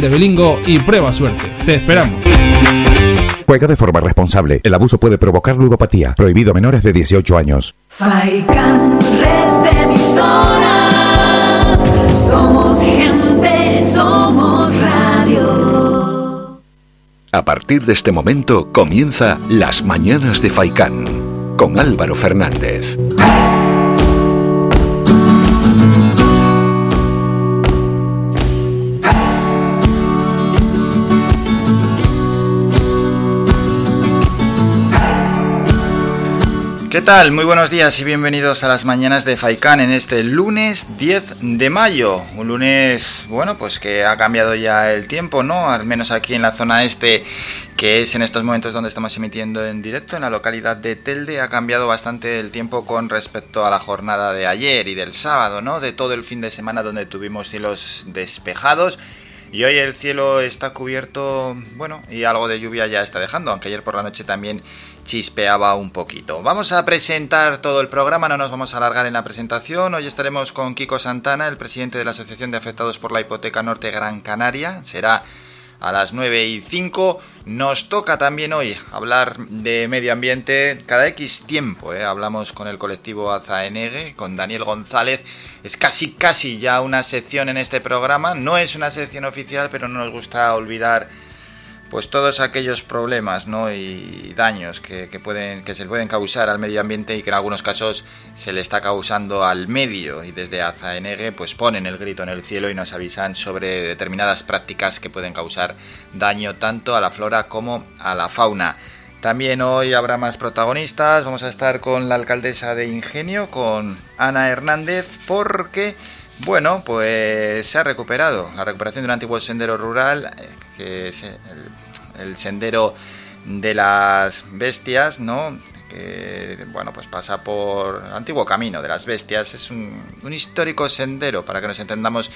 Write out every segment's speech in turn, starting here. de Belingo y prueba suerte. Te esperamos. Juega de forma responsable. El abuso puede provocar ludopatía. Prohibido a menores de 18 años. Faikan, red de emisoras. Somos gente, somos radio. A partir de este momento comienza Las Mañanas de Faikan con Álvaro Fernández. ¿Qué tal? Muy buenos días y bienvenidos a Las Mañanas de Faikan en este lunes 10 de mayo. Un lunes, bueno, pues que ha cambiado ya el tiempo, ¿no? Al menos aquí en la zona este, que es en estos momentos donde estamos emitiendo en directo, en la localidad de Telde, ha cambiado bastante el tiempo con respecto a la jornada de ayer y del sábado, ¿no? De todo el fin de semana donde tuvimos cielos despejados. Y hoy el cielo está cubierto, bueno, y algo de lluvia ya está dejando, aunque ayer por la noche también chispeaba un poquito. Vamos a presentar todo el programa, no nos vamos a alargar en la presentación. Hoy estaremos con Kiko Santana, el presidente de la Asociación de Afectados por la Hipoteca Norte Gran Canaria. Será a las 9:05. Nos toca también hoy hablar de medio ambiente cada X tiempo, ¿eh? Hablamos con el colectivo Azaenegue, con Daniel González. Es casi ya una sección en este programa. No es una sección oficial, pero no nos gusta olvidar pues todos aquellos problemas, ¿no? Y daños que se pueden causar al medio ambiente y que en algunos casos se le está causando al medio. Y desde Azaenegue pues ponen el grito en el cielo y nos avisan sobre determinadas prácticas que pueden causar daño tanto a la flora como a la fauna. También hoy habrá más protagonistas. Vamos a estar con la alcaldesa de Ingenio, con Ana Hernández, porque, bueno, pues se ha recuperado la recuperación de un antiguo sendero rural, que es el sendero de las bestias, ¿no? Que, bueno, pues pasa por el antiguo camino de las bestias. Es un histórico sendero, para que nos entendamos,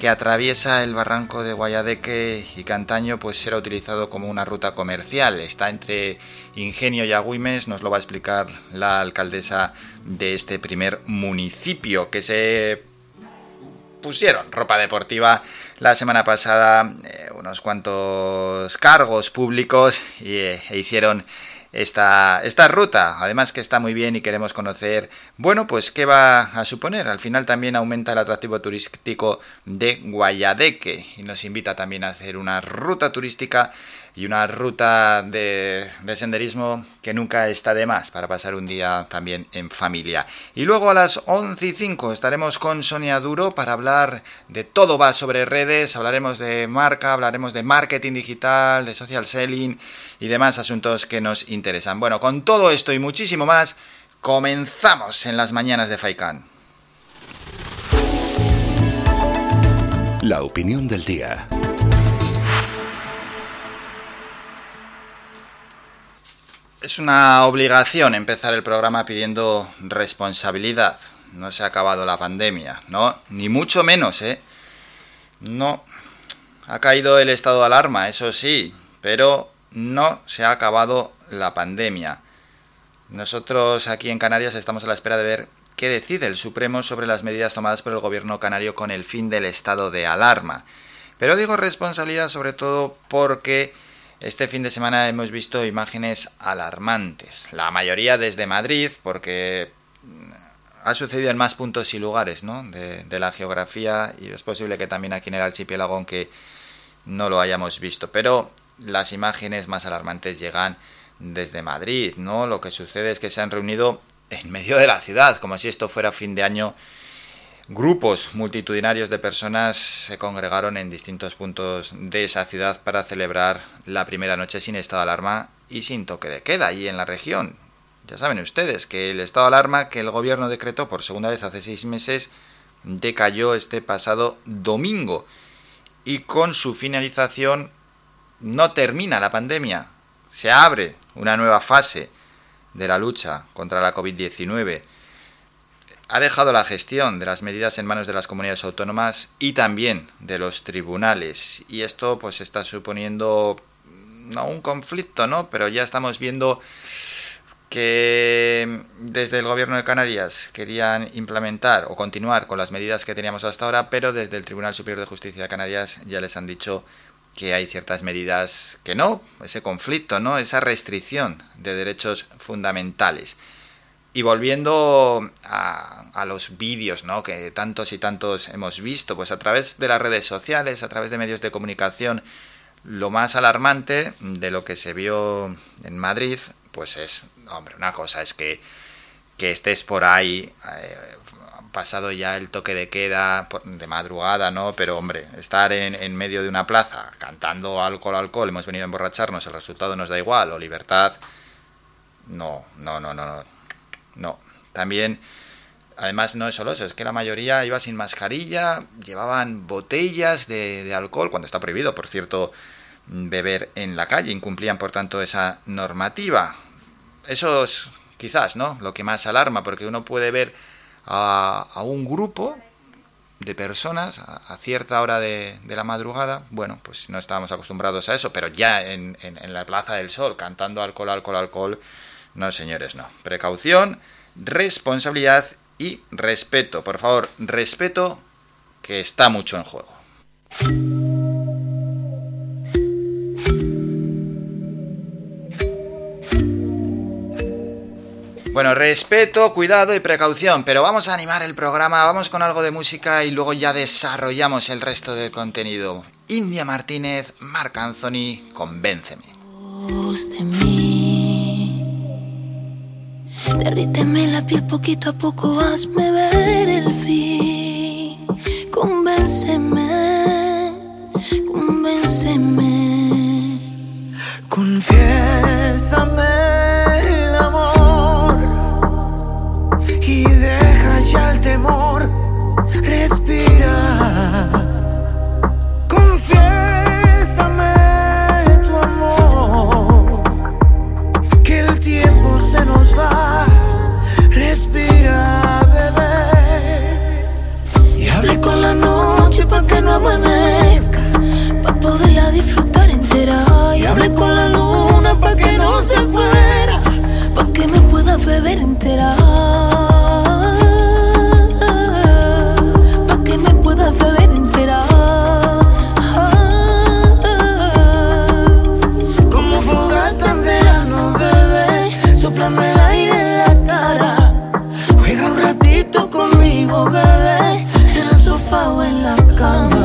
que atraviesa el barranco de Guayadeque y que antaño pues era utilizado como una ruta comercial. Está entre Ingenio y Agüimes. Nos lo va a explicar la alcaldesa de este primer municipio, que se pusieron ropa deportiva la semana pasada, unos cuantos cargos públicos, e hicieron esta ruta, además que está muy bien y queremos conocer, bueno, pues qué va a suponer. Al final también aumenta el atractivo turístico de Guayadeque y nos invita también a hacer una ruta turística y una ruta de senderismo que nunca está de más para pasar un día también en familia. Y luego a las 11:05 estaremos con Sonia Duro para hablar de todo va sobre redes. Hablaremos de marca, hablaremos de marketing digital, de social selling y demás asuntos que nos interesan. Bueno, con todo esto y muchísimo más, comenzamos en Las Mañanas de Faikan. La opinión del día. Es una obligación empezar el programa pidiendo responsabilidad. No se ha acabado la pandemia, ¿no? Ni mucho menos, ¿eh? No. Ha caído el estado de alarma, eso sí, pero no se ha acabado la pandemia. Nosotros aquí en Canarias estamos a la espera de ver qué decide el Supremo sobre las medidas tomadas por el gobierno canario con el fin del estado de alarma. Pero digo responsabilidad sobre todo porque este fin de semana hemos visto imágenes alarmantes, la mayoría desde Madrid, porque ha sucedido en más puntos y lugares, ¿no? de la geografía, y es posible que también aquí en el archipiélago, aunque no lo hayamos visto. Pero las imágenes más alarmantes llegan desde Madrid, ¿no? Lo que sucede es que se han reunido en medio de la ciudad, como si esto fuera fin de año. Grupos multitudinarios de personas se congregaron en distintos puntos de esa ciudad para celebrar la primera noche sin estado de alarma y sin toque de queda allí en la región. Ya saben ustedes que el estado de alarma que el gobierno decretó por segunda vez hace 6 meses decayó este pasado domingo, y con su finalización no termina la pandemia. Se abre una nueva fase de la lucha contra la COVID-19. Ha dejado la gestión de las medidas en manos de las comunidades autónomas y también de los tribunales. Y esto pues está suponiendo, no un conflicto, ¿no? Pero ya estamos viendo que desde el Gobierno de Canarias querían implementar o continuar con las medidas que teníamos hasta ahora, pero desde el Tribunal Superior de Justicia de Canarias ya les han dicho que hay ciertas medidas que no, ese conflicto, ¿no?, esa restricción de derechos fundamentales. Y volviendo a los vídeos, ¿no?, que tantos y tantos hemos visto, pues a través de las redes sociales, a través de medios de comunicación, lo más alarmante de lo que se vio en Madrid, pues es, hombre, una cosa es que estés por ahí, pasado ya el toque de queda de madrugada, ¿no? Pero, hombre, estar en medio de una plaza cantando alcohol, alcohol, hemos venido a emborracharnos, el resultado nos da igual, o libertad, no. También, además, no es solo eso, es que la mayoría iba sin mascarilla, llevaban botellas de alcohol, cuando está prohibido, por cierto, beber en la calle, incumplían, por tanto, esa normativa. Eso es, quizás, ¿no?, lo que más alarma, porque uno puede ver a un grupo de personas a cierta hora de la madrugada, bueno, pues no estábamos acostumbrados a eso, pero ya en la Plaza del Sol, cantando alcohol, alcohol, alcohol, no, señores, no. Precaución, responsabilidad y respeto. Por favor, respeto, que está mucho en juego. Bueno, respeto, cuidado y precaución, pero vamos a animar el programa, vamos con algo de música y luego ya desarrollamos el resto del contenido. India Martínez, Marc Anthony, Convénceme. Derríteme la piel poquito a poco, hazme ver el fin. Convénceme, convénceme. Confiésame el amor y deja ya el temor respirar. Confiésame tu amor, que el tiempo se nos va. Con la noche pa' que no amanezca, pa' poderla disfrutar entera. Y hablé con la luna pa' que no se fuera, pa' que me pueda beber entera, pa' que me pueda beber entera. Como fogata en verano, bebé, sóplame el aire en la cara. Juega un ratito conmigo, bebé,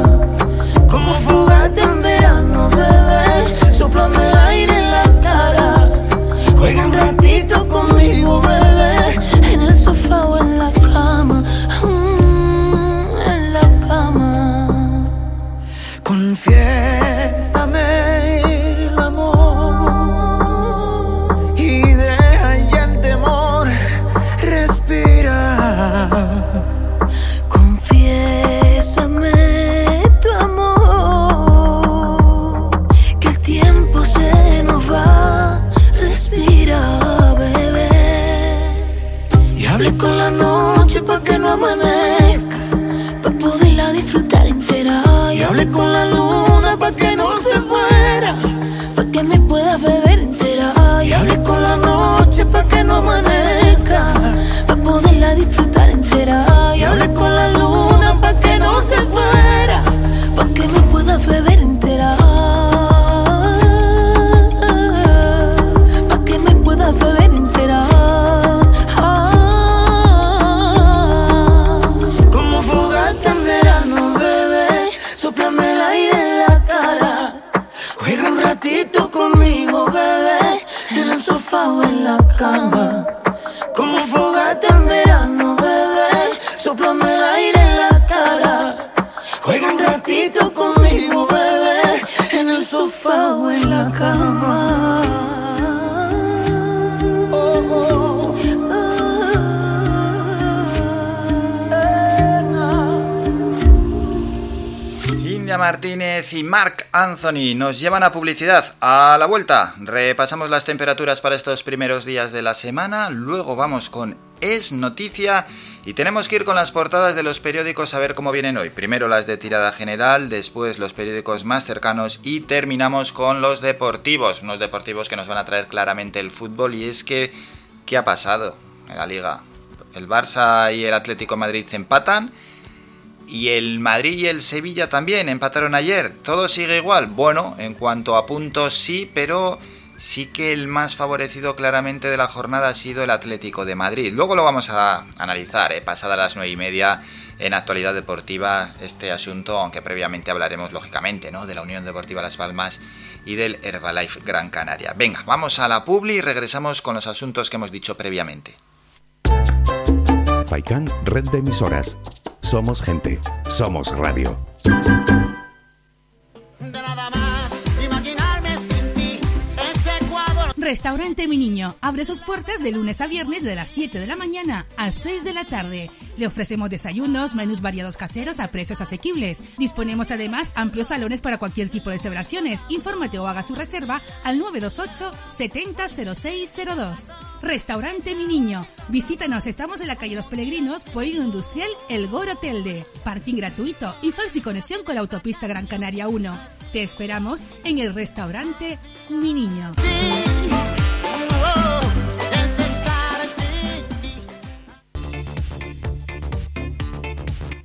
o en la cama. Como fogata en verano, bebé, sóplame el aire en la cara. Juega un ratito conmigo, bebé, en el sofá o en la cama, en la cama. Confiésame el amor y deja ya el temor respirar. Con la noche pa' que no amanezca, pa' poderla disfrutar entera. Y hablé con la luna pa' que no se fuera, pa' que me pueda beber entera. Y hablé con la noche pa' que no amanezca, pa' poderla disfrutar entera. Y hablé con la luna pa' que no se fuera, pa' que me pueda beber entera, pa' que me pueda beber entera. Conmigo, bebé, en el sofá o en la cama. Como fogata en verano, bebé, sóplame el aire en la cara. Juega un ratito conmigo, bebé, en el sofá o en la cama. Martínez y Marc Anthony nos llevan a publicidad. A la vuelta repasamos las temperaturas para estos primeros días de la semana, luego vamos con Es Noticia y tenemos que ir con las portadas de los periódicos a ver cómo vienen hoy. Primero las de tirada general, después los periódicos más cercanos y terminamos con los deportivos, unos deportivos que nos van a traer claramente el fútbol, y es que ¿Qué ha pasado en la Liga? El Barça y el Atlético de Madrid se empatan. Y el Madrid y el Sevilla también empataron ayer. ¿Todo sigue igual? Bueno, en cuanto a puntos sí, pero sí que el más favorecido claramente de la jornada ha sido el Atlético de Madrid. Luego lo vamos a analizar, pasadas las 9:30 en Actualidad Deportiva, este asunto, aunque previamente hablaremos, lógicamente, ¿no?, de la Unión Deportiva Las Palmas y del Herbalife Gran Canaria. Venga, vamos a la publi y regresamos con los asuntos que hemos dicho previamente. Faikan, red de emisoras. Somos gente, somos radio. Restaurante Mi Niño abre sus puertas de lunes a viernes de las 7 de la mañana a 6 de la tarde. Le ofrecemos desayunos, menús variados caseros a precios asequibles. Disponemos además amplios salones para cualquier tipo de celebraciones. Infórmate o haga su reserva al 928 700602. Restaurante Mi Niño. Visítanos, estamos en la calle Los Peregrinos, Polino Industrial, El Goro Telde. Parking gratuito y fácil conexión con la autopista Gran Canaria 1. Te esperamos en el restaurante Mi Niño.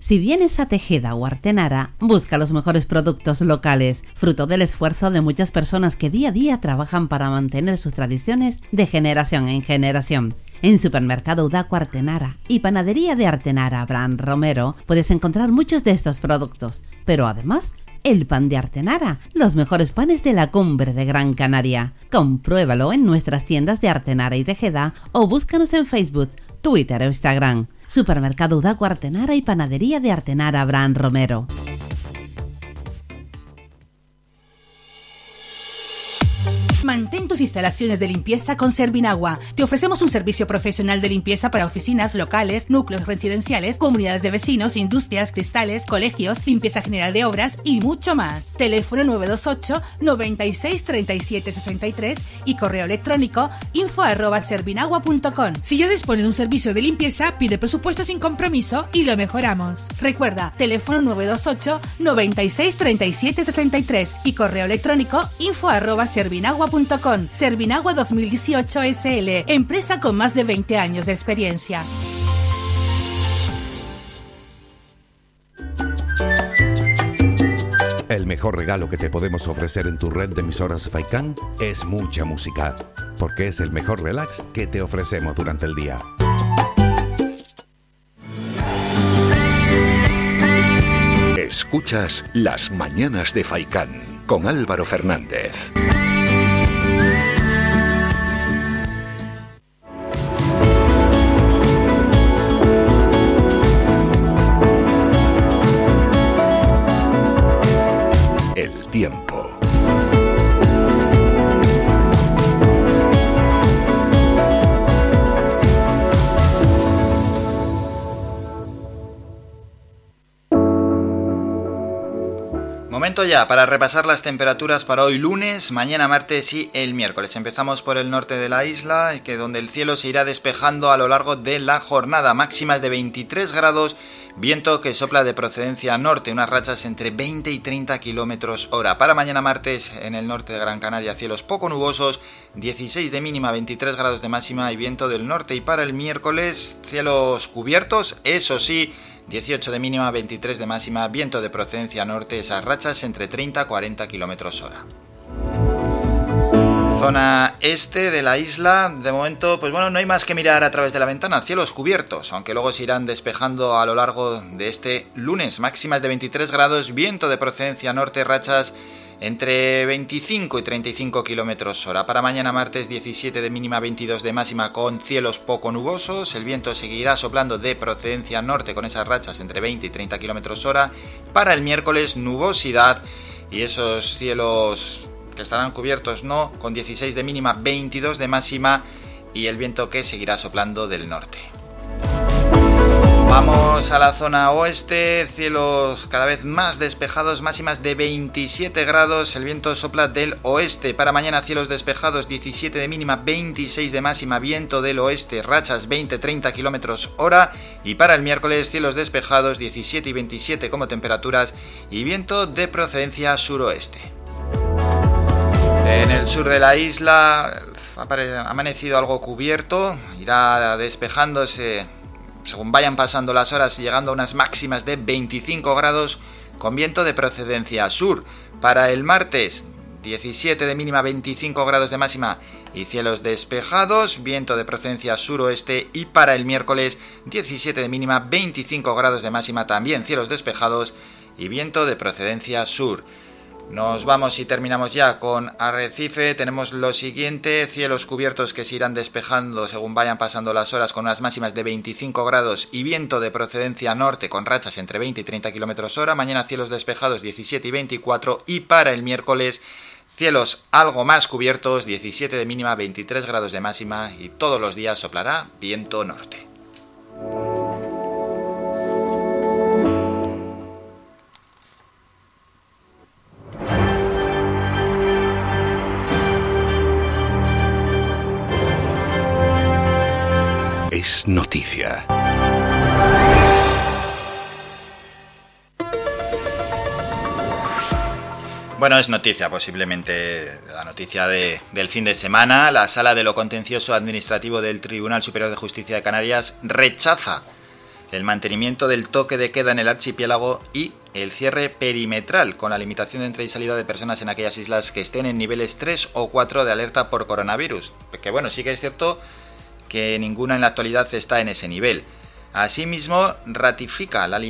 Si vienes a Tejeda o Artenara, busca los mejores productos locales, fruto del esfuerzo de muchas personas que día a día trabajan para mantener sus tradiciones de generación en generación. En Supermercado Udaco Artenara y Panadería de Artenara Abraham Romero puedes encontrar muchos de estos productos, pero además el pan de Artenara, los mejores panes de la cumbre de Gran Canaria. Compruébalo en nuestras tiendas de Artenara y Tejeda o búscanos en Facebook, Twitter o Instagram. Supermercado Udaco Artenara y Panadería de Artenara Abraham Romero. Mantén tus instalaciones de limpieza con Servinagua. Te ofrecemos un servicio profesional de limpieza para oficinas, locales, núcleos residenciales, comunidades de vecinos, industrias, cristales, colegios, limpieza general de obras y mucho más. Teléfono 928 96 37 63 y correo electrónico info@servinagua.com. Si ya dispones de un servicio de limpieza, pide presupuesto sin compromiso y lo mejoramos. Recuerda, teléfono 928 96 37 63 y correo electrónico info@servinagua.com. Servinagua 2018 SL, empresa con más de 20 años de experiencia. El mejor regalo que te podemos ofrecer en tu red de emisoras Faikan es mucha música, porque es el mejor relax que te ofrecemos durante el día. Escuchas Las Mañanas de Faikan con Álvaro Fernández. Tiempo. Momento ya para repasar las temperaturas para hoy lunes, mañana martes y el miércoles. Empezamos por el norte de la isla, que donde el cielo se irá despejando a lo largo de la jornada. Máximas de 23 grados. Viento que sopla de procedencia norte, unas rachas entre 20 y 30 kilómetros hora. Para mañana martes, en el norte de Gran Canaria, cielos poco nubosos, 16 de mínima, 23 grados de máxima y viento del norte. Y para el miércoles, cielos cubiertos, eso sí, 18 de mínima, 23 de máxima, viento de procedencia norte, esas rachas entre 30 y 40 kilómetros hora. Zona este de la isla, de momento, pues bueno, no hay más que mirar a través de la ventana, cielos cubiertos, aunque luego se irán despejando a lo largo de este lunes, máximas de 23 grados, viento de procedencia norte, rachas entre 25 y 35 kilómetros hora. Para mañana martes, 17 de mínima, 22 de máxima, con cielos poco nubosos, el viento seguirá soplando de procedencia norte con esas rachas entre 20 y 30 kilómetros hora. Para el miércoles, nubosidad y esos cielos que estarán cubiertos, ¿no?, con 16 de mínima, 22 de máxima y el viento que seguirá soplando del norte. Vamos a la zona oeste, cielos cada vez más despejados, máximas de 27 grados, el viento sopla del oeste. Para mañana cielos despejados, 17 de mínima, 26 de máxima, viento del oeste, rachas 20-30 kilómetros hora. Y para el miércoles cielos despejados, 17 y 27 como temperaturas y viento de procedencia suroeste. En el sur de la isla ha amanecido algo cubierto, irá despejándose según vayan pasando las horas y llegando a unas máximas de 25 grados con viento de procedencia sur. Para el martes, 17 de mínima, 25 grados de máxima y cielos despejados, viento de procedencia suroeste. Y para el miércoles, 17 de mínima, 25 grados de máxima, también cielos despejados y viento de procedencia sur. Nos vamos y terminamos ya con Arrecife. Tenemos lo siguiente: cielos cubiertos que se irán despejando según vayan pasando las horas, con unas máximas de 25 grados y viento de procedencia norte con rachas entre 20 y 30 km/h. Mañana cielos despejados, 17 y 24. Y para el miércoles, cielos algo más cubiertos, 17 de mínima, 23 grados de máxima, y todos los días soplará viento norte. Es noticia. Bueno, es noticia, posiblemente la noticia del fin de semana. La Sala de lo Contencioso Administrativo del Tribunal Superior de Justicia de Canarias rechaza el mantenimiento del toque de queda en el archipiélago y el cierre perimetral, con la limitación de entrada y salida de personas en aquellas islas que estén en niveles 3 o 4 de alerta por coronavirus. Que bueno, sí que es cierto que ninguna en la actualidad está en ese nivel. Asimismo, ratifica la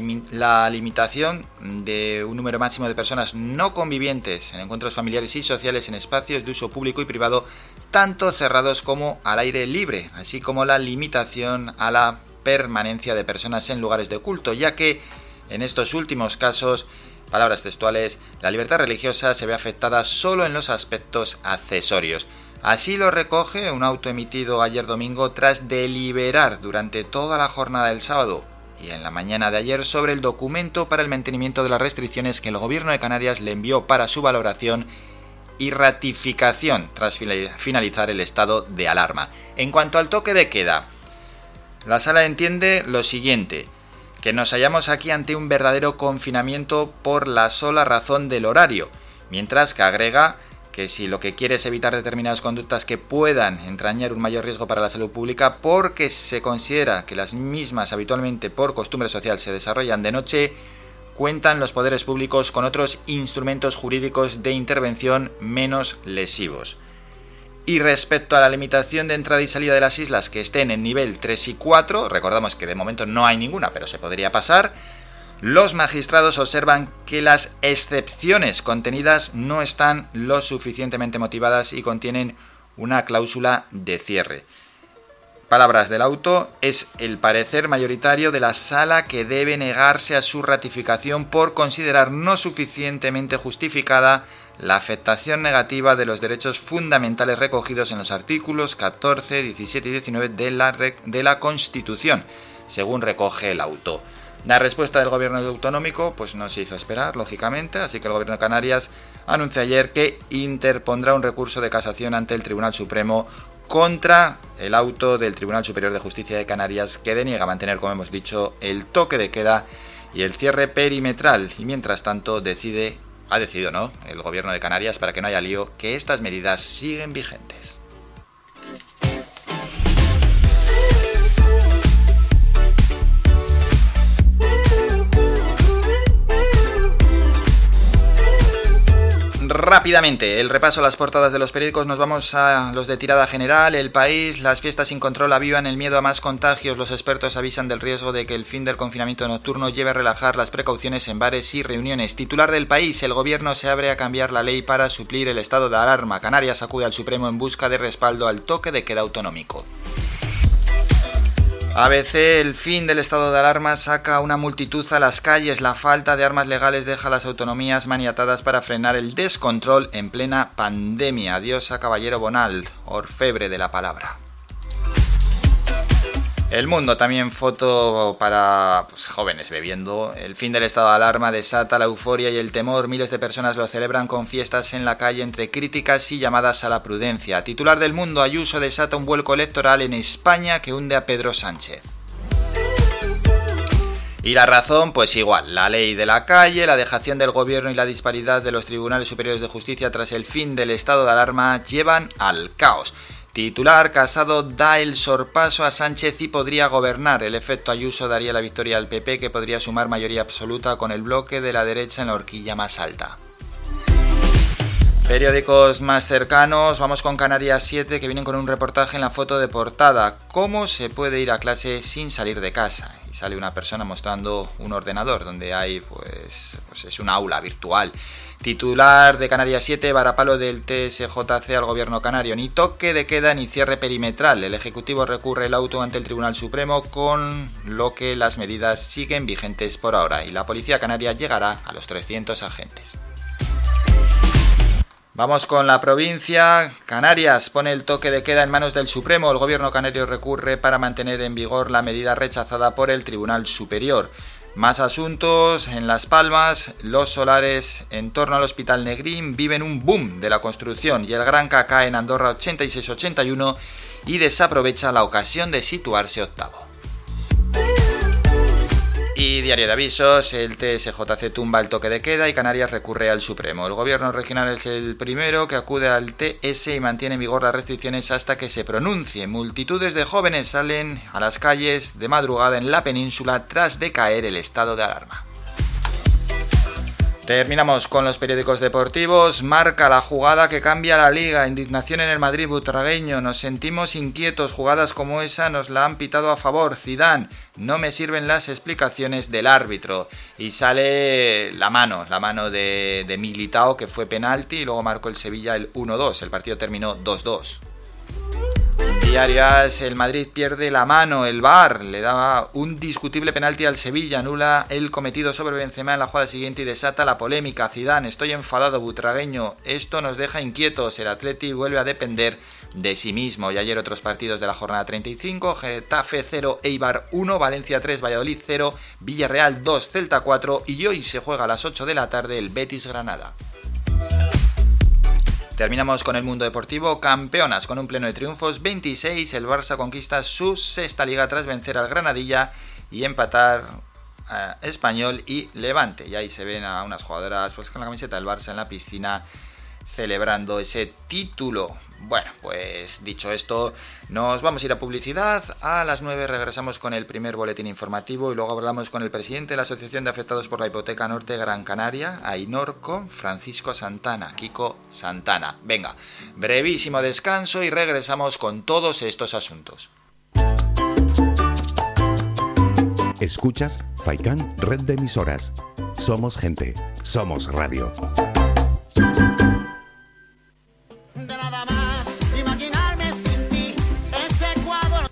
limitación de un número máximo de personas no convivientes en encuentros familiares y sociales en espacios de uso público y privado, tanto cerrados como al aire libre, así como la limitación a la permanencia de personas en lugares de culto, ya que en estos últimos casos, palabras textuales, la libertad religiosa se ve afectada solo en los aspectos accesorios. Así lo recoge un auto emitido ayer domingo tras deliberar durante toda la jornada del sábado y en la mañana de ayer sobre el documento para el mantenimiento de las restricciones que el Gobierno de Canarias le envió para su valoración y ratificación tras finalizar el estado de alarma. En cuanto al toque de queda, la sala entiende lo siguiente: que nos hallamos aquí ante un verdadero confinamiento por la sola razón del horario, mientras que agrega que si lo que quiere es evitar determinadas conductas que puedan entrañar un mayor riesgo para la salud pública, porque se considera que las mismas habitualmente por costumbre social se desarrollan de noche, cuentan los poderes públicos con otros instrumentos jurídicos de intervención menos lesivos. Y respecto a la limitación de entrada y salida de las islas que estén en nivel 3 y 4, recordamos que de momento no hay ninguna, pero se podría pasar. Los magistrados observan que las excepciones contenidas no están lo suficientemente motivadas y contienen una cláusula de cierre. Palabras del auto: es el parecer mayoritario de la sala que debe negarse a su ratificación por considerar no suficientemente justificada la afectación negativa de los derechos fundamentales recogidos en los artículos 14, 17 y 19 de la Constitución, según recoge el auto. La respuesta del gobierno autonómico pues no se hizo esperar, lógicamente, así que el gobierno de Canarias anunció ayer que interpondrá un recurso de casación ante el Tribunal Supremo contra el auto del Tribunal Superior de Justicia de Canarias, que deniega mantener, como hemos dicho, el toque de queda y el cierre perimetral. Y mientras tanto ha decidido el gobierno de Canarias, para que no haya lío, que estas medidas siguen vigentes. Rápidamente, el repaso a las portadas de los periódicos. Nos vamos a los de tirada general. El País: las fiestas sin control avivan el miedo a más contagios. Los expertos avisan del riesgo de que el fin del confinamiento nocturno lleve a relajar las precauciones en bares y reuniones. Titular del País: el gobierno se abre a cambiar la ley para suplir el estado de alarma. Canarias acude al Supremo en busca de respaldo al toque de queda autonómico. ABC: el fin del estado de alarma saca a una multitud a las calles. La falta de armas legales deja a las autonomías maniatadas para frenar el descontrol en plena pandemia. Adiós a Caballero Bonal, orfebre de la palabra. El Mundo: también foto para jóvenes bebiendo. El fin del estado de alarma desata la euforia y el temor. Miles de personas lo celebran con fiestas en la calle, entre críticas y llamadas a la prudencia. Titular del Mundo: Ayuso desata un vuelco electoral en España que hunde a Pedro Sánchez. Y la razón, pues igual, la ley de la calle, la dejación del gobierno y la disparidad de los tribunales superiores de justicia tras el fin del estado de alarma llevan al caos. Titular, Casado da el sorpaso a Sánchez y podría gobernar. El efecto Ayuso daría la victoria al PP, que podría sumar mayoría absoluta con el bloque de la derecha en la horquilla más alta. Periódicos más cercanos, vamos con Canarias 7, que vienen con un reportaje en la foto de portada. ¿Cómo se puede ir a clase sin salir de casa? Y sale una persona mostrando un ordenador donde hay, pues es un aula virtual. Titular de Canarias 7, varapalo del TSJC al gobierno canario. Ni toque de queda ni cierre perimetral. El Ejecutivo recurre el auto ante el Tribunal Supremo, con lo que las medidas siguen vigentes por ahora. Y la policía canaria llegará a los 300 agentes. Vamos con la provincia. Canarias pone el toque de queda en manos del Supremo. El gobierno canario recurre para mantener en vigor la medida rechazada por el Tribunal Superior. Más asuntos. En Las Palmas, los solares en torno al Hospital Negrín viven un boom de la construcción, y el Granca cae en Andorra 86-81 y desaprovecha la ocasión de situarse octavo. Y diario de avisos, el TSJC tumba el toque de queda y Canarias recurre al Supremo. El gobierno regional es el primero que acude al TS y mantiene en vigor las restricciones hasta que se pronuncie. Multitudes de jóvenes salen a las calles de madrugada en la península tras decaer el estado de alarma. Terminamos con los periódicos deportivos. Marca, la jugada que cambia la liga. Indignación en el Madrid butragueño. Nos sentimos inquietos. Jugadas como esa nos la han pitado a favor. Zidane, no me sirven las explicaciones del árbitro. Y sale la mano de Militao, que fue penalti, y luego marcó el Sevilla el 1-2. El partido terminó 2-2. Diarias, el Madrid pierde la mano, el VAR le daba un discutible penalti al Sevilla, anula el cometido sobre Benzema en la jugada siguiente y desata la polémica. Zidane, estoy enfadado, butragueño, esto nos deja inquietos, el Atleti vuelve a depender de sí mismo. Y ayer otros partidos de la jornada 35, Getafe 0, Eibar 1, Valencia 3, Valladolid 0, Villarreal 2, Celta 4, y hoy se juega a las 8 de la tarde el Betis Granada. Terminamos con el mundo deportivo. Campeonas con un pleno de triunfos, 26, el Barça conquista su sexta liga tras vencer al Granadilla y empatar a Español y Levante. Y ahí se ven a unas jugadoras con la camiseta del Barça en la piscina celebrando ese título. Bueno, pues dicho esto, nos vamos a ir a publicidad. A las 9 regresamos con el primer boletín informativo y luego hablamos con el presidente de la Asociación de Afectados por la Hipoteca Norte Gran Canaria, AINORCO, Francisco Santana, Kiko Santana. Venga, brevísimo descanso y regresamos con todos estos asuntos. Escuchas Faicán, red de emisoras. Somos gente, somos radio.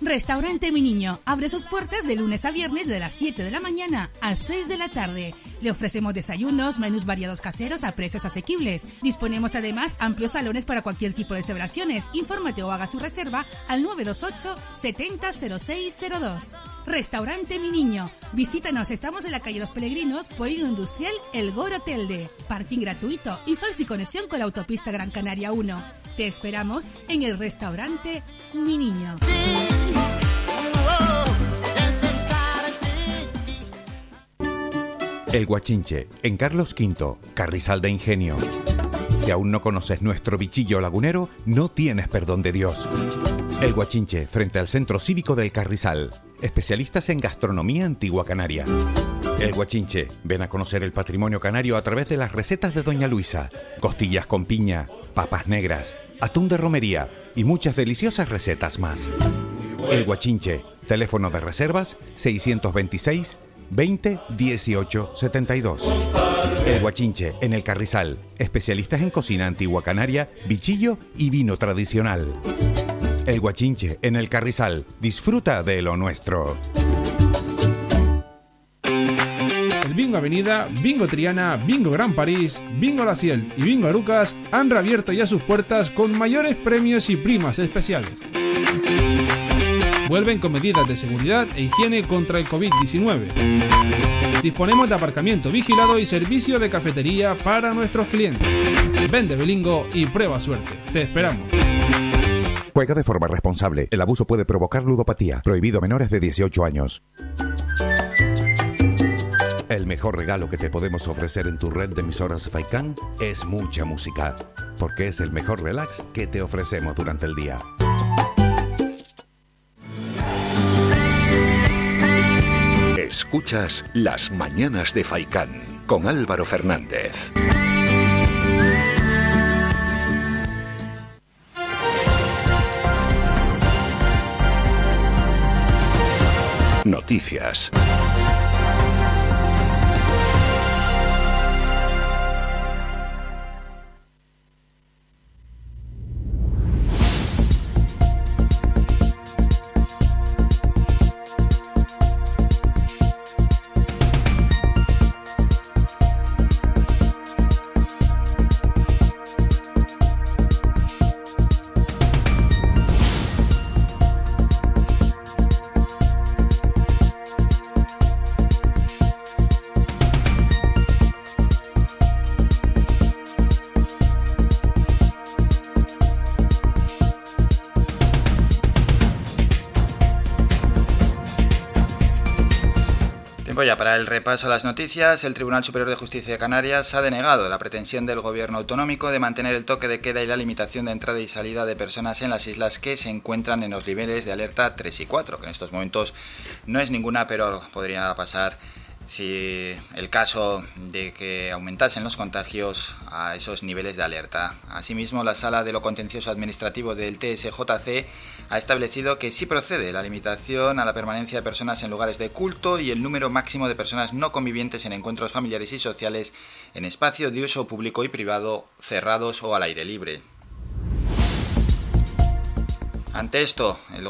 Restaurante Mi Niño abre sus puertas de lunes a viernes de las 7 de la mañana a 6 de la tarde. Le ofrecemos desayunos, menús variados caseros a precios asequibles. Disponemos además amplios salones para cualquier tipo de celebraciones. Infórmate o haga su reserva al 928 700602. Restaurante Mi Niño. Visítanos, estamos en la calle Los Peregrinos, Polino Industrial, El Goro Telde. Parking gratuito y fácil conexión con la autopista Gran Canaria 1. Te esperamos en el restaurante Mi Niño. El Guachinche, en Carlos V, Carrizal de Ingenio. Si aún no conoces nuestro bichillo lagunero, no tienes perdón de Dios. El Guachinche, frente al Centro Cívico del Carrizal. Especialistas en gastronomía antigua canaria. El Guachinche, ven a conocer el patrimonio canario a través de las recetas de Doña Luisa. Costillas con piña, papas negras, atún de romería y muchas deliciosas recetas más. El Guachinche, teléfono de reservas 626 20 18 72. El Guachinche, en el Carrizal, especialistas en cocina antigua canaria, bichillo y vino tradicional. El Guachinche, en el Carrizal, disfruta de lo nuestro. Bingo Avenida, Bingo Triana, Bingo Gran París, Bingo La Ciel y Bingo Arucas han reabierto ya sus puertas con mayores premios y primas especiales. Vuelven con medidas de seguridad e higiene contra el COVID-19. Disponemos de aparcamiento vigilado y servicio de cafetería para nuestros clientes. Vende Belingo y prueba suerte. Te esperamos. Juega de forma responsable. El abuso puede provocar ludopatía. Prohibido a menores de 18 años. El mejor regalo que te podemos ofrecer en tu red de emisoras Faikán es mucha música, porque es el mejor relax que te ofrecemos durante el día. Escuchas Las Mañanas de Faikán con Álvaro Fernández. Noticias. Ya para el repaso a las noticias, el Tribunal Superior de Justicia de Canarias ha denegado la pretensión del Gobierno autonómico de mantener el toque de queda y la limitación de entrada y salida de personas en las islas que se encuentran en los niveles de alerta 3 y 4, que en estos momentos no es ninguna, pero podría pasar si el caso de que aumentasen los contagios a esos niveles de alerta. Asimismo, la Sala de lo Contencioso Administrativo del TSJC ha establecido que sí procede la limitación a la permanencia de personas en lugares de culto y el número máximo de personas no convivientes en encuentros familiares y sociales en espacios de uso público y privado, cerrados o al aire libre. Ante esto, el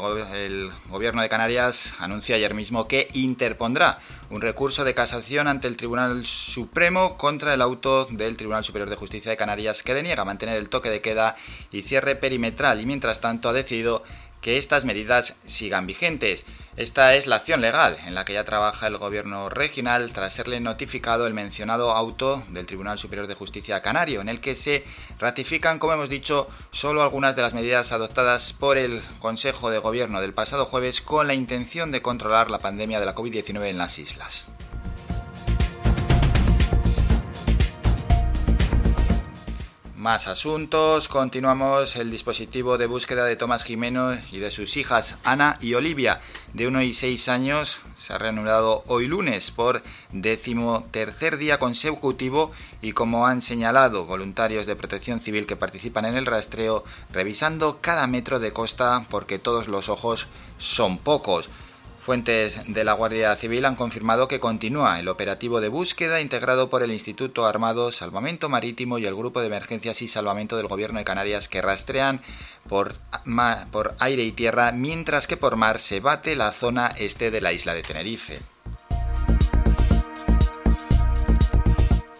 Gobierno de Canarias anuncia ayer mismo que interpondrá un recurso de casación ante el Tribunal Supremo contra el auto del Tribunal Superior de Justicia de Canarias que deniega mantener el toque de queda y cierre perimetral y mientras tanto ha decidido que estas medidas sigan vigentes. Esta es la acción legal en la que ya trabaja el Gobierno regional tras serle notificado el mencionado auto del Tribunal Superior de Justicia Canario, en el que se ratifican, como hemos dicho, solo algunas de las medidas adoptadas por el Consejo de Gobierno del pasado jueves con la intención de controlar la pandemia de la COVID-19 en las islas. Más asuntos, continuamos. El dispositivo de búsqueda de Tomás Jimeno y de sus hijas Ana y Olivia, de 1 y 6 años, se ha reanudado hoy lunes por 13º día consecutivo y, como han señalado voluntarios de Protección Civil que participan en el rastreo, revisando cada metro de costa porque todos los ojos son pocos. Fuentes de la Guardia Civil han confirmado que continúa el operativo de búsqueda integrado por el Instituto Armado, Salvamento Marítimo y el Grupo de Emergencias y Salvamento del Gobierno de Canarias que rastrean por aire y tierra, mientras que por mar se bate la zona este de la isla de Tenerife.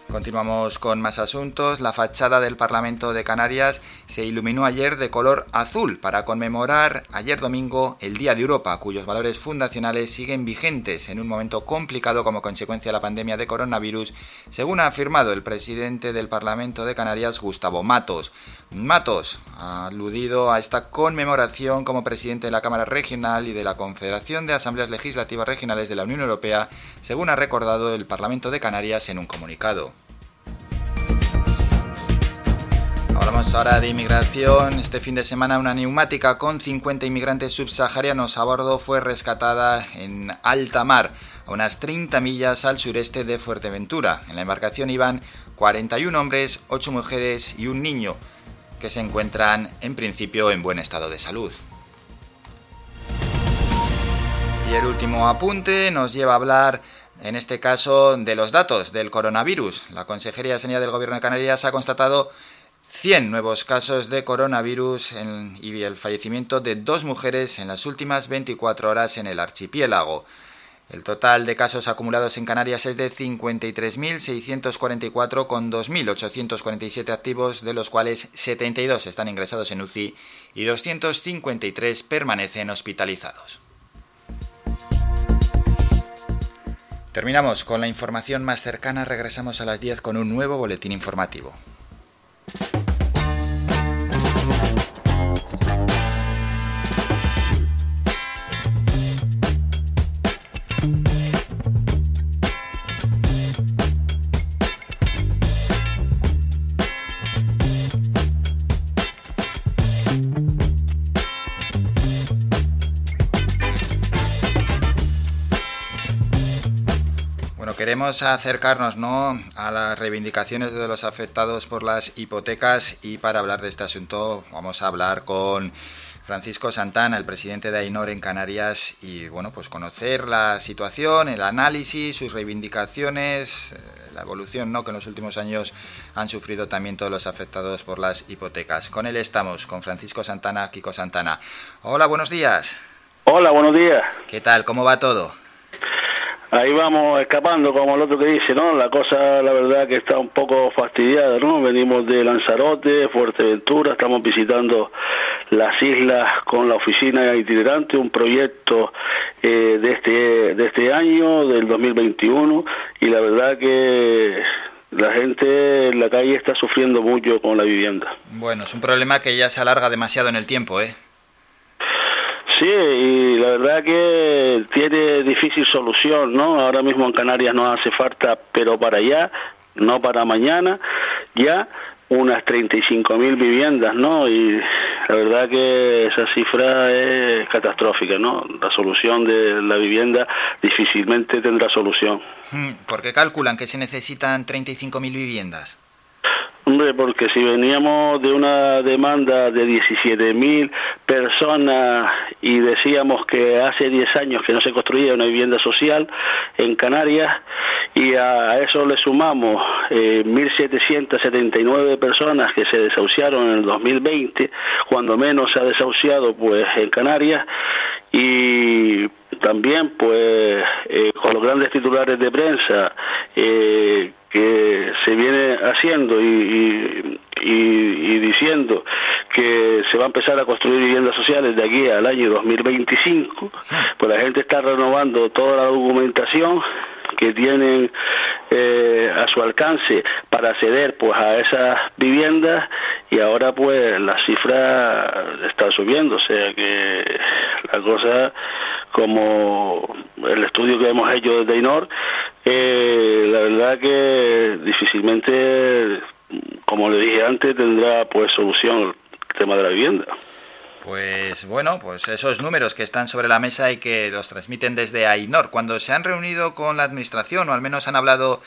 Continuamos con más asuntos. La fachada del Parlamento de Canarias se iluminó ayer de color azul para conmemorar ayer domingo el Día de Europa, cuyos valores fundacionales siguen vigentes en un momento complicado como consecuencia de la pandemia de coronavirus, según ha afirmado el presidente del Parlamento de Canarias, Gustavo Matos. Matos ha aludido a esta conmemoración como presidente de la Cámara Regional y de la Confederación de Asambleas Legislativas Regionales de la Unión Europea, según ha recordado el Parlamento de Canarias en un comunicado. Hablamos ahora de inmigración. Este fin de semana una neumática con 50 inmigrantes subsaharianos a bordo fue rescatada en alta mar, a unas 30 millas al sureste de Fuerteventura. En la embarcación iban 41 hombres, 8 mujeres y un niño, que se encuentran en principio en buen estado de salud. Y el último apunte nos lleva a hablar, en este caso, de los datos del coronavirus. La Consejería de Sanidad del Gobierno de Canarias ha constatado 100 nuevos casos de coronavirus y el fallecimiento de 2 mujeres en las últimas 24 horas en el archipiélago. El total de casos acumulados en Canarias es de 53.644 con 2.847 activos, de los cuales 72 están ingresados en UCI y 253 permanecen hospitalizados. Terminamos con la información más cercana. Regresamos a las 10 con un nuevo boletín informativo. queremos acercarnos, ¿no?, a las reivindicaciones de los afectados por las hipotecas, y para hablar de este asunto vamos a hablar con Francisco Santana, el presidente de Ainor en Canarias, y bueno, pues conocer la situación, el análisis, sus reivindicaciones, la evolución, ¿no?, que en los últimos años han sufrido también todos los afectados por las hipotecas. Con él estamos, con Francisco Santana, Kiko Santana. Hola, buenos días. Hola, buenos días. ¿Qué tal? ¿Cómo va todo? Ahí vamos escapando, como el otro que dice, ¿no? La cosa, la verdad, que está un poco fastidiada, ¿no? Venimos de Lanzarote, Fuerteventura, estamos visitando las islas con la oficina itinerante, un proyecto de este año, del 2021, y la verdad que la gente en la calle está sufriendo mucho con la vivienda. Bueno, es un problema que ya se alarga demasiado en el tiempo, ¿eh? Sí, y la verdad que tiene difícil solución, ¿no? Ahora mismo en Canarias nos hace falta, pero para allá, no para mañana, ya unas 35.000 viviendas, ¿no? Y la verdad que esa cifra es catastrófica, ¿no? La solución de la vivienda difícilmente tendrá solución. ¿Por qué calculan que se necesitan 35.000 viviendas? Hombre, porque si veníamos de una demanda de 17.000 personas y decíamos que hace 10 años que no se construía una vivienda social en Canarias, y a eso le sumamos 1.779 personas que se desahuciaron en el 2020, cuando menos se ha desahuciado pues en Canarias, y también pues con los grandes titulares de prensa que se viene haciendo y diciendo que se va a empezar a construir viviendas sociales de aquí al año 2025, pues la gente está renovando toda la documentación que tienen a su alcance para acceder pues a esas viviendas, y ahora pues las cifras están subiendo, o sea que la cosa, como el estudio que hemos hecho desde Ainor, la verdad que difícilmente, como le dije antes, tendrá pues solución el tema de la vivienda. Pues bueno, pues esos números que están sobre la mesa y que los transmiten desde Ainor. Cuando se han reunido con la administración, o al menos han hablado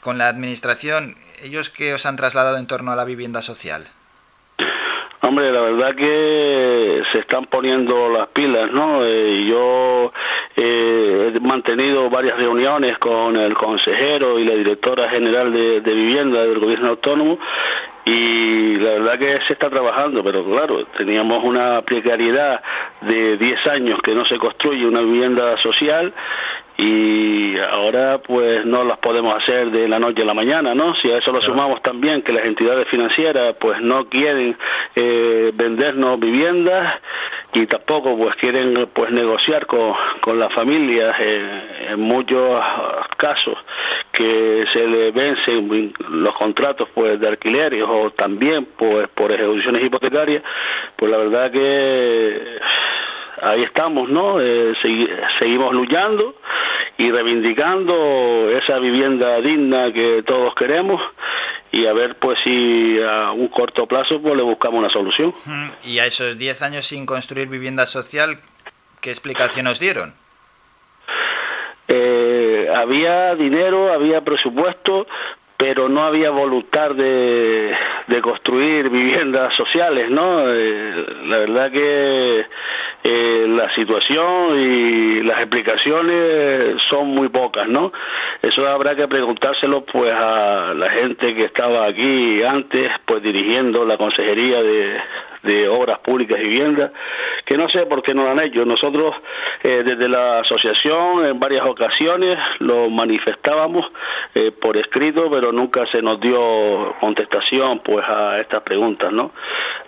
con la administración, ¿ellos qué os han trasladado en torno a la vivienda social? Hombre, la verdad que se están poniendo las pilas, ¿no? Yo he mantenido varias reuniones con el consejero y la directora general de vivienda del gobierno autónomo, y la verdad que se está trabajando, pero claro, teníamos una precariedad de 10 años que no se construye una vivienda social, y ahora pues no las podemos hacer de la noche a la mañana, ¿no? Si a eso lo sumamos también que las entidades financieras pues no quieren vendernos viviendas, y tampoco pues quieren pues negociar con las familias en muchos casos que se les vencen los contratos pues de alquileres, o también pues por ejecuciones hipotecarias. Pues la verdad que ahí estamos, ¿no? Seguimos luchando y reivindicando esa vivienda digna que todos queremos, y a ver pues si a un corto plazo pues le buscamos una solución. Y a esos 10 años sin construir vivienda social, ¿qué explicación os dieron? Había dinero, había presupuesto, pero no había voluntad de construir viviendas sociales, ¿no? La verdad que la situación y las explicaciones son muy pocas, ¿no? Eso habrá que preguntárselo pues a la gente que estaba aquí antes, pues dirigiendo la Consejería de Obras Públicas y Viviendas, que no sé por qué no lo han hecho. Nosotros desde la asociación en varias ocasiones lo manifestábamos por escrito, pero nunca se nos dio contestación pues a estas preguntas, ¿no?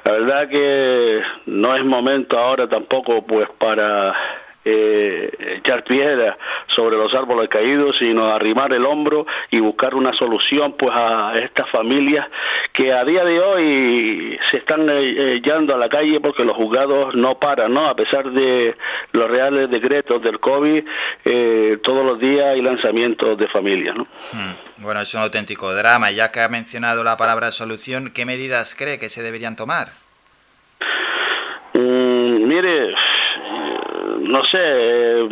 La verdad que no es momento ahora tampoco pues para echar piedras sobre los árboles caídos, sino arrimar el hombro y buscar una solución pues a estas familias que a día de hoy se están yendo a la calle porque los juzgados no paran, ¿no? A pesar de los reales decretos del COVID, todos los días hay lanzamientos de familias, ¿no? Bueno, es un auténtico drama. Ya que ha mencionado la palabra solución, ¿qué medidas cree que se deberían tomar? Mire, no sé,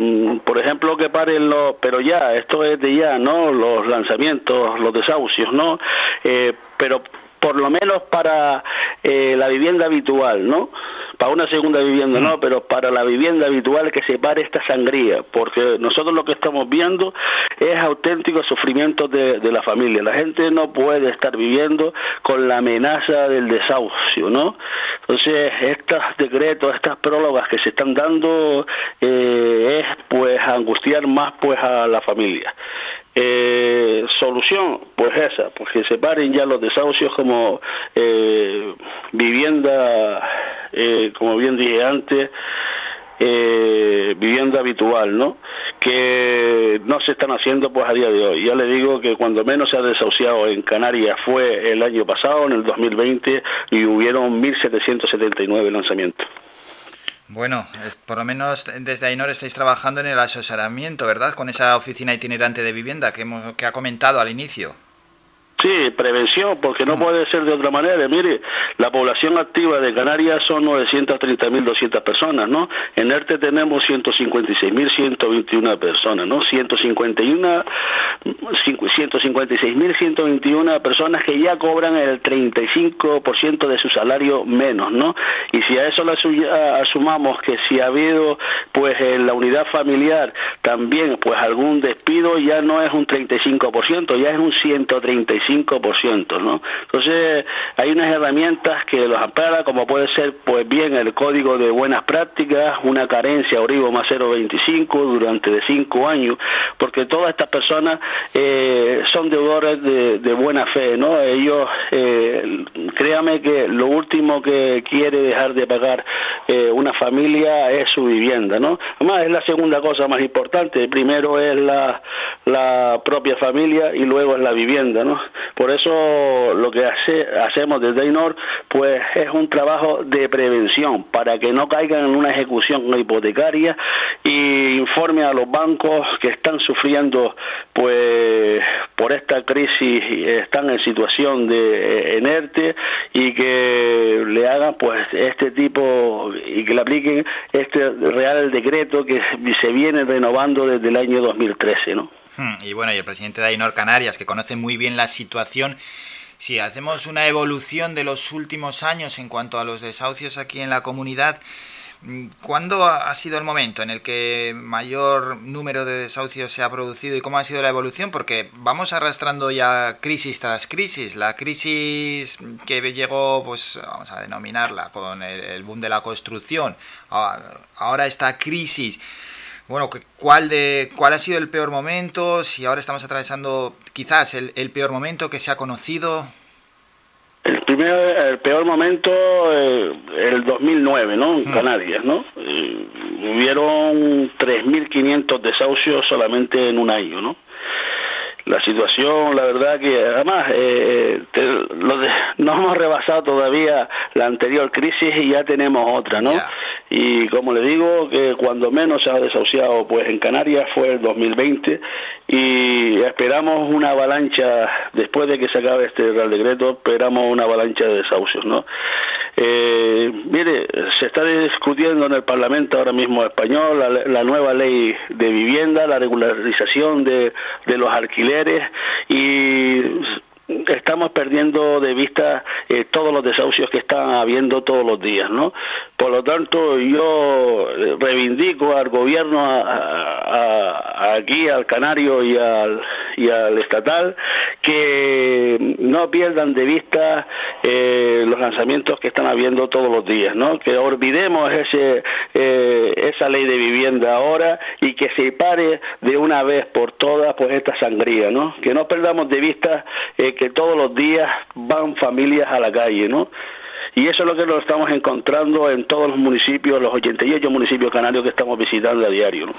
por ejemplo, que paren los, pero ya, esto es de ya, ¿no? Los lanzamientos, los desahucios, ¿no? Pero por lo menos para la vivienda habitual, ¿no? Para una segunda vivienda no, pero para la vivienda habitual que se pare esta sangría, porque nosotros lo que estamos viendo es auténtico sufrimiento de la familia. La gente no puede estar viviendo con la amenaza del desahucio, ¿no? Entonces, estos decretos, estas prórrogas que se están dando es pues angustiar más pues a la familia. Solución, pues esa, pues que separen ya los desahucios como vivienda, como bien dije antes, vivienda habitual, ¿no? Que no se están haciendo pues a día de hoy. Ya le digo que cuando menos se ha desahuciado en Canarias fue el año pasado, en el 2020, y hubieron 1.779 lanzamientos. Bueno, por lo menos desde Ainor estáis trabajando en el asesoramiento, ¿verdad? Con esa oficina itinerante de vivienda que ha comentado al inicio. Sí, prevención, porque no puede ser de otra manera. Mire, la población activa de Canarias son 930.200 personas, ¿no? En ERTE tenemos 156.121 personas, ¿no? 156.121 personas que ya cobran el 35% de su salario menos, ¿no? Y si a eso le sumamos que si ha habido, pues en la unidad familiar también, pues algún despido, ya no es un 35%, ya es un 135%, ¿no? Entonces, hay unas herramientas que los ampara, como puede ser, pues bien, el Código de Buenas Prácticas, una carencia Euribor más 0,25 durante de 5 años, porque todas estas personas son deudores de buena fe, ¿no? Ellos, créame que lo último que quiere dejar de pagar una familia es su vivienda, ¿no? Además, es la segunda cosa más importante. Primero es la propia familia y luego es la vivienda, ¿no? Por eso lo que hacemos desde Ainor pues es un trabajo de prevención para que no caigan en una ejecución hipotecaria y informe a los bancos que están sufriendo pues por esta crisis, están en situación de ERTE y que le hagan pues este tipo y que le apliquen este real decreto que se viene renovando desde el año 2013, ¿no? Y bueno, y el presidente de Ainor Canarias, que conoce muy bien la situación, si hacemos una evolución de los últimos años en cuanto a los desahucios aquí en la comunidad, ¿cuándo ha sido el momento en el que mayor número de desahucios se ha producido y cómo ha sido la evolución? Porque vamos arrastrando ya crisis tras crisis. La crisis que llegó, pues vamos a denominarla, con el boom de la construcción. Ahora esta crisis. Bueno, ¿cuál ha sido el peor momento? Si ahora estamos atravesando quizás el peor momento que se ha conocido. El peor momento, el 2009, ¿no? En Canarias, ¿no? Hubieron 3.500 desahucios solamente en un año, ¿no? La situación, la verdad que además no hemos rebasado todavía la anterior crisis y ya tenemos otra, ¿no? Yeah. Y como le digo, que cuando menos se ha desahuciado pues en Canarias fue el 2020 y esperamos una avalancha, después de que se acabe este Real Decreto, esperamos una avalancha de desahucios, ¿no? Mire, se está discutiendo en el Parlamento ahora mismo español la nueva ley de vivienda, la regularización de los alquileres y estamos perdiendo de vista todos los desahucios que están habiendo todos los días, ¿no? Por lo tanto, yo reivindico al gobierno, aquí, al canario y al estatal, que no pierdan de vista los lanzamientos que están habiendo todos los días, ¿no? Que olvidemos esa ley de vivienda ahora y que se pare de una vez por todas pues esta sangría, ¿no? Que no perdamos de vista que todos los días van familias a la calle, ¿no? Y eso es lo que nos estamos encontrando en todos los municipios, los 88 municipios canarios que estamos visitando a diario, ¿no?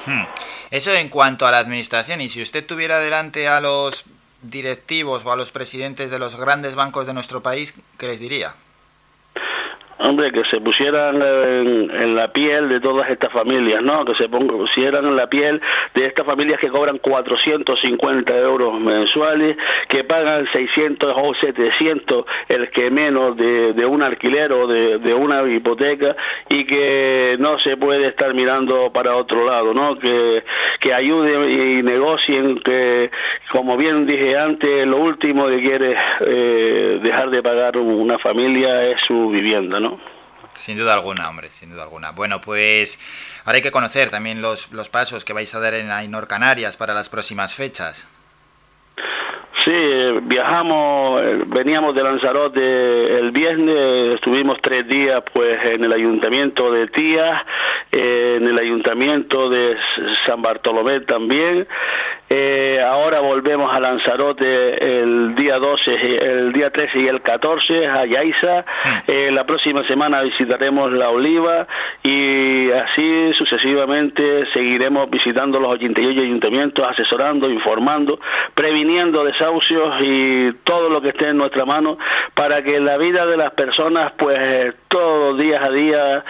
Eso en cuanto a la administración. Y si usted tuviera delante a los directivos o a los presidentes de los grandes bancos de nuestro país, ¿qué les diría? Hombre, que se pusieran en la piel de todas estas familias, ¿no? Que se pusieran en la piel de estas familias que cobran 450 euros mensuales, que pagan 600 o 700, el que menos, de un alquiler o de una hipoteca, y que no se puede estar mirando para otro lado, ¿no? Que ayuden y negocien, que, como bien dije antes, lo último que quiere dejar de pagar una familia es su vivienda, ¿no? Sin duda alguna, hombre, sin duda alguna. Bueno, pues ahora hay que conocer también los pasos que vais a dar en Ainor Canarias para las próximas fechas. Sí, veníamos de Lanzarote el viernes, estuvimos 3 días pues en el ayuntamiento de Tías, en el ayuntamiento de San Bartolomé también. Ahora volvemos a Lanzarote el día 12, el día 13 y el 14 a Yaiza. La próxima semana visitaremos La Oliva y así sucesivamente seguiremos visitando los 88 ayuntamientos, asesorando, informando, previniendo desahucios y todo lo que esté en nuestra mano para que la vida de las personas pues todo día a día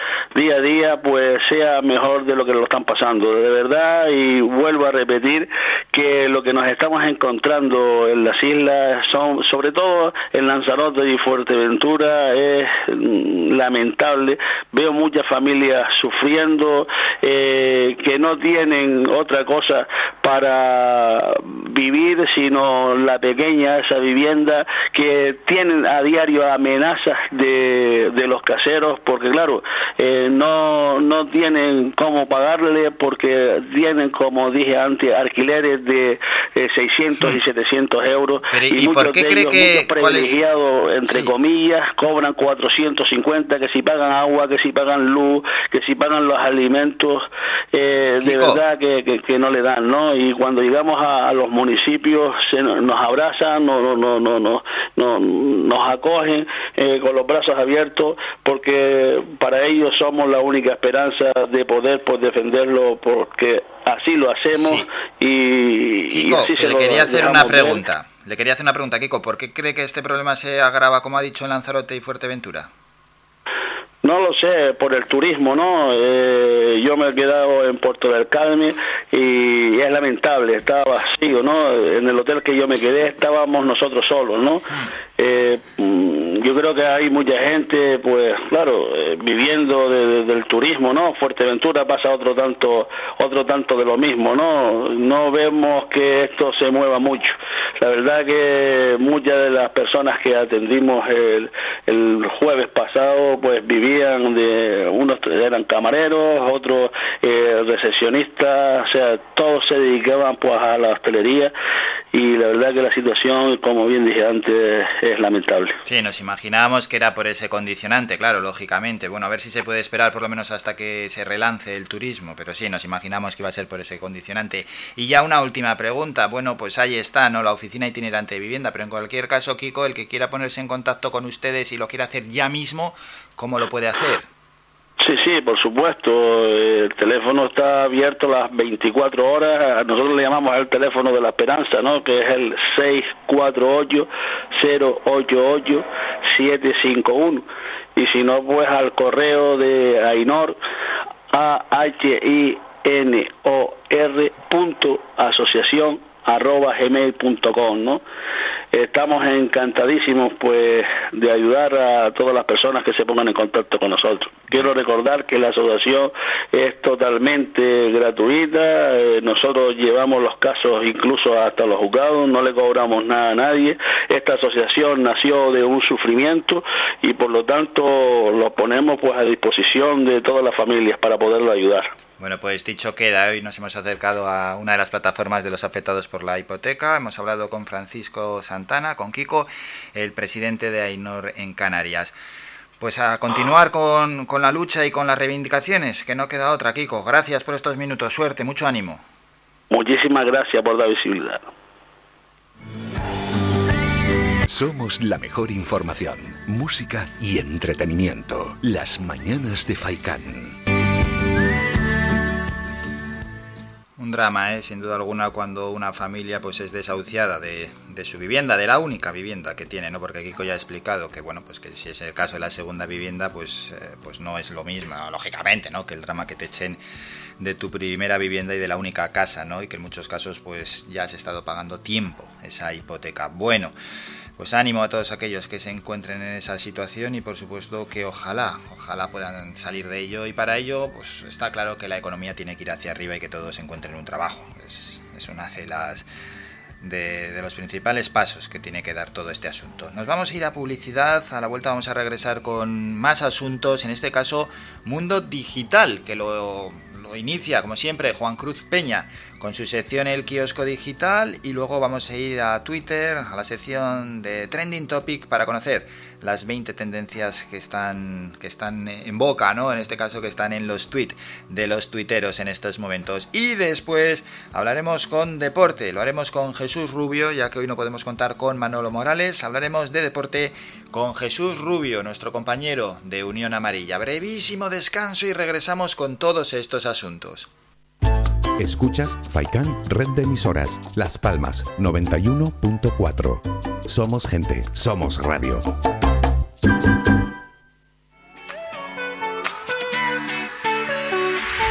pues sea mejor de lo que lo están pasando, de verdad. Y vuelvo a repetir que lo que nos estamos encontrando en las islas, sobre todo en Lanzarote y Fuerteventura, es lamentable. Veo muchas familias sufriendo, que no tienen otra cosa para vivir sino la pequeña, esa vivienda, que tienen a diario amenazas de los caseros, porque claro, no tienen cómo pagarle, porque tienen, como dije antes, alquileres de 600 y 700 euros. Pero, y muchos de ellos, muchos privilegiados, entre comillas, cobran 450, que si pagan agua, que si pagan luz, que si pagan los alimentos, de verdad que no le dan, ¿no? Y cuando llegamos a los municipios nos abrazan, nos acogen con los brazos abiertos, porque para ellos somos la única esperanza de poder pues defenderlo, porque así lo hacemos. Kiko, así se le quería hacer una pregunta. Le quería hacer una pregunta, Kiko, ¿por qué cree que este problema se agrava, como ha dicho, en Lanzarote y Fuerteventura? No lo sé, por el turismo, ¿no? Yo me he quedado en Puerto del Carmen y es lamentable, estaba vacío, ¿no? En el hotel que yo me quedé estábamos nosotros solos, ¿no? Yo creo que hay mucha gente, pues claro, viviendo del turismo, ¿no? Fuerteventura pasa otro tanto de lo mismo, ¿no? No vemos que esto se mueva mucho. La verdad que muchas de las personas que atendimos el jueves pasado, pues vivían unos eran camareros, otros recepcionistas, o sea, todos se dedicaban pues a la hostelería, y la verdad que la situación, como bien dije antes, es lamentable. Sí, nos imaginábamos que era por ese condicionante, claro, lógicamente. Bueno, a ver si se puede esperar por lo menos hasta que se relance el turismo, pero sí, nos imaginamos que iba a ser por ese condicionante. Y ya una última pregunta, bueno, pues ahí está, ¿no?, la oficina itinerante de vivienda, pero en cualquier caso, Kiko, el que quiera ponerse en contacto con ustedes y lo quiera hacer ya mismo, ¿cómo lo puede hacer? Sí, por supuesto, el teléfono está abierto las 24 horas, nosotros le llamamos el teléfono de la esperanza, ¿no?, que es el 648-088-751, y si no, pues al correo de Ainor, ainor.asociación@gmail.com, ¿no? Estamos encantadísimos pues de ayudar a todas las personas que se pongan en contacto con nosotros. Quiero recordar que la asociación es totalmente gratuita, nosotros llevamos los casos incluso hasta los juzgados, no le cobramos nada a nadie. Esta asociación nació de un sufrimiento y por lo tanto lo ponemos pues a disposición de todas las familias para poderlo ayudar. Bueno, pues dicho queda, hoy nos hemos acercado a una de las plataformas de los afectados por la hipoteca. Hemos hablado con Francisco Santana, con Kiko, el presidente de Ainor en Canarias. Pues a continuar con la lucha y con las reivindicaciones, que no queda otra, Kiko. Gracias por estos minutos, suerte, mucho ánimo. Muchísimas gracias por la visibilidad. Somos la mejor información, música y entretenimiento. Las mañanas de Faikán. Un drama, sin duda alguna, cuando una familia pues es desahuciada de su vivienda, de la única vivienda que tiene, ¿no? Porque Kiko ya ha explicado que, bueno, pues que si es el caso de la segunda vivienda, pues no es lo mismo, lógicamente, ¿no? Que el drama que te echen de tu primera vivienda y de la única casa, ¿no? Y que en muchos casos pues ya has estado pagando tiempo esa hipoteca. Bueno, pues ánimo a todos aquellos que se encuentren en esa situación y por supuesto que ojalá puedan salir de ello, y para ello pues está claro que la economía tiene que ir hacia arriba y que todos encuentren un trabajo. Es una de las de los principales pasos que tiene que dar todo este asunto. Nos vamos a ir a publicidad, a la vuelta vamos a regresar con más asuntos, en este caso Mundo Digital, que lo inicia como siempre Juan Cruz Peña con su sección El Kiosco Digital, y luego vamos a ir a Twitter, a la sección de Trending Topic, para conocer las 20 tendencias que están en boca, ¿no? En este caso, que están en los tweets de los tuiteros en estos momentos. Y después hablaremos con deporte, lo haremos con Jesús Rubio, ya que hoy no podemos contar con Manolo Morales, hablaremos de deporte con Jesús Rubio, nuestro compañero de Unión Amarilla. Brevísimo descanso y regresamos con todos estos asuntos. Escuchas Faikán, Red de Emisoras, Las Palmas, 91.4. Somos gente, somos radio.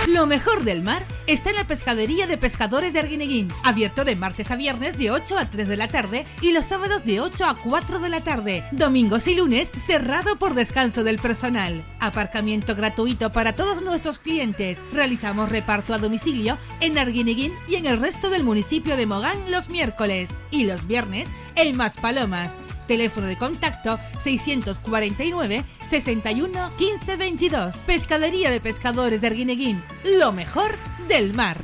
Lo mejor del mar está en la pescadería de pescadores de Arguineguín, abierto de martes a viernes de 8 a 3 de la tarde y los sábados de 8 a 4 de la tarde, domingos y lunes cerrado por descanso del personal. Aparcamiento gratuito para todos nuestros clientes. Realizamos reparto a domicilio en Arguineguín y en el resto del municipio de Mogán los miércoles y los viernes en Maspalomas. Teléfono de contacto 649 61 15 22. Pescadería de Pescadores de Arguineguín. Lo mejor del mar.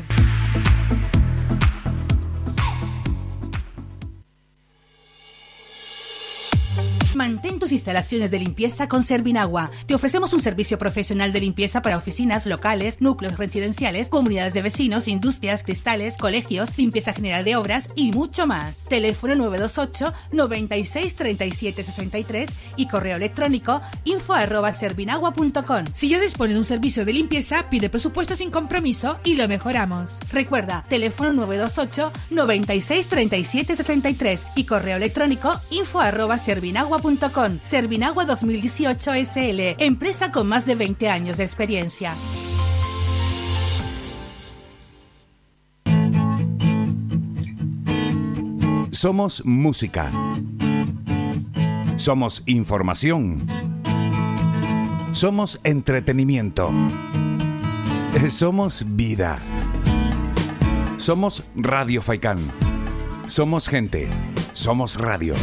Mantén tus instalaciones de limpieza con Servinagua. Te ofrecemos un servicio profesional de limpieza para oficinas, locales, núcleos residenciales, comunidades de vecinos, industrias, cristales, colegios, limpieza general de obras y mucho más. Teléfono 928 96 37 63 y correo electrónico info@servinagua.com. Si ya dispones de un servicio de limpieza, pide presupuesto sin compromiso y lo mejoramos. Recuerda, teléfono 928 96 37 63 y correo electrónico info@servinagua.com. Servinagua 2018 SL, empresa con más de 20 años de experiencia. Somos música. Somos información. Somos entretenimiento. Somos vida. Somos Radio Faikán. Somos gente. Somos radio.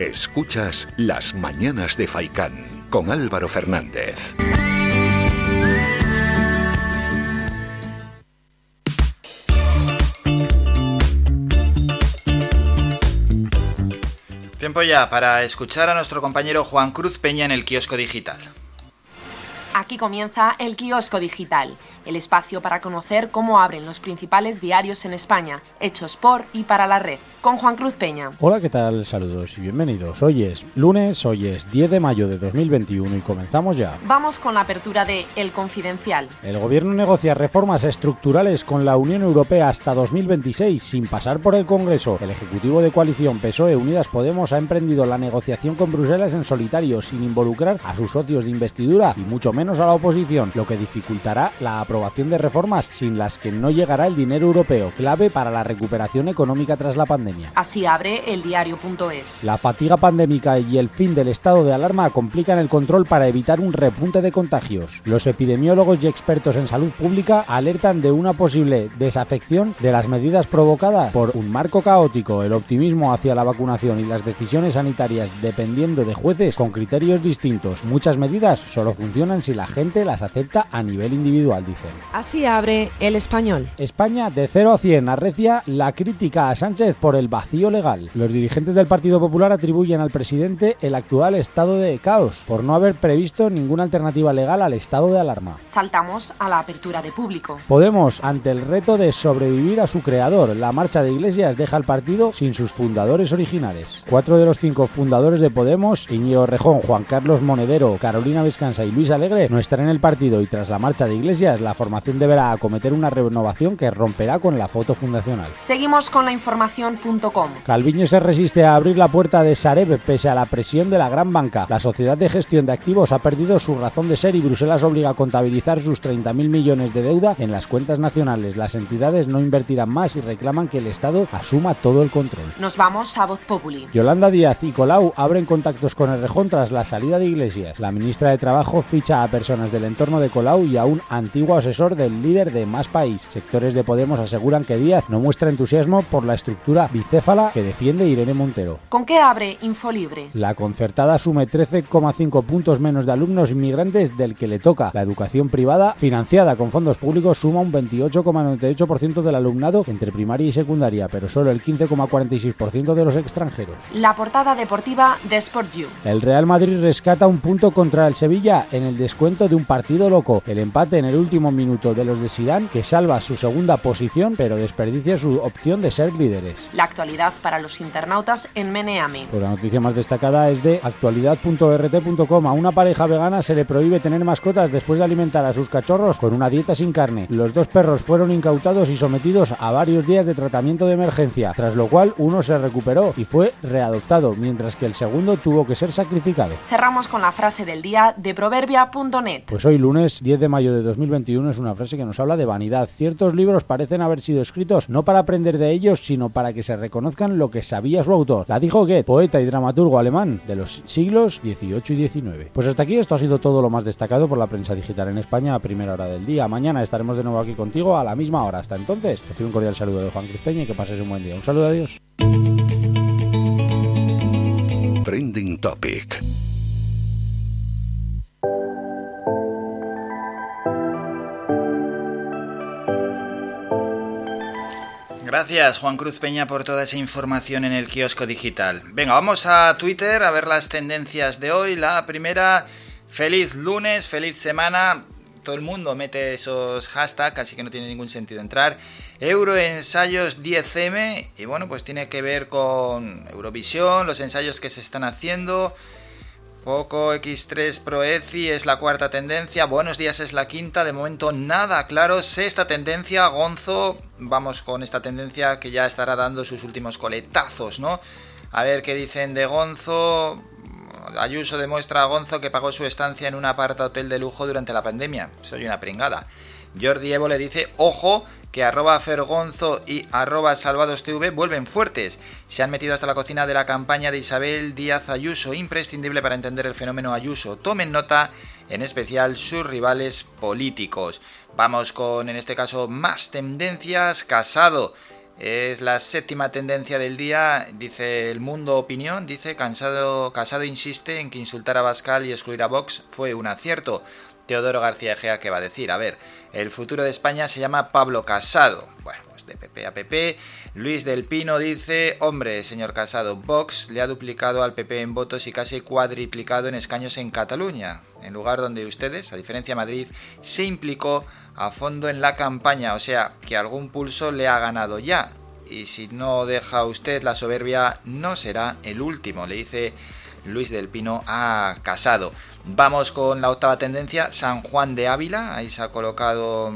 Escuchas Las Mañanas de Faikán con Álvaro Fernández. Tiempo ya para escuchar a nuestro compañero Juan Cruz Peña en El Kiosco Digital. Aquí comienza El Kiosco Digital, el espacio para conocer cómo abren los principales diarios en España, hechos por y para la red, con Juan Cruz Peña. Hola, ¿qué tal? Saludos y bienvenidos. Hoy es lunes, hoy es 10 de mayo de 2021 y comenzamos ya. Vamos con la apertura de El Confidencial. El gobierno negocia reformas estructurales con la Unión Europea hasta 2026 sin pasar por el Congreso. El Ejecutivo de Coalición PSOE Unidas Podemos ha emprendido la negociación con Bruselas en solitario, sin involucrar a sus socios de investidura y mucho menos a la oposición, lo que dificultará la aprobación de reformas sin las que no llegará el dinero europeo, clave para la recuperación económica tras la pandemia. Así abre el diario.es. La fatiga pandémica y el fin del estado de alarma complican el control para evitar un repunte de contagios. Los epidemiólogos y expertos en salud pública alertan de una posible desafección de las medidas provocadas por un marco caótico, el optimismo hacia la vacunación y las decisiones sanitarias dependiendo de jueces con criterios distintos. Muchas medidas solo funcionan si la gente las acepta a nivel individual, dice. Cárcel. Así abre El Español. España de 0 a 100 arrecia la crítica a Sánchez por el vacío legal. Los dirigentes del Partido Popular atribuyen al presidente el actual estado de caos por no haber previsto ninguna alternativa legal al estado de alarma. Saltamos a la apertura de público. Podemos, ante el reto de sobrevivir a su creador, la marcha de Iglesias deja al partido sin sus fundadores originales. 4 de los 5 fundadores de Podemos, Íñigo Rejón, Juan Carlos Monedero, Carolina Vescanza y Luis Alegre, no estarán en el partido y tras la marcha de Iglesias, la formación deberá acometer una renovación que romperá con la foto fundacional. Seguimos con lainformación.com. Calviño se resiste a abrir la puerta de Sareb pese a la presión de la gran banca. La sociedad de gestión de activos ha perdido su razón de ser y Bruselas obliga a contabilizar sus 30.000 millones de deuda en las cuentas nacionales. Las entidades no invertirán más y reclaman que el Estado asuma todo el control. Nos vamos a Voz Populi. Yolanda Díaz y Colau abren contactos con Errejón tras la salida de Iglesias. La ministra de Trabajo ficha a personas del entorno de Colau y a un antiguo asesor del líder de Más País. Sectores de Podemos aseguran que Díaz no muestra entusiasmo por la estructura bicéfala que defiende Irene Montero. ¿Con qué abre Infolibre? La concertada asume 13,5 puntos menos de alumnos inmigrantes del que le toca. La educación privada, financiada con fondos públicos, suma un 28,98% del alumnado entre primaria y secundaria, pero solo el 15,46% de los extranjeros. La portada deportiva de SportU. El Real Madrid rescata un punto contra el Sevilla en el descuento de un partido loco. El empate en el último minuto de los de Zidane, que salva su segunda posición, pero desperdicia su opción de ser líderes. La actualidad para los internautas en Meneami. Pues la noticia más destacada es de actualidad.rt.com. A una pareja vegana se le prohíbe tener mascotas después de alimentar a sus cachorros con una dieta sin carne. Los dos perros fueron incautados y sometidos a varios días de tratamiento de emergencia, tras lo cual uno se recuperó y fue readoptado, mientras que el segundo tuvo que ser sacrificado. Cerramos con la frase del día de proverbia.net. Pues hoy lunes 10 de mayo de 2021 es una frase que nos habla de vanidad. Ciertos libros parecen haber sido escritos no para aprender de ellos, sino para que se reconozcan lo que sabía su autor. La dijo Goethe, poeta y dramaturgo alemán de los siglos XVIII y XIX. Pues hasta aquí esto ha sido todo lo más destacado por la prensa digital en España a primera hora del día. Mañana estaremos de nuevo aquí contigo a la misma hora. Hasta entonces, recibe un cordial saludo de Juan Crispeña y que pases un buen día. Un saludo, adiós. Trending Topic. Gracias, Juan Cruz Peña, por toda esa información en el kiosco digital. Venga, vamos a Twitter a ver las tendencias de hoy. La primera, feliz lunes, feliz semana. Todo el mundo mete esos hashtags, así que no tiene ningún sentido entrar. Euroensayos 10M, y bueno, pues tiene que ver con Eurovisión, los ensayos que se están haciendo. Poco X3 Pro ECI es la cuarta tendencia, Buenos Días es la quinta, de momento nada claro. Sexta tendencia, Gonzo. Vamos con esta tendencia que ya estará dando sus últimos coletazos, ¿no? A ver qué dicen de Gonzo. Ayuso demuestra a Gonzo que pagó su estancia en un apartahotel de lujo durante la pandemia. Soy una pringada. Jordi Evo le dice, ojo, que @fergonzo y @salvadostv vuelven fuertes. Se han metido hasta la cocina de la campaña de Isabel Díaz Ayuso, imprescindible para entender el fenómeno Ayuso. Tomen nota, en especial sus rivales políticos. Vamos con, en este caso, más tendencias. Casado es la séptima tendencia del día, dice El Mundo Opinión, dice Casado insiste en que insultar a Abascal y excluir a Vox fue un acierto. Teodoro García Egea, ¿qué va a decir? A ver, el futuro de España se llama Pablo Casado. Bueno, pues de PP a PP. Luis del Pino dice, hombre, señor Casado, Vox le ha duplicado al PP en votos y casi cuadriplicado en escaños en Cataluña, en lugar donde ustedes, a diferencia de Madrid, se implicó a fondo en la campaña, o sea, que algún pulso le ha ganado ya. Y si no deja usted la soberbia, no será el último, le dice Luis del Pino a Casado. Vamos con la octava tendencia, San Juan de Ávila. Ahí se ha colocado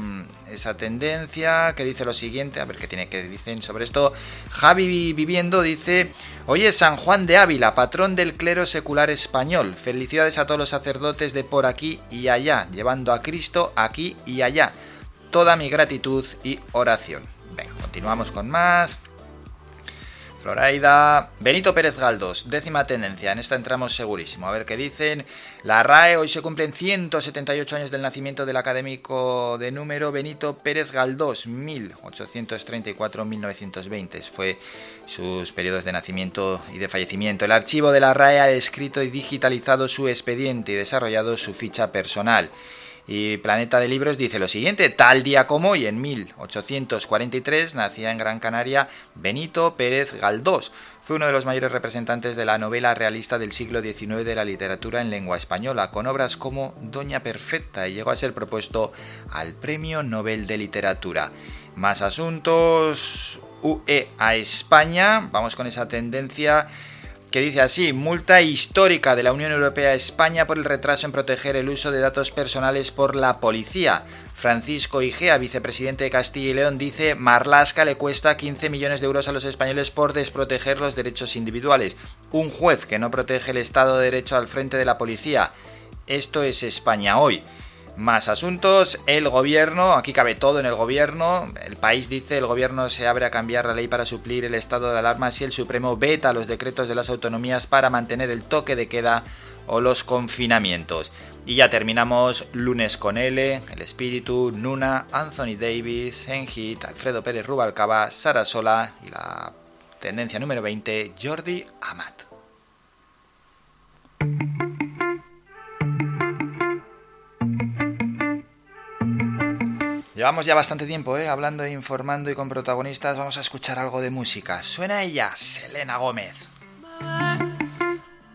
esa tendencia que dice lo siguiente, a ver qué tiene que dicen sobre esto. Javi Viviendo dice, oye, San Juan de Ávila, patrón del clero secular español. Felicidades a todos los sacerdotes de por aquí y allá, llevando a Cristo aquí y allá. Toda mi gratitud y oración. Venga, continuamos con más. Floraida. Benito Pérez Galdós, décima tendencia, en esta entramos segurísimo, a ver qué dicen. La RAE, hoy se cumplen 178 años del nacimiento del académico de número Benito Pérez Galdós, 1834-1920, fue sus periodos de nacimiento y de fallecimiento. El archivo de la RAE ha escrito y digitalizado su expediente y desarrollado su ficha personal. Y Planeta de Libros dice lo siguiente: tal día como hoy, en 1843, nacía en Gran Canaria Benito Pérez Galdós. Fue uno de los mayores representantes de la novela realista del siglo XIX de la literatura en lengua española, con obras como Doña Perfecta, y llegó a ser propuesto al Premio Nobel de Literatura. Más asuntos. UE a España. Vamos con esa tendencia que dice así: multa histórica de la Unión Europea a España por el retraso en proteger el uso de datos personales por la policía. Francisco Igea, vicepresidente de Castilla y León, dice: Marlaska le cuesta 15 millones de euros a los españoles por desproteger los derechos individuales. Un juez que no protege el Estado de Derecho al frente de la policía. Esto es España hoy. Más asuntos. El gobierno, aquí cabe todo en el gobierno. El País dice: el gobierno se abre a cambiar la ley para suplir el estado de alarma si el Supremo veta los decretos de las autonomías para mantener el toque de queda o los confinamientos. Y ya terminamos. Lunes con L, El Espíritu, Nuna, Anthony Davis, Enhit, Alfredo Pérez Rubalcaba, Sara Sola y la tendencia número 20, Jordi Amat. Llevamos ya bastante tiempo, hablando e informando y con protagonistas. Vamos a escuchar algo de música. Suena ella, Selena Gómez. Bebé,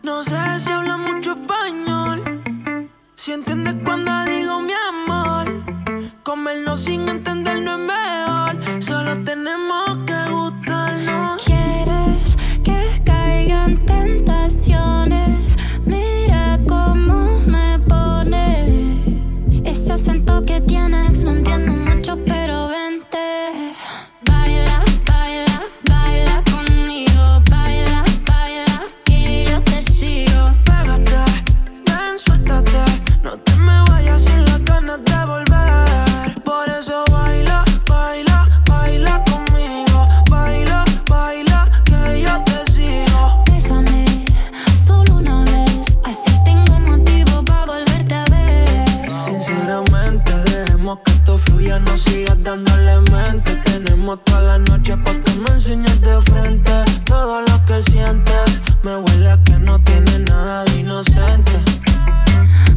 no sé si habla mucho español, si entiendes cuando digo mi amor. Comernos sin entendernos es mejor, solo tenemos que gustarnos. Quieres que caigan tentaciones, mira cómo me pones. Ese acento que tienes, no entiendo mucho, pero vente. Baila, baila, baila conmigo. Baila, baila, que yo te sigo. Pégate, ven, suéltate. No te me vayas sin las ganas de volver. Por eso baila, baila, baila conmigo. Baila, baila, que yo te sigo. Bésame, solo una vez. Así tengo motivo para volverte a ver. Sinceramente, dejemos que esto fluya, no sigas dándole mente. Tenemos toda la noche pa' que me enseñes de frente todo lo que sientes. Me huele a que no tiene nada de inocente.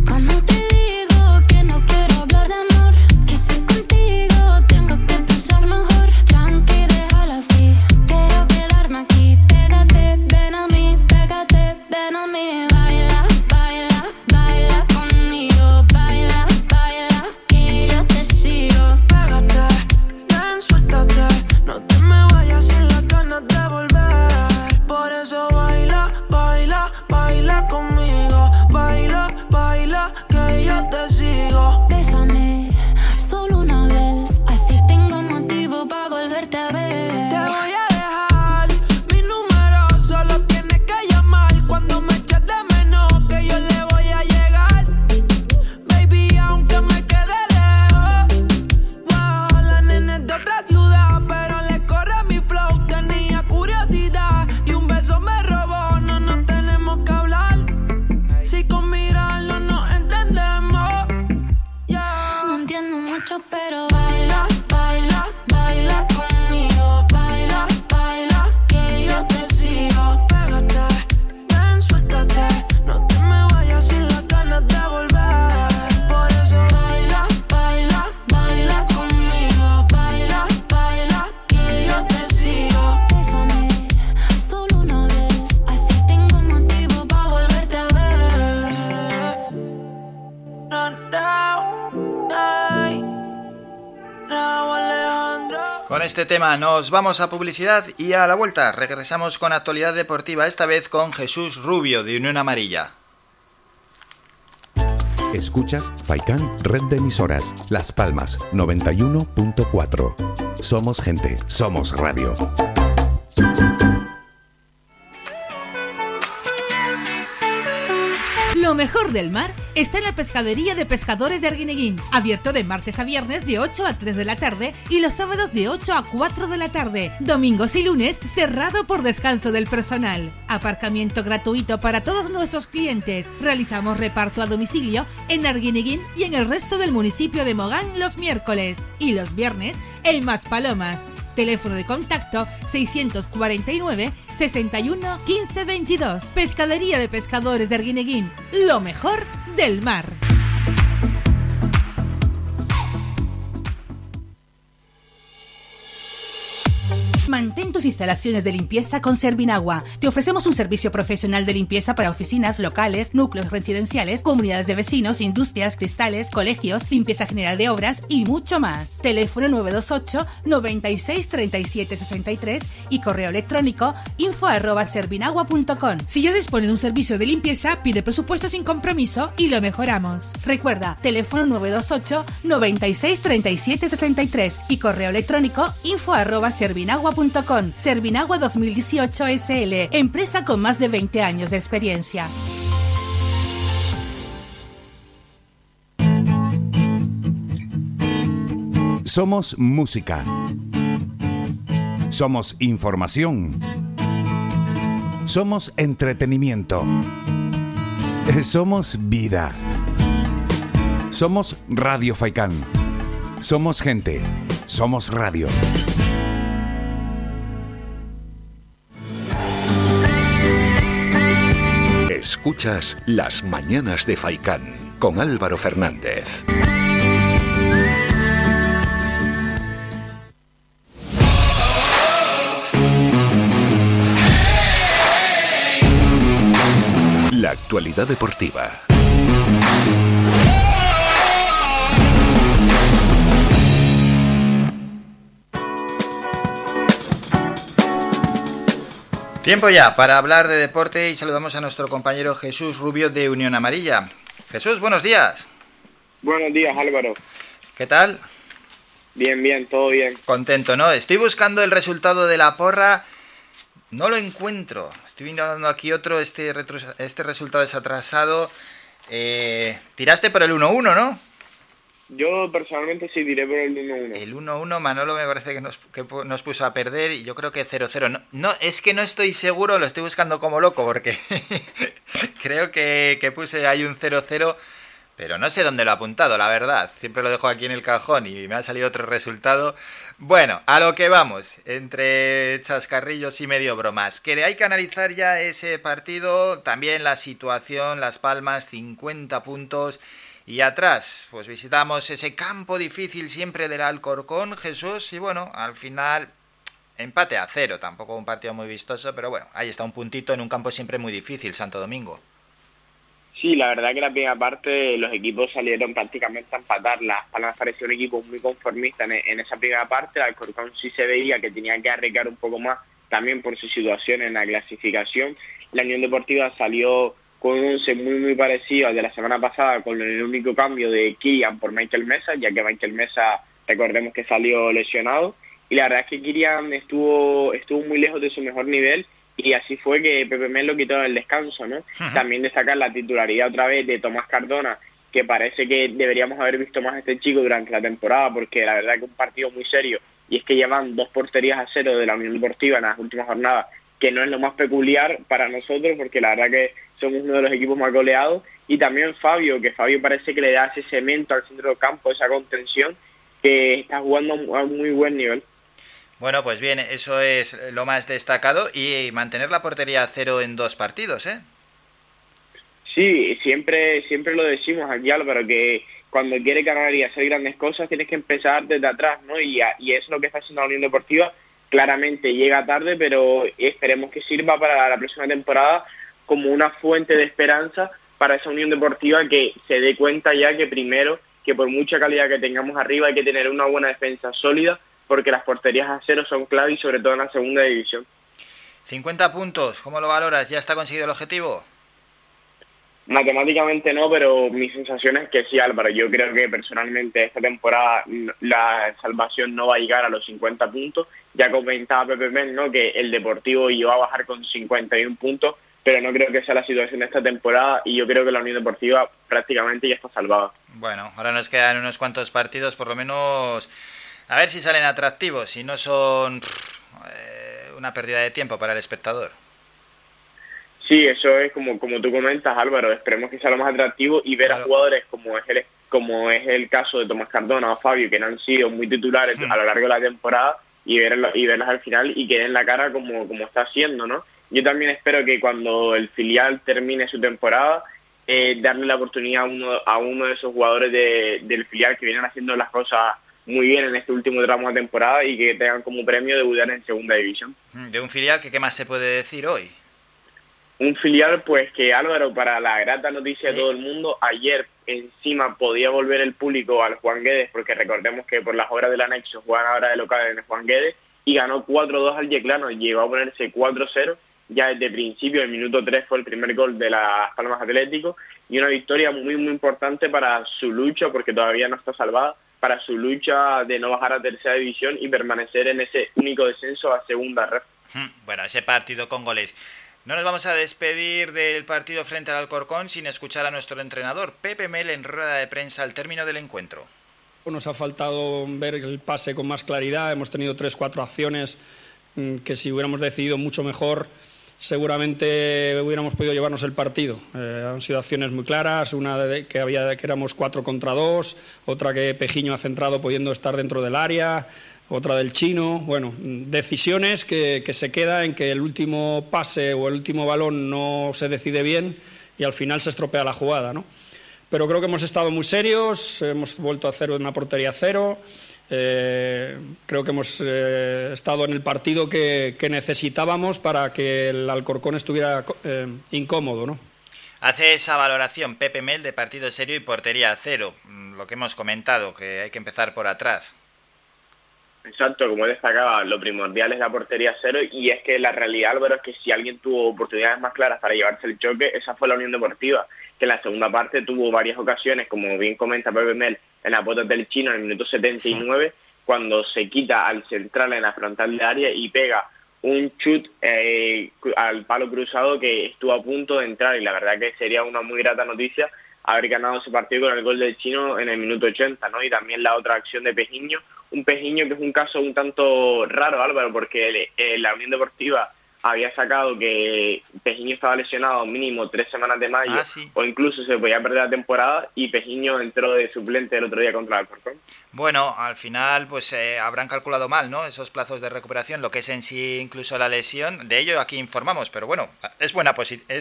¿Cómo te digo que no quiero hablar de amor? Que si contigo tengo que pensar mejor. Tranqui, déjalo así, quiero quedarme aquí. Pégate, ven a mí, pégate, ven a mí. Baila, baila, baila conmigo. Baila, baila, que yo te sigo. Pégate, ven, suéltate. No te me vayas sin las ganas de volver. Por eso baila, baila, baila conmigo. Baila, baila, que yo te sigo. Bésame, solo una vez. Así tengo motivo para volverte a ver. Te voy a dejar mi número, solo tienes que llamar. Cuando me eches de menos, que yo le voy a llegar. Baby, aunque me quede lejos. Wow, la nena es de otra ciudad, pero le corre mi flow. Tenía curiosidad y un beso me robó. No nos tenemos que hablar, si con mirarlo nos entendemos. Yeah. No entiendo mucho, pero baila, baila, baila conmigo. Baila, baila, que yo te sigo. Pégate, ven, suéltate. No te me vayas sin las ganas de volver. Por eso baila, baila, baila conmigo. Baila, baila, que yo te sigo. Bésame, solo una vez. Así tengo motivo para volverte a ver. Con este tema nos vamos a publicidad y a la vuelta regresamos con actualidad deportiva, esta vez con Jesús Rubio de Unión Amarilla. Escuchas Faikán, Red de Emisoras, Las Palmas 91.4. Somos gente, somos radio. Lo mejor del mar está en la pescadería de Pescadores de Arguineguín, abierto de martes a viernes de 8 a 3 de la tarde y los sábados de 8 a 4 de la tarde, domingos y lunes cerrado por descanso del personal. Aparcamiento gratuito para todos nuestros clientes. Realizamos reparto a domicilio en Arguineguín y en el resto del municipio de Mogán los miércoles y los viernes en Maspalomas. Teléfono de contacto 649 61 15 22. Pescadería de Pescadores de Arguineguín, lo mejor del mar. Mantén tus instalaciones de limpieza con Servinagua. Te ofrecemos un servicio profesional de limpieza para oficinas, locales, núcleos residenciales, comunidades de vecinos, industrias, cristales, colegios, limpieza general de obras y mucho más. Teléfono 928-963763 y correo electrónico info@servinagua.com. Si ya dispone de un servicio de limpieza, pide presupuesto sin compromiso y lo mejoramos. Recuerda, teléfono 928-963763 y correo electrónico info@servinagua.com. Servinagua 2018 SL, empresa con más de 20 años de experiencia. Somos música. Somos información. Somos entretenimiento. Somos vida. Somos Radio Faikán. Somos gente. Somos radio. Escuchas Las Mañanas de Faikán con Álvaro Fernández. La actualidad deportiva. Tiempo ya para hablar de deporte y saludamos a nuestro compañero Jesús Rubio de Unión Amarilla. Jesús, buenos días. Buenos días, Álvaro. ¿Qué tal? Bien, todo bien. Contento, ¿no? Estoy buscando el resultado de la porra, no lo encuentro. Estoy mirando aquí otro, este resultado es atrasado. Tiraste por el 1-1, ¿no? Yo personalmente sí tiré por el 1-1. El 1-1, Manolo me parece que nos puso a perder y yo creo que 0-0. No, es que no estoy seguro, lo estoy buscando como loco porque creo que puse ahí un 0-0, pero no sé dónde lo he apuntado, la verdad. Siempre lo dejo aquí en el cajón y me ha salido otro resultado. Bueno, a lo que vamos, entre chascarrillos y medio bromas. Que hay que analizar ya ese partido, también la situación, Las Palmas, 50 puntos... Y atrás, pues visitamos ese campo difícil siempre del Alcorcón, Jesús, y bueno, al final empate a 0, tampoco un partido muy vistoso, pero bueno, ahí está un puntito en un campo siempre muy difícil, Santo Domingo. Sí, la verdad que la primera parte los equipos salieron prácticamente a empatar, Las Palmas parecía un equipo muy conformista en esa primera parte, el Alcorcón sí se veía que tenía que arriesgar un poco más, también por su situación en la clasificación. La Unión Deportiva salió con un once muy parecido al de la semana pasada, con el único cambio de Kirian por Michael Mesa, ya que Michael Mesa, recordemos que salió lesionado, y la verdad es que Kirian estuvo muy lejos de su mejor nivel, y así fue que Pepe Mel lo quitó del descanso, ¿no? Uh-huh. También destacar la titularidad otra vez de Tomás Cardona, que parece que deberíamos haber visto más a este chico durante la temporada, porque la verdad es que un partido muy serio, y es que llevan 2-0 de la Unión Deportiva en las últimas jornadas, que no es lo más peculiar para nosotros, porque la verdad que somos uno de los equipos más goleados, y también Fabio parece que le da ese cemento al centro del campo, esa contención, que está jugando a un muy buen nivel. Bueno, pues bien, eso es lo más destacado, y mantener la portería a 0 en 2 partidos, ¿eh? Sí, siempre lo decimos aquí, Álvaro, que cuando quieres ganar y hacer grandes cosas, tienes que empezar desde atrás, ¿no? Y es lo que está haciendo la Unión Deportiva. Claramente llega tarde, pero esperemos que sirva para la próxima temporada como una fuente de esperanza para esa Unión Deportiva, que se dé cuenta ya que primero, que por mucha calidad que tengamos arriba, hay que tener una buena defensa sólida, porque las porterías a 0 son clave, y sobre todo en la segunda división. 50 puntos, ¿cómo lo valoras? ¿Ya está conseguido el objetivo? Matemáticamente no, pero mi sensación es que sí, Álvaro. Yo creo que personalmente esta temporada la salvación no va a llegar a los 50 puntos. Ya comentaba Pepe Mel, ¿no?, que el Deportivo iba a bajar con 51 puntos, pero no creo que sea la situación de esta temporada, y yo creo que la Unión Deportiva prácticamente ya está salvada. Bueno, ahora nos quedan unos cuantos partidos, por lo menos, a ver si salen atractivos, si no son una pérdida de tiempo para el espectador. Sí, eso es como tú comentas, Álvaro, esperemos que sea lo más atractivo y ver, claro, a jugadores como es el caso de Tomás Cardona o Fabio, que no han sido muy titulares a lo largo de la temporada, y verlos al final y que den la cara como está haciendo, ¿no? Yo también espero que cuando el filial termine su temporada, darle la oportunidad a uno de esos jugadores del filial que vienen haciendo las cosas muy bien en este último tramo de temporada y que tengan como premio debutar en segunda división. De un filial que, ¿qué más se puede decir hoy? Un filial, pues que Álvaro, para la grata noticia de todo el mundo, ayer encima podía volver el público al Juan Guedes, porque recordemos que por las horas del anexo juegan ahora de local en el Juan Guedes, y ganó 4-2 al Yeclano, llegó a ponerse 4-0, ya desde principio, el minuto 3 fue el primer gol de Las Palmas Atlético, y una victoria muy muy importante para su lucha, porque todavía no está salvada, para su lucha de no bajar a tercera división y permanecer en ese único descenso a segunda red. Bueno, ese partido con goles. No nos vamos a despedir del partido frente al Alcorcón sin escuchar a nuestro entrenador, Pepe Mel, en rueda de prensa al término del encuentro. Nos ha faltado ver el pase con más claridad, hemos tenido 3-4 acciones que si hubiéramos decidido mucho mejor seguramente hubiéramos podido llevarnos el partido. Han sido acciones muy claras, una que éramos 4-2, otra que Pejiño ha centrado pudiendo estar dentro del área, otra del Chino. Bueno, decisiones que se queda en que el último pase o el último balón no se decide bien y al final se estropea la jugada, ¿no? Pero creo que hemos estado muy serios, hemos vuelto a hacer una portería cero, creo que hemos estado en el partido que necesitábamos para que el Alcorcón estuviera incómodo, ¿no? Hace esa valoración Pepe Mel de partido serio y portería cero, lo que hemos comentado, que hay que empezar por atrás. Exacto, como destacaba, lo primordial es la portería cero, y es que la realidad, Álvaro, es que si alguien tuvo oportunidades más claras para llevarse el choque, esa fue la Unión Deportiva, que en la segunda parte tuvo varias ocasiones, como bien comenta Pepe Mel, en las botas del Chino en el minuto 79, cuando se quita al central en la frontal del área y pega un chut al palo cruzado que estuvo a punto de entrar, y la verdad que sería una muy grata noticia haber ganado ese partido con el gol del Chino en el minuto 80, ¿no? Y también la otra acción de Pejiño, un Pejiño que es un caso un tanto raro, Álvaro, porque la Unión Deportiva había sacado que Pejiño estaba lesionado mínimo 3 semanas de mayo, o incluso se podía perder la temporada, y Pejiño entró de suplente el otro día contra el Alcorcón. Bueno, al final pues habrán calculado mal, ¿no?, esos plazos de recuperación, lo que es en sí incluso la lesión, de ello aquí informamos, pero bueno, es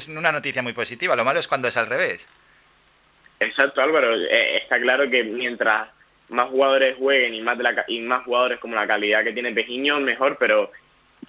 una noticia muy positiva, lo malo es cuando es al revés. Exacto, Álvaro, está claro que mientras más jugadores jueguen y más jugadores como la calidad que tiene Pejiño, mejor, pero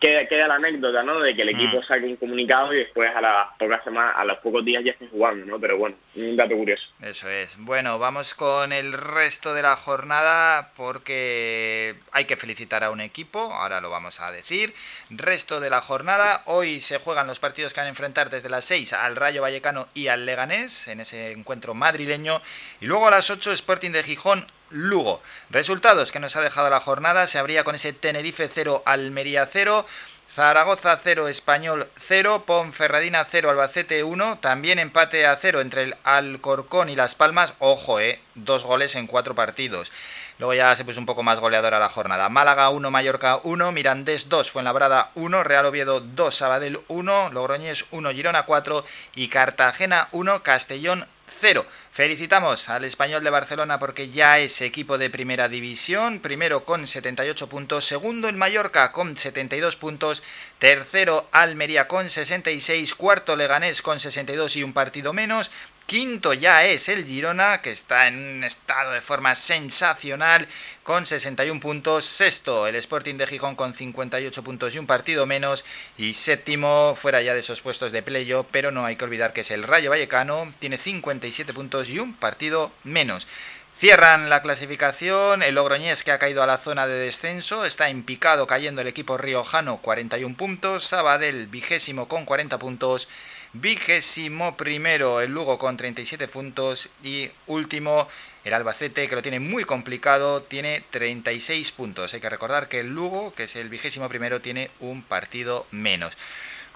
queda la anécdota, ¿no?, de que el equipo saque un comunicado y después a las pocas semanas, a los pocos días ya esté jugando, ¿no? Pero bueno, un dato curioso. Eso es. Bueno, vamos con el resto de la jornada porque hay que felicitar a un equipo, ahora lo vamos a decir. Resto de la jornada, hoy se juegan los partidos que van a enfrentar desde las 6 al Rayo Vallecano y al Leganés, en ese encuentro madrileño, y luego a las 8 Sporting de Gijón, Lugo. Resultados que nos ha dejado la jornada: se abría con ese Tenerife 0, Almería 0, Zaragoza 0, Español 0, Ponferradina 0, Albacete 1, también empate a 0 entre el Alcorcón y Las Palmas, ojo, 2 goles en 4 partidos. Luego ya se puso un poco más goleadora la jornada. Málaga 1, Mallorca 1, Mirandés 2, Fuenlabrada 1, Real Oviedo 2, Sabadell 1, Logroñés 1, Girona 4 y Cartagena 1, Castellón 0. Felicitamos al Español de Barcelona porque ya es equipo de primera división, primero con 78 puntos, segundo el Mallorca con 72 puntos, tercero Almería con 66, cuarto Leganés con 62 y un partido menos, quinto ya es el Girona, que está en un estado de forma sensacional, con 61 puntos. Sexto, el Sporting de Gijón con 58 puntos y un partido menos. Y séptimo, fuera ya de esos puestos de playoff, pero no hay que olvidar que es el Rayo Vallecano, tiene 57 puntos y un partido menos. Cierran la clasificación el Logroñés, que ha caído a la zona de descenso, está en picado cayendo el equipo riojano, 41 puntos. Sabadell, vigésimo con 40 puntos. Vigésimo primero el Lugo con 37 puntos y último el Albacete, que lo tiene muy complicado, tiene 36 puntos. Hay que recordar que el Lugo, que es el 21º, tiene un partido menos.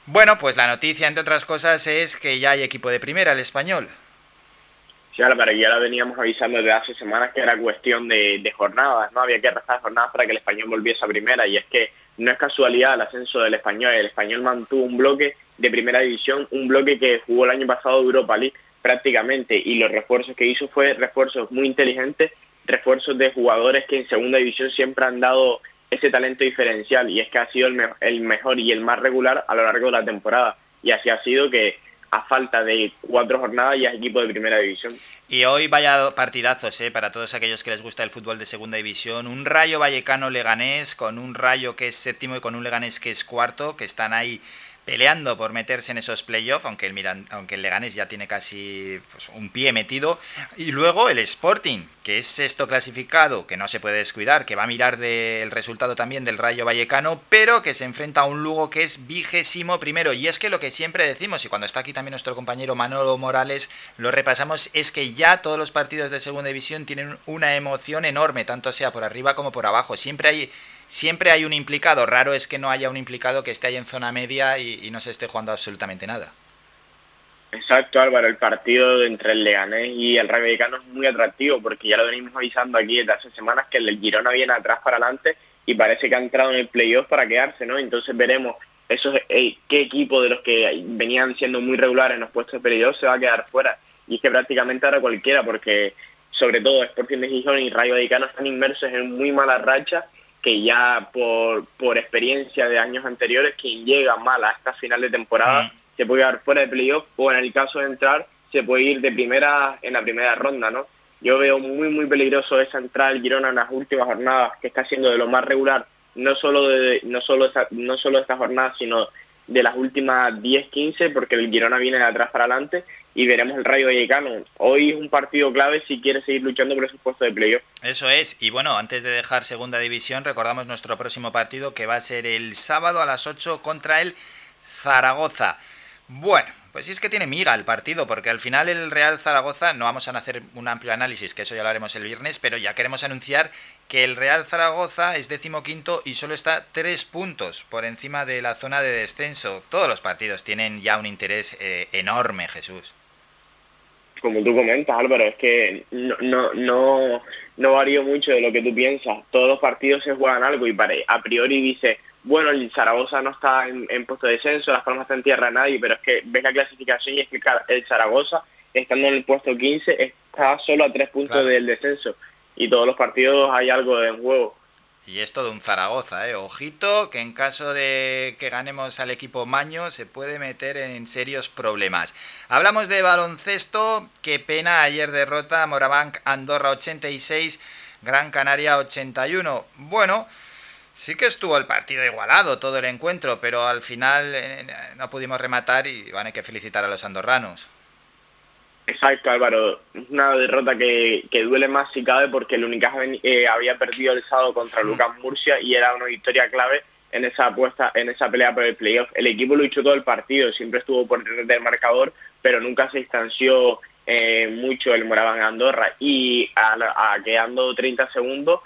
Bueno, pues la noticia, entre otras cosas, es que ya hay equipo de primera, el Español. Sí, Álvaro, ya lo veníamos avisando desde hace semanas que era cuestión de jornadas, ¿no? Había que arrastrar jornadas para que el Español volviese a primera, y es que no es casualidad el ascenso del Español. El Español mantuvo un bloque de primera división, un bloque que jugó el año pasado Europa League prácticamente, y los refuerzos que hizo fue refuerzos muy inteligentes, refuerzos de jugadores que en segunda división siempre han dado ese talento diferencial, y es que ha sido el mejor y el más regular a lo largo de la temporada, y así ha sido que a falta de 4 jornadas ya es equipo de primera división. Y hoy vaya partidazos, para todos aquellos que les gusta el fútbol de segunda división. Un Rayo Vallecano-Leganés, con un Rayo que es séptimo y con un Leganés que es cuarto, que están ahí peleando por meterse en esos playoffs, aunque el Leganés ya tiene casi un pie metido. Y luego el Sporting, que es sexto clasificado, que no se puede descuidar, que va a mirar del resultado también del Rayo Vallecano, pero que se enfrenta a un Lugo que es 21º. Y es que lo que siempre decimos, y cuando está aquí también nuestro compañero Manolo Morales, lo repasamos, es que ya todos los partidos de segunda división tienen una emoción enorme, tanto sea por arriba como por abajo. Siempre hay un implicado. Raro es que no haya un implicado que esté ahí en zona media y no se esté jugando absolutamente nada. Exacto, Álvaro. El partido entre el Leganés y el Rayo Vallecano es muy atractivo porque ya lo venimos avisando aquí desde hace semanas que el Girona viene atrás para adelante y parece que ha entrado en el playoff para quedarse, ¿no? Entonces veremos qué equipo de los que venían siendo muy regulares en los puestos de playoff se va a quedar fuera. Y es que prácticamente ahora cualquiera, porque sobre todo Sporting de Gijón y Rayo Vallecano están inmersos en muy mala racha, que ya por experiencia de años anteriores, quien llega mal a esta final de temporada se puede quedar fuera de playoff o, en el caso de entrar, se puede ir de primera en la primera ronda, ¿no? Yo veo muy, muy peligroso esa entrada del Girona en las últimas jornadas, que está siendo de lo más regular, no solo esta jornada, sino de las últimas 10-15, porque el Girona viene de atrás para adelante. Y veremos el Rayo Vallecano. Hoy es un partido clave si quiere seguir luchando por esos puestos de playoff. Eso es. Y bueno, antes de dejar segunda división, recordamos nuestro próximo partido, que va a ser el sábado a las 8 contra el Zaragoza. Bueno, pues sí, es que tiene miga el partido, porque al final el Real Zaragoza, no vamos a hacer un amplio análisis, que eso ya lo haremos el viernes, pero ya queremos anunciar que el Real Zaragoza es 15º y solo está 3 puntos por encima de la zona de descenso. Todos los partidos tienen ya un interés enorme, Jesús. Como tú comentas, Álvaro, es que no varío mucho de lo que tú piensas. Todos los partidos se juegan algo y a priori dice, bueno, el Zaragoza no está en puesto de descenso, Las Palmas está en tierra de nadie, pero es que ves la clasificación y es que el Zaragoza, estando en el puesto 15, está solo a 3 puntos del descenso. Y todos los partidos hay algo en juego. Y es todo un Zaragoza, Ojito, que en caso de que ganemos al equipo Maño se puede meter en serios problemas. Hablamos de baloncesto. Qué pena, ayer derrota Morabanc Andorra 86, Gran Canaria 81. Bueno, sí que estuvo el partido igualado todo el encuentro, pero al final no pudimos rematar y van a que felicitar a los andorranos. Exacto, Álvaro, una derrota que duele más si cabe, porque el Unicaja había perdido el sábado contra Lucas Murcia y era una victoria clave en esa apuesta, en esa pelea por el playoff. El equipo luchó todo el partido, siempre estuvo por detrás del marcador, pero nunca se distanció mucho el Morabanc Andorra, y quedando 30 segundos,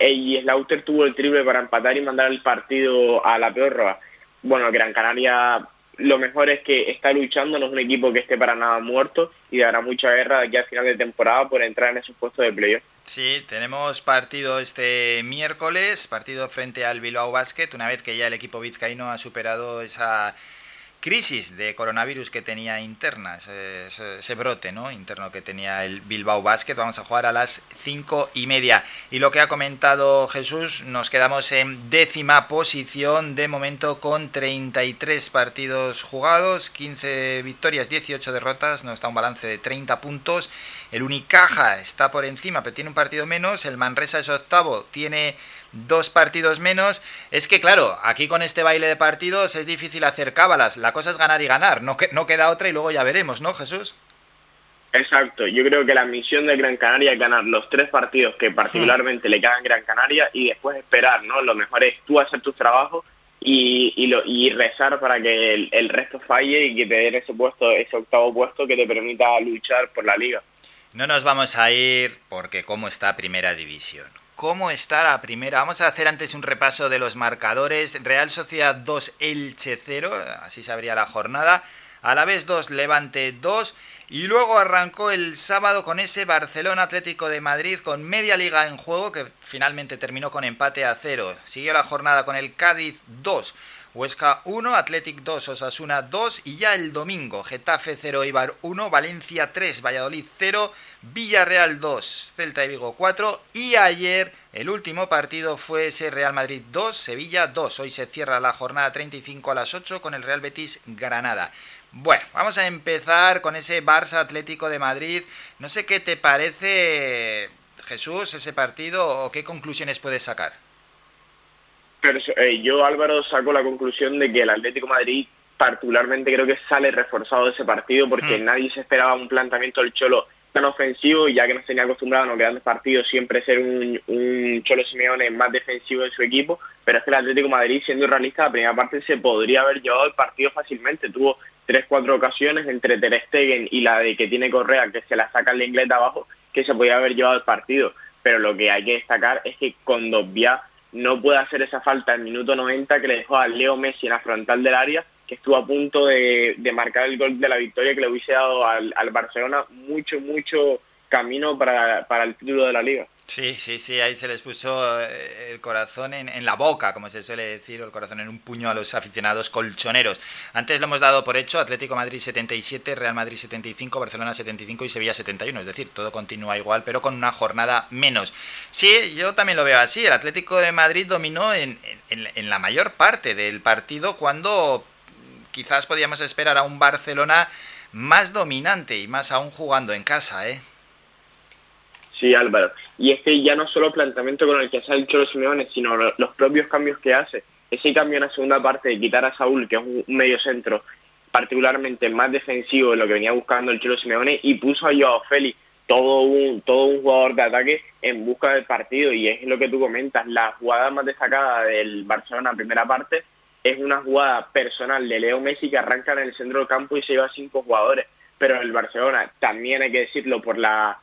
el Slaughter tuvo el triple para empatar y mandar el partido a la prórroga. Bueno, Gran Canaria, lo mejor es que está luchando, no es un equipo que esté para nada muerto y dará mucha guerra de aquí al final de temporada por entrar en esos puestos de playoff. Sí, tenemos partido este miércoles, partido frente al Bilbao Basket, una vez que ya el equipo vizcaíno ha superado esa crisis de coronavirus que tenía interna, ese brote, ¿no?, interno que tenía el Bilbao Basket. Vamos a jugar a las 5:30. Y lo que ha comentado Jesús, nos quedamos en 10ª posición de momento con 33 partidos jugados, 15 victorias, 18 derrotas, nos da un balance de 30 puntos. El Unicaja está por encima, pero tiene un partido menos. El Manresa es 8º, tiene 2 partidos menos. Es que claro, aquí con este baile de partidos es difícil hacer cábalas. La cosa es ganar y ganar, no queda otra, y luego ya veremos, ¿no, Jesús? Exacto, yo creo que la misión de Gran Canaria es ganar los 3 partidos que particularmente le quedan a Gran Canaria y después esperar, ¿no? Lo mejor es tú hacer tus trabajos y rezar para que el resto falle y que te den ese puesto, ese 8º puesto que te permita luchar por la liga. No nos vamos a ir, porque ¿cómo está Primera División? ¿Cómo está la primera? Vamos a hacer antes un repaso de los marcadores. Real Sociedad 2, Elche 0, así se abría la jornada. Alavés 2, Levante 2. Y luego arrancó el sábado con ese Barcelona Atlético de Madrid, con media liga en juego, que finalmente terminó con empate a 0. Siguió la jornada con el Cádiz 2, Huesca 1, Athletic 2, Osasuna 2, y ya el domingo, Getafe 0, Eibar 1, Valencia 3, Valladolid 0, Villarreal 2, Celta y Vigo 4, y ayer el último partido fue ese Real Madrid 2, Sevilla 2. Hoy se cierra la jornada 35 a las 8 con el Real Betis Granada. Bueno, vamos a empezar con ese Barça Atlético de Madrid. No sé qué te parece, Jesús, ese partido o qué conclusiones puedes sacar. Pero, yo, Álvaro, saco la conclusión de que el Atlético de Madrid particularmente creo que sale reforzado de ese partido porque nadie se esperaba un planteamiento del Cholo tan ofensivo, ya que nos tenía acostumbrado en los grandes partidos siempre ser un Cholo Simeone más defensivo de su equipo, pero es que el Atlético de Madrid, siendo realista, la primera parte se podría haber llevado el partido fácilmente. Tuvo 3-4 ocasiones entre Ter Stegen y la de que tiene Correa, que se la saca el inglés de abajo, que se podía haber llevado el partido, pero lo que hay que destacar es que Condovia no puede hacer esa falta al minuto 90 que le dejó a Leo Messi en la frontal del área, que estuvo a punto de marcar el gol de la victoria que le hubiese dado al Barcelona mucho camino para el título de la Liga. Sí, ahí se les puso el corazón en la boca, como se suele decir, o el corazón en un puño a los aficionados colchoneros. Antes lo hemos dado por hecho: Atlético Madrid 77, Real Madrid 75, Barcelona 75 y Sevilla 71, es decir, todo continúa igual, pero con una jornada menos. Sí, yo también lo veo así, el Atlético de Madrid dominó en la mayor parte del partido, cuando quizás podíamos esperar a un Barcelona más dominante, y más aún jugando en casa, ¿eh? Sí, Álvaro. Y es que ya no solo el planteamiento con el que hace el Cholo Simeone, sino los propios cambios que hace. Ese cambio en la segunda parte de quitar a Saúl, que es un mediocentro particularmente más defensivo de lo que venía buscando el Cholo Simeone, y puso a Joao Félix, todo un jugador de ataque en busca del partido. Y es lo que tú comentas, la jugada más destacada del Barcelona en primera parte es una jugada personal de Leo Messi que arranca en el centro del campo y se lleva 5 jugadores. Pero el Barcelona, también hay que decirlo, por la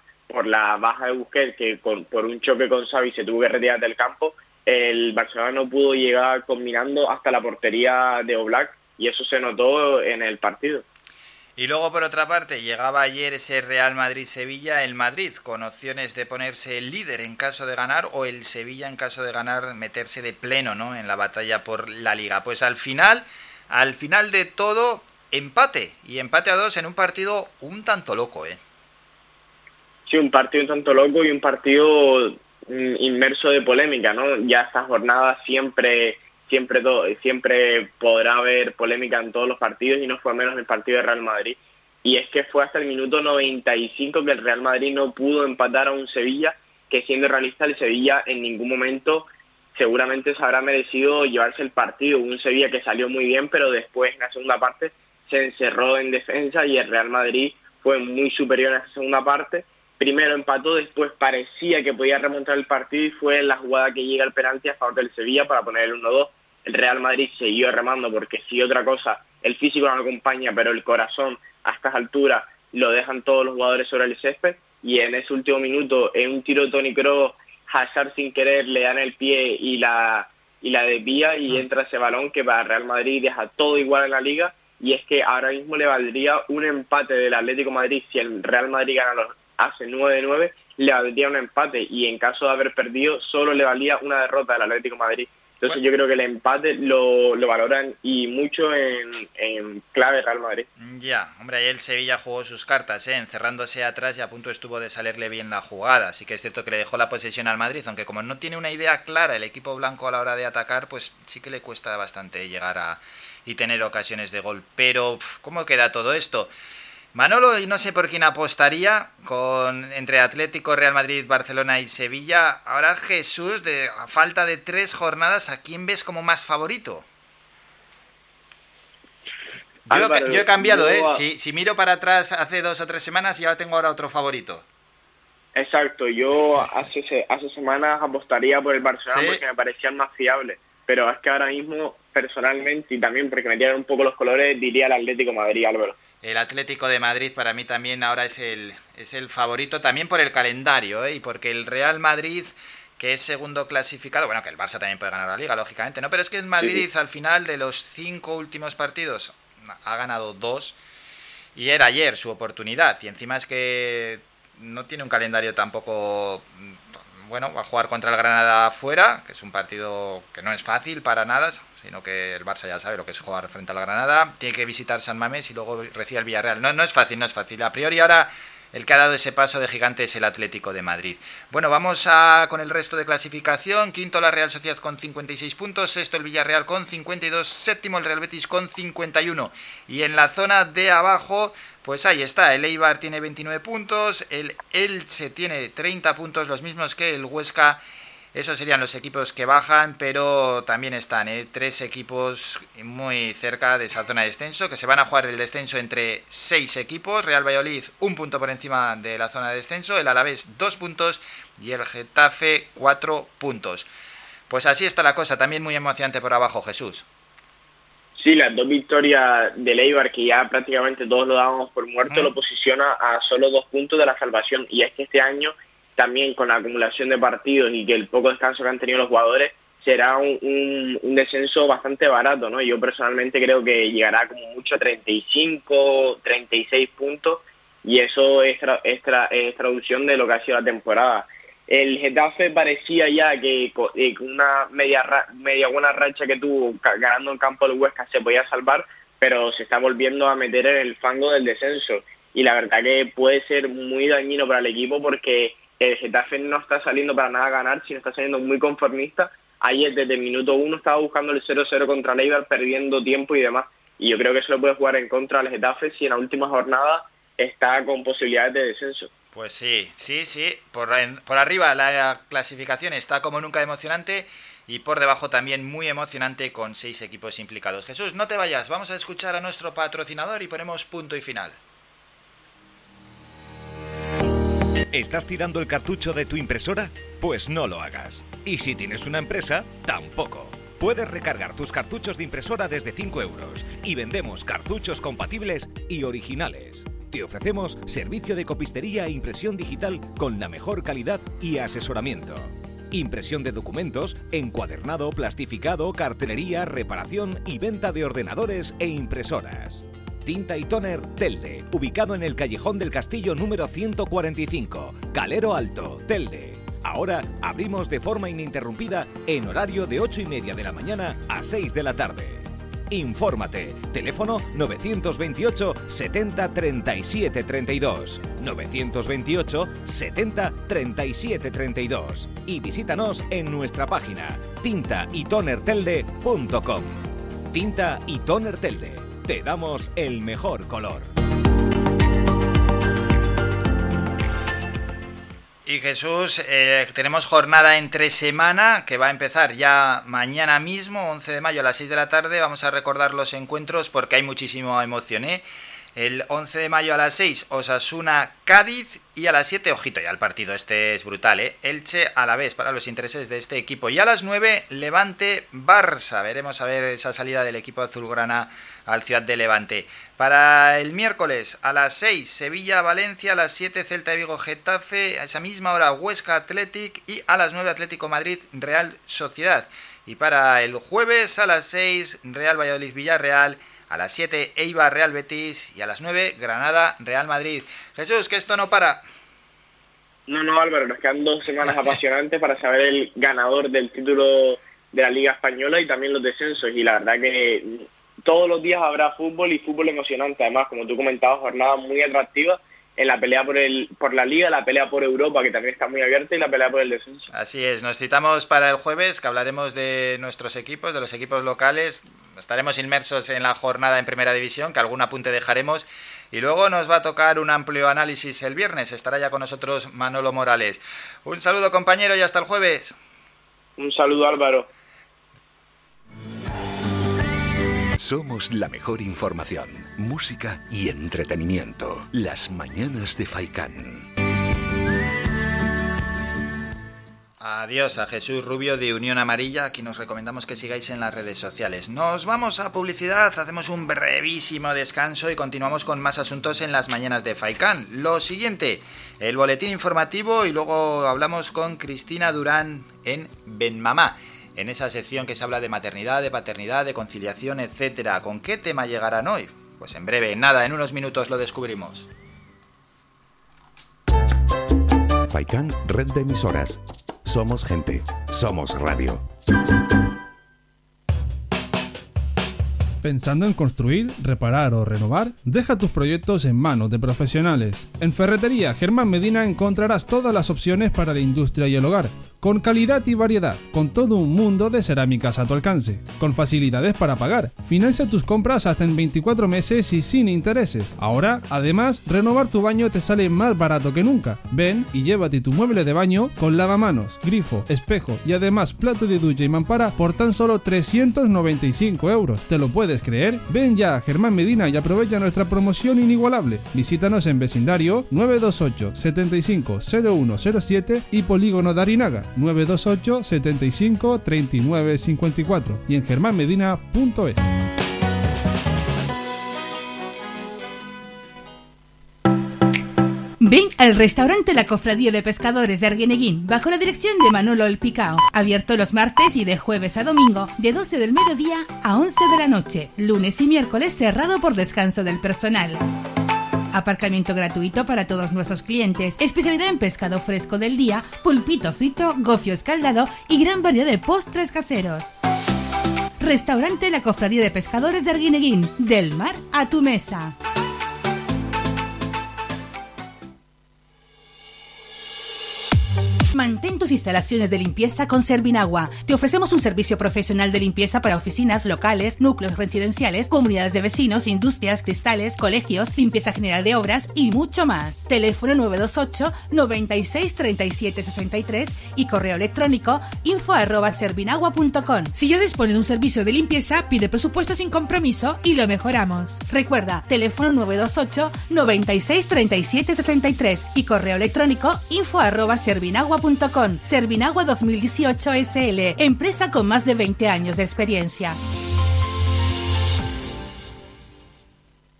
baja de Busquets, que por un choque con Xavi se tuvo que retirar del campo, el Barcelona no pudo llegar combinando hasta la portería de Oblak, y eso se notó en el partido. Y luego, por otra parte, llegaba ayer ese Real Madrid-Sevilla, el Madrid con opciones de ponerse el líder en caso de ganar, o el Sevilla en caso de ganar meterse de pleno, ¿no?, en la batalla por la Liga. Pues al final de todo, empate a 2 en un partido un tanto loco, ¿eh? Sí, un partido un tanto loco y un partido inmerso de polémica, ¿no? Ya esta jornada siempre podrá haber polémica en todos los partidos, y no fue menos el partido de Real Madrid. Y es que fue hasta el minuto 95 que el Real Madrid no pudo empatar a un Sevilla que, siendo realista, el Sevilla en ningún momento seguramente se habrá merecido llevarse el partido. Un Sevilla que salió muy bien, pero después en la segunda parte se encerró en defensa y el Real Madrid fue muy superior en esa segunda parte. Primero empató, después parecía que podía remontar el partido y fue en la jugada que llega el penalti a favor del Sevilla para poner el 1-2. El Real Madrid siguió remando porque, si otra cosa, el físico no acompaña, pero el corazón a estas alturas lo dejan todos los jugadores sobre el césped, y en ese último minuto, en un tiro de Toni Kroos, Hazard sin querer le dan el pie y la desvía y entra ese balón que para Real Madrid deja todo igual en la Liga. Y es que ahora mismo le valdría un empate del Atlético de Madrid. Si el Real Madrid gana los hace 9-9, le valdría un empate, y en caso de haber perdido solo le valía una derrota del Atlético de Madrid. Entonces, bueno, yo creo que el empate lo valoran, y mucho en clave Real Madrid. Ya, hombre, ahí el Sevilla jugó sus cartas, encerrándose atrás, y a punto estuvo de salirle bien la jugada. Así que es cierto que le dejó la posesión al Madrid, aunque como no tiene una idea clara el equipo blanco a la hora de atacar, pues sí que le cuesta bastante llegar a y tener ocasiones de gol. Pero, ¿cómo queda todo esto? Manolo, y no sé por quién apostaría entre Atlético, Real Madrid, Barcelona y Sevilla. Ahora, Jesús, a falta de 3 jornadas, ¿a quién ves como más favorito? Álvaro, yo he cambiado, ¿eh? Si miro para atrás hace 2 o 3 semanas, ya tengo ahora otro favorito. Exacto, yo hace semanas apostaría por el Barcelona, ¿sí?, porque me parecían más fiables. Pero es que ahora mismo, personalmente, y también porque me tiran un poco los colores, diría el Atlético de Madrid, Álvaro. El Atlético de Madrid para mí también ahora es el favorito, también por el calendario, y porque el Real Madrid, que es segundo clasificado, bueno, que el Barça también puede ganar la Liga, lógicamente, ¿no? Pero es que el Madrid, sí, al final de los 5 últimos partidos ha ganado 2, y era ayer su oportunidad, y encima es que no tiene un calendario tampoco. Bueno, va a jugar contra el Granada fuera, que es un partido que no es fácil para nada, sino que el Barça ya sabe lo que es jugar frente al Granada. Tiene que visitar San Mamés y luego recibe al Villarreal. No es fácil. A priori ahora El que ha dado ese paso de gigante es el Atlético de Madrid. Bueno, vamos con el resto de clasificación. Quinto la Real Sociedad con 56 puntos, sexto el Villarreal con 52, séptimo el Real Betis con 51. Y en la zona de abajo, pues ahí está, el Eibar tiene 29 puntos, el Elche tiene 30 puntos, los mismos que el Huesca. Esos serían los equipos que bajan, pero también están tres equipos muy cerca de esa zona de descenso, que se van a jugar el descenso entre seis equipos. Real Valladolid, un punto por encima de la zona de descenso, el Alavés, 2 puntos y el Getafe, 4 puntos. Pues así está la cosa, también muy emocionante por abajo, Jesús. Sí, las 2 victorias del Eibar, que ya prácticamente todos lo dábamos por muerto, lo posiciona a solo 2 puntos de la salvación, y es que este año, también con la acumulación de partidos y que el poco descanso que han tenido los jugadores, será un descenso bastante barato, ¿no? Yo personalmente creo que llegará como mucho a 35, 36 puntos, y eso es traducción de lo que ha sido la temporada. El Getafe parecía ya que con una media buena racha que tuvo ganando en campo del Huesca se podía salvar, pero se está volviendo a meter en el fango del descenso, y la verdad que puede ser muy dañino para el equipo, porque el Getafe no está saliendo para nada a ganar, sino está saliendo muy conformista. Ayer desde el minuto 1 estaba buscando el 0-0 contra el Eibar, perdiendo tiempo y demás. Y yo creo que eso lo puede jugar en contra al Getafe si en la última jornada está con posibilidades de descenso. Pues sí. Por arriba la clasificación está como nunca emocionante, y por debajo también muy emocionante, con 6 equipos implicados. Jesús, no te vayas, vamos a escuchar a nuestro patrocinador y ponemos punto y final. ¿Estás tirando el cartucho de tu impresora? Pues no lo hagas. Y si tienes una empresa, tampoco. Puedes recargar tus cartuchos de impresora desde 5 euros, y vendemos cartuchos compatibles y originales. Te ofrecemos servicio de copistería e impresión digital con la mejor calidad y asesoramiento. Impresión de documentos, encuadernado, plastificado, cartelería, reparación y venta de ordenadores e impresoras. Tinta y Toner Telde, ubicado en el Callejón del Castillo número 145, Calero Alto, Telde. Ahora abrimos de forma ininterrumpida en horario de 8:30 de la mañana a 6 de la tarde. Infórmate, teléfono 928 70 37 32, 928 70 37 32, y visítanos en nuestra página tintaytonertelde.com. Tinta y Toner Telde. Te damos el mejor color. Y Jesús, tenemos jornada entre semana que va a empezar ya mañana mismo, 11 de mayo a las 6 de la tarde. Vamos a recordar los encuentros porque hay muchísima emoción, El 11 de mayo a las 6, Osasuna-Cádiz, y a las 7, ojito ya al partido, este es brutal, Elche a la vez para los intereses de este equipo. Y a las 9, Levante-Barça. Veremos a ver esa salida del equipo azulgrana al Ciudad de Levante. Para el miércoles a las 6, Sevilla-Valencia, a las 7, Celta de Vigo-Getafe, a esa misma hora Huesca-Athletic, y a las 9, Atlético-Madrid-Real Sociedad. Y para el jueves a las 6, Real Valladolid-Villarreal. A las 7, Eibar, Real Betis, y a las 9, Granada, Real Madrid. Jesús, que esto no para. No, Álvaro, nos quedan 2 semanas apasionantes para saber el ganador del título de la Liga Española y también los descensos. Y la verdad que todos los días habrá fútbol, y fútbol emocionante. Además, como tú comentabas, jornada muy atractiva en la pelea por la Liga, la pelea por Europa, que también está muy abierta, y la pelea por el descenso. Así es, nos citamos para el jueves, que hablaremos de nuestros equipos, de los equipos locales. Estaremos inmersos en la jornada en Primera División, que algún apunte dejaremos, y luego nos va a tocar un amplio análisis el viernes. Estará ya con nosotros Manolo Morales. Un saludo, compañero, y hasta el jueves. Un saludo, Álvaro. Somos la mejor información, música y entretenimiento. Las mañanas de Faikán. Adiós a Jesús Rubio de Unión Amarilla, a quien nos recomendamos que sigáis en las redes sociales. Nos vamos a publicidad, hacemos un brevísimo descanso y continuamos con más asuntos en las mañanas de Faikán. Lo siguiente, el boletín informativo, y luego hablamos con Cristina Durán en Benmamá. En esa sección que se habla de maternidad, de paternidad, de conciliación, etcétera. ¿Con qué tema llegarán hoy? Pues en breve, en unos minutos lo descubrimos. Faikán, red de emisoras. Somos gente, somos radio. pensando en construir, reparar o renovar? Deja tus proyectos en manos de profesionales. En Ferretería Germán Medina encontrarás todas las opciones para la industria y el hogar, con calidad y variedad, con todo un mundo de cerámicas a tu alcance, con facilidades para pagar. Financia tus compras hasta en 24 meses y sin intereses. Ahora, además, renovar tu baño te sale más barato que nunca. Ven y llévate tu mueble de baño con lavamanos, grifo, espejo y además plato de ducha y mampara por tan solo 395 €. ¿Te lo puedes creer? Ven ya a Germán Medina y aprovecha nuestra promoción inigualable. Visítanos en vecindario 928 75 0107 y polígono Darinaga 928 75 39 54 y en germanmedina.es. Ven al restaurante La Cofradía de Pescadores de Arguineguín, bajo la dirección de Manolo El Picao. Abierto los martes y de jueves a domingo, de 12 del mediodía a 11 de la noche. Lunes y miércoles cerrado por descanso del personal. Aparcamiento gratuito para todos nuestros clientes. Especialidad en pescado fresco del día, pulpito frito, gofio escaldado y gran variedad de postres caseros. Restaurante La Cofradía de Pescadores de Arguineguín. Del mar a tu mesa. Mantén tus instalaciones de limpieza con Servinagua. Te ofrecemos un servicio profesional de limpieza para oficinas, locales, núcleos residenciales, comunidades de vecinos, industrias, cristales, colegios, limpieza general de obras y mucho más. Teléfono 928 96 37 63 y correo electrónico info@servinagua.com. Si ya dispones de un servicio de limpieza, pide presupuesto sin compromiso y lo mejoramos. Recuerda, teléfono 928 96 37 63 y correo electrónico info@servinagua.com. Servinagua 2018 SL, empresa con más de 20 años de experiencia.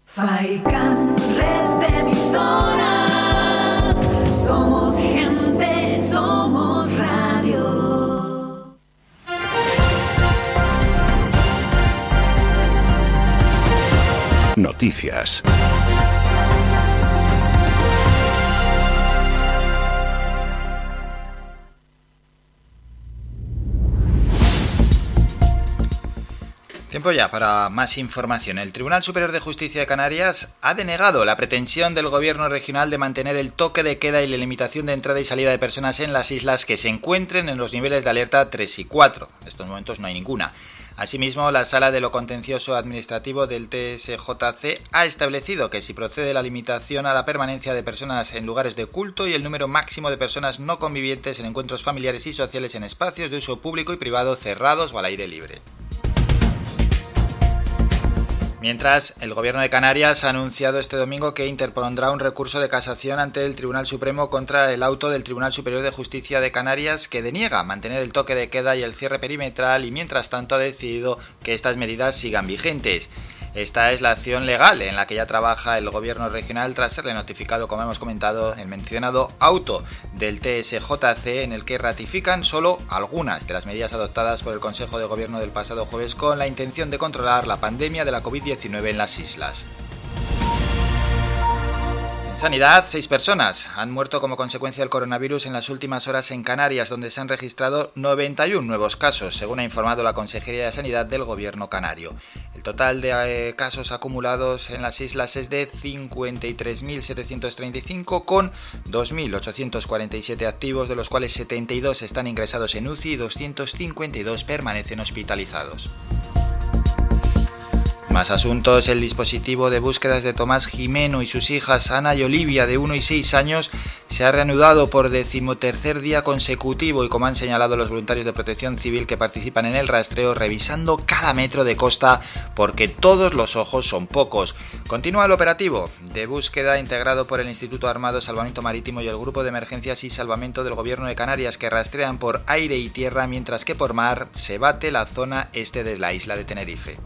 Faikan, red de emisoras. Somos gente, somos radio. Noticias. Tiempo ya para más información. El Tribunal Superior de Justicia de Canarias ha denegado la pretensión del Gobierno regional de mantener el toque de queda y la limitación de entrada y salida de personas en las islas que se encuentren en los niveles de alerta 3 y 4. En estos momentos no hay ninguna. Asimismo, la Sala de lo Contencioso Administrativo del TSJC ha establecido que si procede la limitación a la permanencia de personas en lugares de culto y el número máximo de personas no convivientes en encuentros familiares y sociales en espacios de uso público y privado cerrados o al aire libre. Mientras, el Gobierno de Canarias ha anunciado este domingo que interpondrá un recurso de casación ante el Tribunal Supremo contra el auto del Tribunal Superior de Justicia de Canarias que deniega mantener el toque de queda y el cierre perimetral y mientras tanto ha decidido que estas medidas sigan vigentes. Esta es la acción legal en la que ya trabaja el Gobierno regional tras serle notificado, como hemos comentado, el mencionado auto del TSJC en el que ratifican solo algunas de las medidas adoptadas por el Consejo de Gobierno del pasado jueves con la intención de controlar la pandemia de la COVID-19 en las islas. Sanidad, 6 personas han muerto como consecuencia del coronavirus en las últimas horas en Canarias, donde se han registrado 91 nuevos casos, según ha informado la Consejería de Sanidad del Gobierno canario. El total de casos acumulados en las islas es de 53.735, con 2.847 activos, de los cuales 72 están ingresados en UCI y 252 permanecen hospitalizados. Más asuntos, el dispositivo de búsquedas de Tomás Jimeno y sus hijas Ana y Olivia, de 1 y 6 años, se ha reanudado por 13º día consecutivo y, como han señalado los voluntarios de Protección Civil que participan en el rastreo, revisando cada metro de costa porque todos los ojos son pocos. Continúa el operativo de búsqueda integrado por el Instituto Armado Salvamento Marítimo y el Grupo de Emergencias y Salvamento del Gobierno de Canarias, que rastrean por aire y tierra, mientras que por mar se bate la zona este de la isla de Tenerife.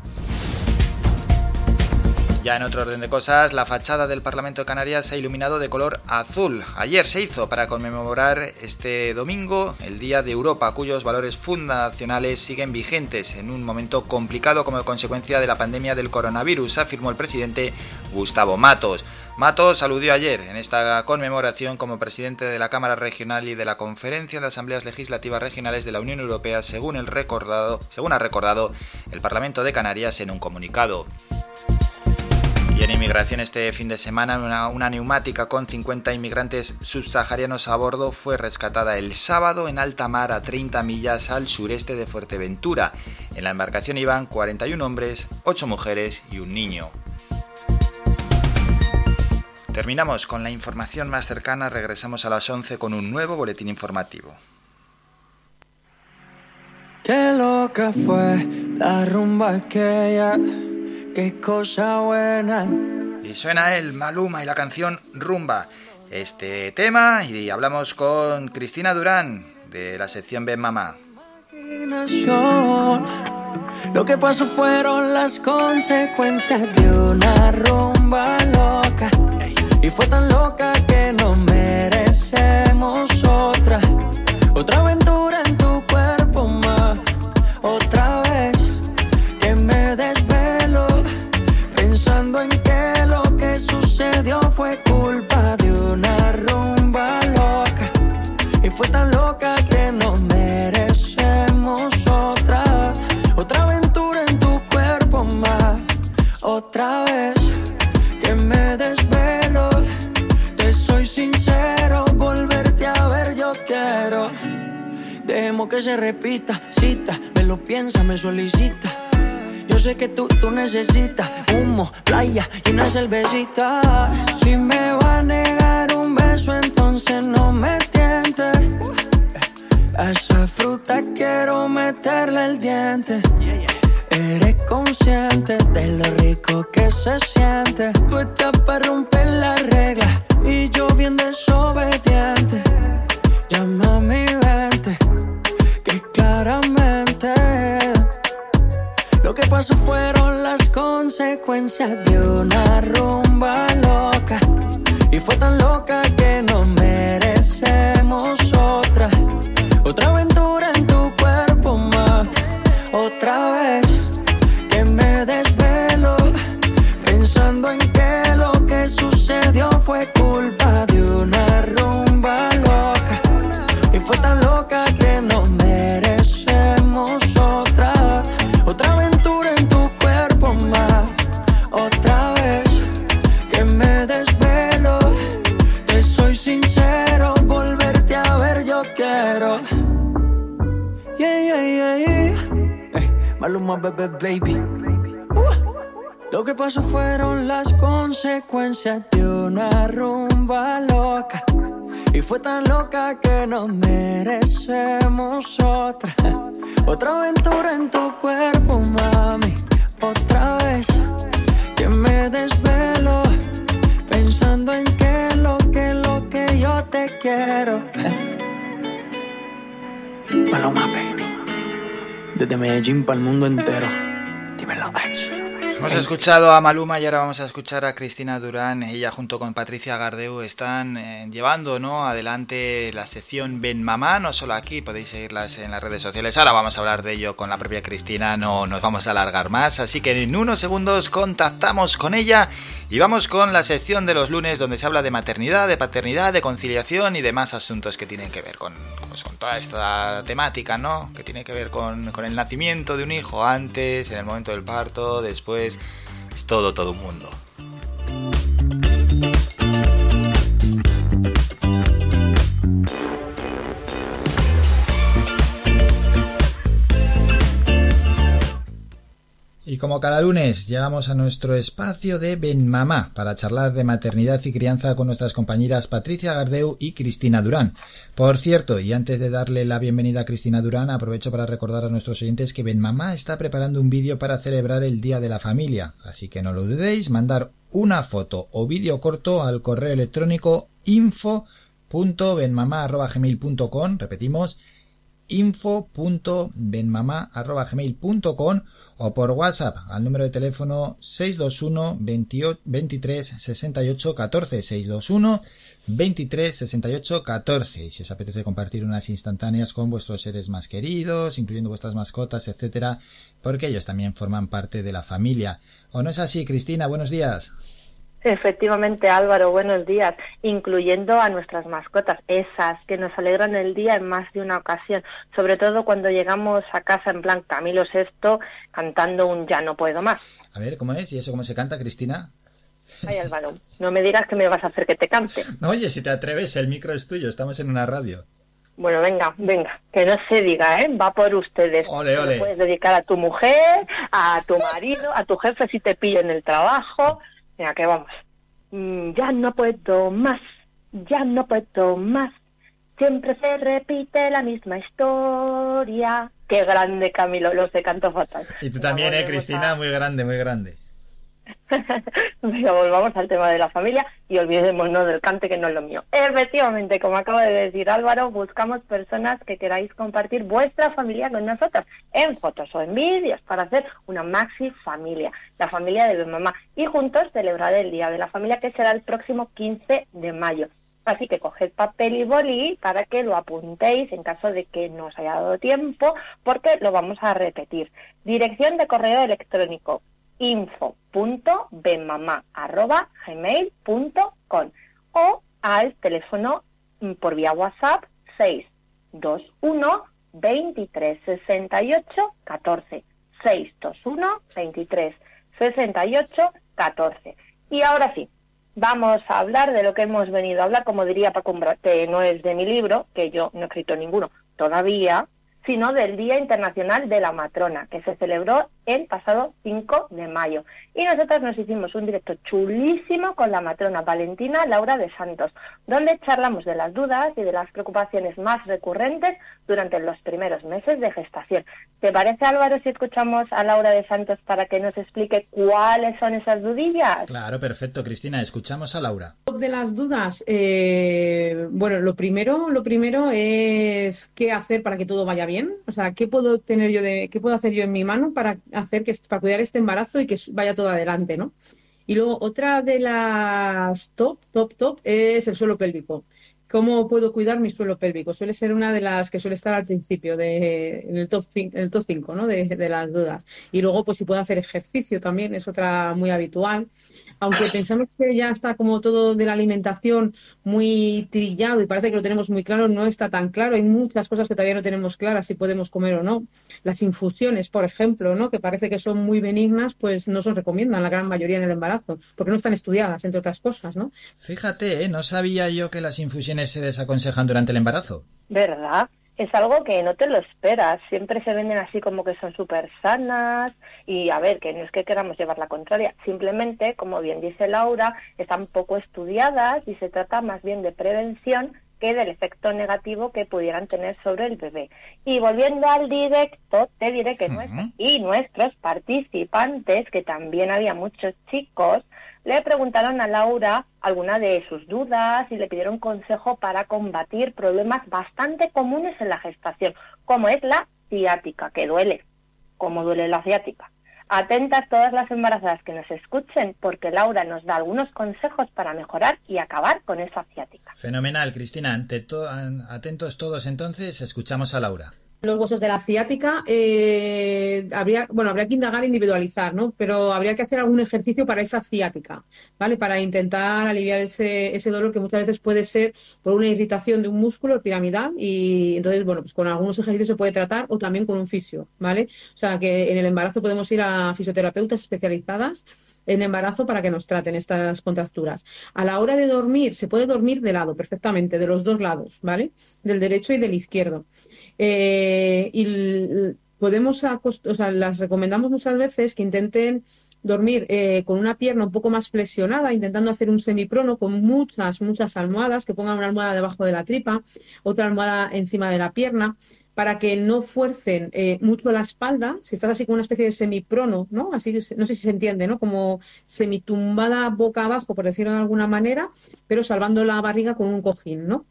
Ya en otro orden de cosas, la fachada del Parlamento de Canarias se ha iluminado de color azul. Ayer se hizo para conmemorar este domingo el Día de Europa, cuyos valores fundacionales siguen vigentes en un momento complicado como consecuencia de la pandemia del coronavirus, afirmó el presidente Gustavo Matos. Matos aludió ayer en esta conmemoración como presidente de la Cámara Regional y de la Conferencia de Asambleas Legislativas Regionales de la Unión Europea, según ha recordado el Parlamento de Canarias en un comunicado. Y en inmigración, este fin de semana una neumática con 50 inmigrantes subsaharianos a bordo fue rescatada el sábado en alta mar a 30 millas al sureste de Fuerteventura. En la embarcación iban 41 hombres, 8 mujeres y un niño. Terminamos con la información más cercana, regresamos a las 11 con un nuevo boletín informativo. Qué loca fue la rumba aquella. ¡Qué cosa buena! Y suena el Maluma y la canción Rumba. Este tema, y hablamos con Cristina Durán, de la sección Ven Mamá. Lo que pasó fueron las consecuencias de una rumba loca. Y fue tan loca que nos merecemos otra. Otra aventura en tu cuerpo, más. Otra vez que me desvelo pensando en que lo que sucedió fue culpa de una rumba loca. Y fue tan loca que nos merecemos otra. Otra aventura en tu cuerpo, más. Otra vez que me desvelo. Te soy sincero, volverte a ver yo quiero. Dejemos que se repita, cita, me lo piensa, me solicita. Yo sé que tú necesitas humo, playa y una cervecita. Si me va a negar un beso, entonces no me tientes. A esa fruta quiero meterle el diente. Eres consciente de lo rico que se siente. Tú estás para romper la regla y yo bien desobediente. Llama a mi vente, que claramente lo que pasó fueron las consecuencias de una rumba loca. Y fue tan loca que nos merecemos otra. Otra aventura en tu cuerpo, más. Otra vez que me desvelo pensando en que lo que sucedió fue culpa de una rumba loca. Y fue tan loca que nos merecemos otra. Otra aventura en tu cuerpo, más. Otra vez que me desvelo. Te soy sincero, volverte a ver yo quiero. Yeah, yeah, yeah. Hey, Maluma, bebé, baby. Lo que pasó fueron las consecuencias de una rumba loca. Y fue tan loca que nos merecemos otra. Otra aventura en tu cuerpo, mami. Otra vez que me desvelo pensando en que yo te quiero. Maluma, baby. Desde Medellín para el mundo entero. Dímelo, H. Hemos escuchado a Maluma y ahora vamos a escuchar a Cristina Durán. Ella junto con Patricia Gardeu están llevando, ¿no?, adelante la sección Ven Mamá. No solo aquí, podéis seguirlas en las redes sociales. Ahora vamos a hablar de ello con la propia Cristina, no nos vamos a alargar más. Así que en unos segundos contactamos con ella y vamos con la sección de los lunes donde se habla de maternidad, de paternidad, de conciliación y demás asuntos que tienen que ver con toda esta temática, ¿no?, que tiene que ver con el nacimiento de un hijo, antes, en el momento del parto, después. Es todo un mundo. Y como cada lunes, llegamos a nuestro espacio de Ven Mamá para charlar de maternidad y crianza con nuestras compañeras Patricia Gardeu y Cristina Durán. Por cierto, y antes de darle la bienvenida a Cristina Durán, aprovecho para recordar a nuestros oyentes que Ven Mamá está preparando un vídeo para celebrar el Día de la Familia. Así que no lo dudéis, mandar una foto o vídeo corto al correo electrónico info.benmamá@gmail.com, repetimos, info.benmamá@gmail.com o por WhatsApp al número de teléfono 621 23 68 14 621 23 68 14 y si os apetece compartir unas instantáneas con vuestros seres más queridos, incluyendo vuestras mascotas, etcétera, porque ellos también forman parte de la familia. ¿O no es así, Cristina? Buenos días. Efectivamente, Álvaro, buenos días, incluyendo a nuestras mascotas, esas que nos alegran el día en más de una ocasión, sobre todo cuando llegamos a casa en plan Camilo VI cantando un Ya no puedo más. A ver, ¿cómo es? ¿Y eso cómo se canta, Cristina? Ay, Álvaro, no me digas que me vas a hacer que te cante. No, oye, si te atreves, el micro es tuyo, estamos en una radio. Bueno, venga, que no se diga, va por ustedes. Ole, ole. Te puedes dedicar a tu mujer, a tu marido, a tu jefe si te pillo en el trabajo. Mira, que vamos. Ya no puedo más, ya no puedo más. Siempre se repite la misma historia. Qué grande, Camilo, los de Canto Fatal. Y tú también, Cristina, muy grande, muy grande. Venga, volvamos al tema de la familia y olvidémonos del cante, que no es lo mío. Efectivamente, como acaba de decir Álvaro, buscamos personas que queráis compartir vuestra familia con nosotros en fotos o en vídeos para hacer una maxi familia, la familia de Benmamá, y juntos celebrar el Día de la Familia, que será el próximo 15 de mayo. Así que coged papel y boli para que lo apuntéis en caso de que no os haya dado tiempo, porque lo vamos a repetir. Dirección de correo electrónico: info.benmamá@gmail.com o al teléfono por vía WhatsApp 621 23 68 14 621 23 68 14. Y ahora sí, vamos a hablar de lo que hemos venido a hablar, como diría Paco Umbral, que no es de mi libro, que yo no he escrito ninguno todavía, sino del Día Internacional de la Matrona, que se celebró el pasado 5 de mayo. Y nosotros nos hicimos un directo chulísimo con la matrona Valentina Laura de Santos, donde charlamos de las dudas y de las preocupaciones más recurrentes durante los primeros meses de gestación. ¿Te parece, Álvaro, si escuchamos a Laura de Santos para que nos explique cuáles son esas dudillas? Claro, perfecto, Cristina, escuchamos a Laura. De las dudas, bueno, lo primero es qué hacer para que todo vaya bien. O sea, ¿qué puedo hacer yo en mi mano para cuidar este embarazo y que vaya todo adelante, ¿no? Y luego otra de las top es el suelo pélvico. ¿Cómo puedo cuidar mi suelo pélvico? Suele ser una de las que suele estar al principio, en el top 5, ¿no?, de las dudas. Y luego, pues, si puedo hacer ejercicio también, es otra muy habitual. Aunque pensamos que ya está como todo de la alimentación muy trillado y parece que lo tenemos muy claro, no está tan claro. Hay muchas cosas que todavía no tenemos claras, si podemos comer o no. Las infusiones, por ejemplo, ¿no?, que parece que son muy benignas, pues no se recomiendan la gran mayoría en el embarazo, porque no están estudiadas, entre otras cosas, ¿no? Fíjate, no sabía yo que las infusiones se desaconsejan durante el embarazo. ¿Verdad? Es algo que no te lo esperas, siempre se venden así como que son súper sanas y, a ver, que no es que queramos llevar la contraria, simplemente, como bien dice Laura, están poco estudiadas y se trata más bien de prevención que del efecto negativo que pudieran tener sobre el bebé. Y volviendo al directo, te diré que nuestros participantes, que también había muchos chicos, le preguntaron a Laura alguna de sus dudas y le pidieron consejo para combatir problemas bastante comunes en la gestación, como es la ciática, que duele. ¿Cómo duele la ciática? Atentas todas las embarazadas que nos escuchen, porque Laura nos da algunos consejos para mejorar y acabar con esa ciática. Fenomenal, Cristina. Atentos todos, entonces, escuchamos a Laura. Los huesos de la ciática, habría que indagar e individualizar, ¿no? Pero habría que hacer algún ejercicio para esa ciática, ¿vale? Para intentar aliviar ese dolor, que muchas veces puede ser por una irritación de un músculo piramidal, y entonces, bueno, pues con algunos ejercicios se puede tratar, o también con un fisio, ¿vale? O sea, que en el embarazo podemos ir a fisioterapeutas especializadas en embarazo para que nos traten estas contracturas. A la hora de dormir, se puede dormir de lado perfectamente, de los dos lados, ¿vale? Del derecho y del izquierdo. Las recomendamos muchas veces que intenten dormir con una pierna un poco más flexionada, intentando hacer un semiprono con muchas almohadas, que pongan una almohada debajo de la tripa, otra almohada encima de la pierna, para que no fuercen mucho la espalda. Si estás así como una especie de semiprono, ¿no? Así, no sé si se entiende, ¿no? Como semitumbada boca abajo, por decirlo de alguna manera, pero salvando la barriga con un cojín, ¿no?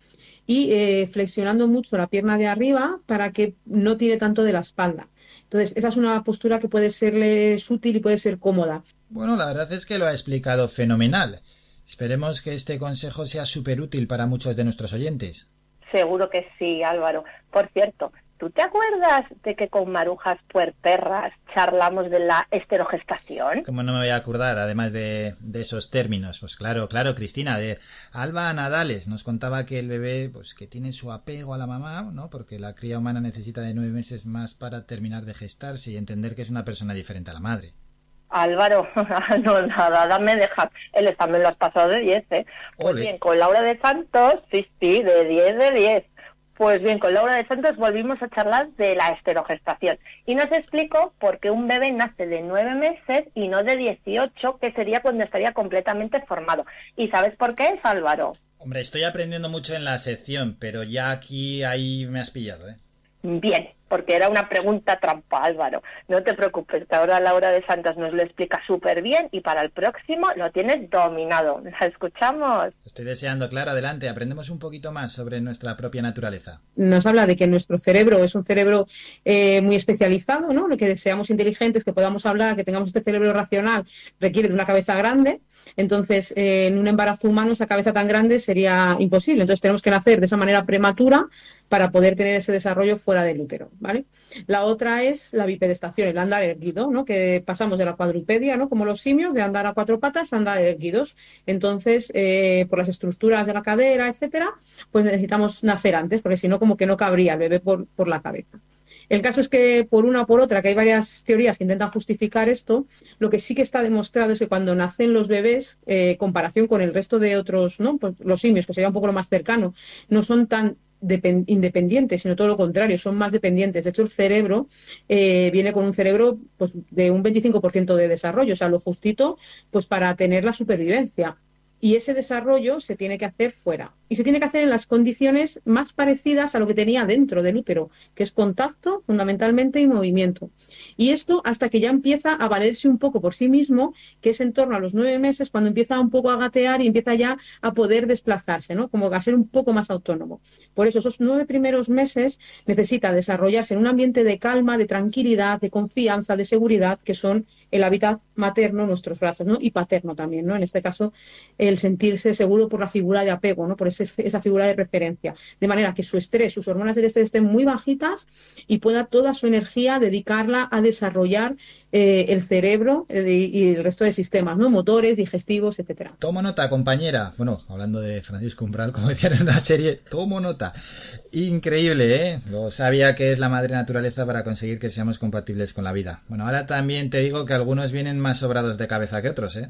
Y flexionando mucho la pierna de arriba para que no tire tanto de la espalda. Entonces, esa es una postura que puede serles útil y puede ser cómoda. Bueno, la verdad es que lo ha explicado fenomenal. Esperemos que este consejo sea súper útil para muchos de nuestros oyentes. Seguro que sí, Álvaro. Por cierto, ¿tú te acuerdas de que con Marujas Puerperras charlamos de la esterogestación? Como no me voy a acordar, además de esos términos. Pues claro, Cristina, de Alba Nadales nos contaba que el bebé, pues que tiene su apego a la mamá, ¿no? Porque la cría humana necesita de 9 meses más para terminar de gestarse y entender que es una persona diferente a la madre. Álvaro, no, nada, me dejas. El examen lo has pasado de 10, ¿eh? Pues bien, con Laura de Santos, sí, de 10 de 10. Pues bien, con Laura de Santos volvimos a charlar de la esterogestación. Y nos explicó por qué un bebé nace de 9 meses y no de 18, que sería cuando estaría completamente formado. ¿Y sabes por qué es, Álvaro? Hombre, estoy aprendiendo mucho en la sección, pero ya aquí, ahí me has pillado, ¿eh? Bien, porque era una pregunta trampa, Álvaro. No te preocupes, que ahora Laura de Santos nos lo explica súper bien y para el próximo lo tienes dominado. ¿La escuchamos? Estoy deseando, claro, adelante. Aprendemos un poquito más sobre nuestra propia naturaleza. Nos habla de que nuestro cerebro es un cerebro muy especializado, ¿no? Que seamos inteligentes, que podamos hablar, que tengamos este cerebro racional, requiere de una cabeza grande. Entonces, en un embarazo humano esa cabeza tan grande sería imposible. Entonces, tenemos que nacer de esa manera prematura para poder tener ese desarrollo fuera del útero, ¿vale? La otra es la bipedestación, el andar erguido, ¿no? Que pasamos de la cuadrupedia, ¿no? Como los simios, de andar a 4 patas a andar erguidos. Entonces, por las estructuras de la cadera, etcétera, pues necesitamos nacer antes, porque si no, como que no cabría el bebé por la cabeza. El caso es que por una o por otra, que hay varias teorías que intentan justificar esto, lo que sí que está demostrado es que cuando nacen los bebés, en comparación con el resto de otros, ¿no? Pues los simios, que sería un poco lo más cercano, no son tan independientes, sino todo lo contrario, son más dependientes. De hecho, el cerebro viene con un cerebro pues, de un 25% de desarrollo, o sea, lo justito pues para tener la supervivencia. Y ese desarrollo se tiene que hacer fuera. Y se tiene que hacer en las condiciones más parecidas a lo que tenía dentro del útero, que es contacto, fundamentalmente, y movimiento. Y esto hasta que ya empieza a valerse un poco por sí mismo, que es en torno a los 9 meses, cuando empieza un poco a gatear y empieza ya a poder desplazarse, ¿no? Como a ser un poco más autónomo. Por eso, esos 9 primeros meses necesita desarrollarse en un ambiente de calma, de tranquilidad, de confianza, de seguridad, que son el hábitat materno, nuestros brazos, ¿no? Y paterno también, ¿no? En este caso, el sentirse seguro por la figura de apego, ¿no? Por esa figura de referencia. De manera que su estrés, sus hormonas del estrés estén muy bajitas y pueda toda su energía dedicarla a desarrollar el cerebro y el resto de sistemas, ¿no? Motores, digestivos, etcétera. Tomo nota, compañera. Bueno, hablando de Francisco Umbral, como decían en una serie, tomo nota. Increíble, ¿eh? Lo sabía que es la madre naturaleza para conseguir que seamos compatibles con la vida. Bueno, ahora también te digo que algunos vienen más sobrados de cabeza que otros, ¿eh?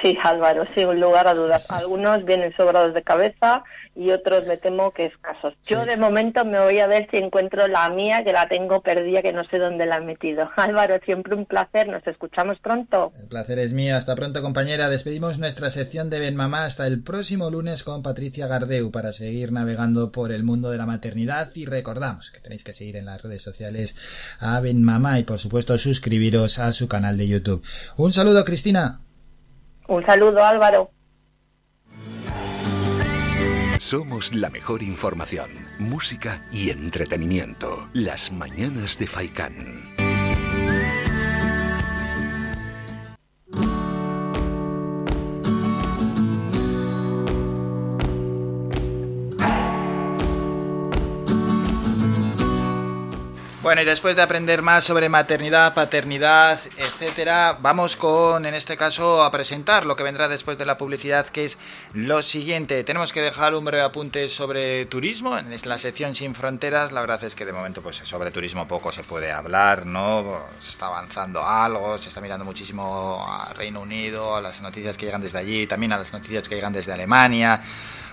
Sí, Álvaro, sin lugar a dudas. Algunos vienen sobrados de cabeza y otros me temo que escasos. Sí. Yo de momento me voy a ver si encuentro la mía, que la tengo perdida, que no sé dónde la he metido. Álvaro, siempre un placer. Nos escuchamos pronto. El placer es mío. Hasta pronto, compañera. Despedimos nuestra sección de Benmamá hasta el próximo lunes con Patricia Gardeu para seguir navegando por el mundo de la maternidad. Y recordamos que tenéis que seguir en las redes sociales a Benmamá y, por supuesto, suscribiros a su canal de YouTube. Un saludo, Cristina. Un saludo, Álvaro. Somos la mejor información, música y entretenimiento. Las mañanas de Faikán. Bueno, y después de aprender más sobre maternidad, paternidad, etcétera, vamos en este caso, a presentar lo que vendrá después de la publicidad, que es lo siguiente. Tenemos que dejar un breve apunte sobre turismo, en la sección Sin Fronteras. La verdad es que de momento, pues sobre turismo poco se puede hablar, ¿no? Se está avanzando algo, se está mirando muchísimo a Reino Unido, a las noticias que llegan desde allí, también a las noticias que llegan desde Alemania,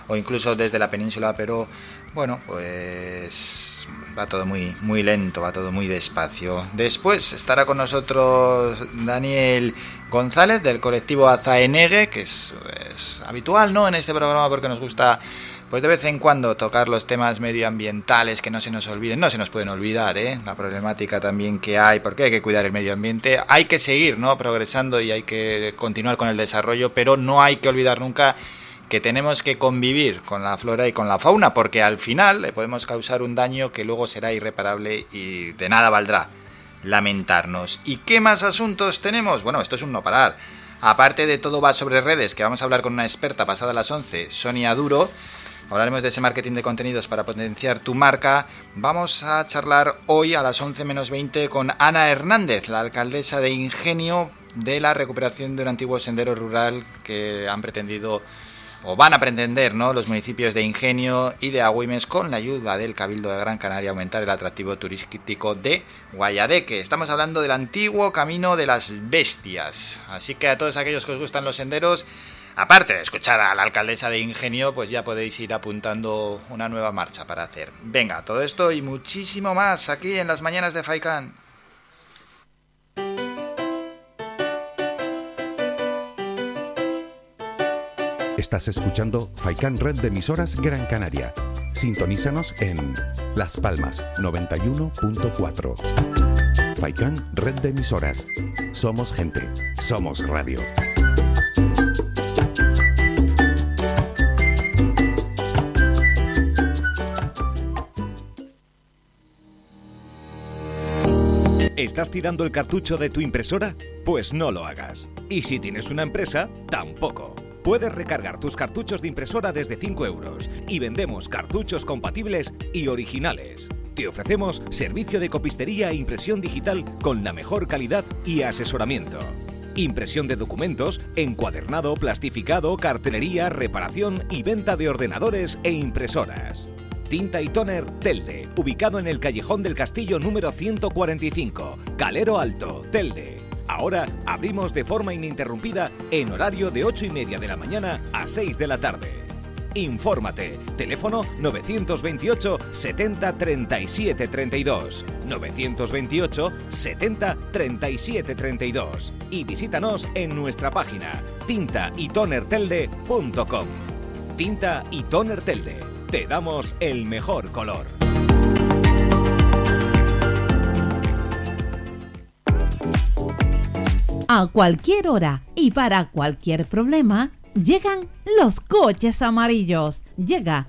o incluso desde la península, pero bueno, pues va todo muy lento, va todo muy despacio. Después estará con nosotros Daniel González del colectivo Azaenegue, que es habitual, ¿no?, en este programa, porque nos gusta pues de vez en cuando tocar los temas medioambientales, que no se nos olviden, no se nos pueden olvidar, la problemática también que hay, porque hay que cuidar el medio ambiente, hay que seguir, ¿no?, progresando y hay que continuar con el desarrollo, pero no hay que olvidar nunca que tenemos que convivir con la flora y con la fauna, porque al final le podemos causar un daño que luego será irreparable y de nada valdrá lamentarnos. ¿Y qué más asuntos tenemos? Bueno, esto es un no parar. Aparte de Todo va sobre redes, que vamos a hablar con una experta pasada las 11, Sonia Duro. Hablaremos de ese marketing de contenidos para potenciar tu marca. Vamos a charlar hoy a las 11:20 con Ana Hernández, la alcaldesa de Ingenio, de la recuperación de un antiguo sendero rural que han pretendido o van a pretender, ¿no?, los municipios de Ingenio y de Agüimes, con la ayuda del Cabildo de Gran Canaria, aumentar el atractivo turístico de Guayadeque. Estamos hablando del antiguo Camino de las Bestias. Así que a todos aquellos que os gustan los senderos, aparte de escuchar a la alcaldesa de Ingenio, pues ya podéis ir apuntando una nueva marcha para hacer. Venga, todo esto y muchísimo más aquí en las mañanas de Faikán. Estás escuchando Faikán Red de Emisoras Gran Canaria. Sintonízanos en Las Palmas 91.4. Faikán Red de Emisoras. Somos gente. Somos radio. ¿Estás tirando el cartucho de tu impresora? Pues no lo hagas. Y si tienes una empresa, tampoco. Puedes recargar tus cartuchos de impresora desde 5 euros y vendemos cartuchos compatibles y originales. Te ofrecemos servicio de copistería e impresión digital con la mejor calidad y asesoramiento. Impresión de documentos, encuadernado, plastificado, cartelería, reparación y venta de ordenadores e impresoras. Tinta y Toner Telde, ubicado en el Callejón del Castillo número 145, Calero Alto, Telde. Ahora abrimos de forma ininterrumpida en horario de 8:30 de la mañana a 6 de la tarde. Infórmate. Teléfono 928 70 37 32. 928 70 37 32. Y visítanos en nuestra página tintaytonertelde.com. Tinta y Toner Telde. Te damos el mejor color. A cualquier hora y para cualquier problema, llegan los coches amarillos. Llega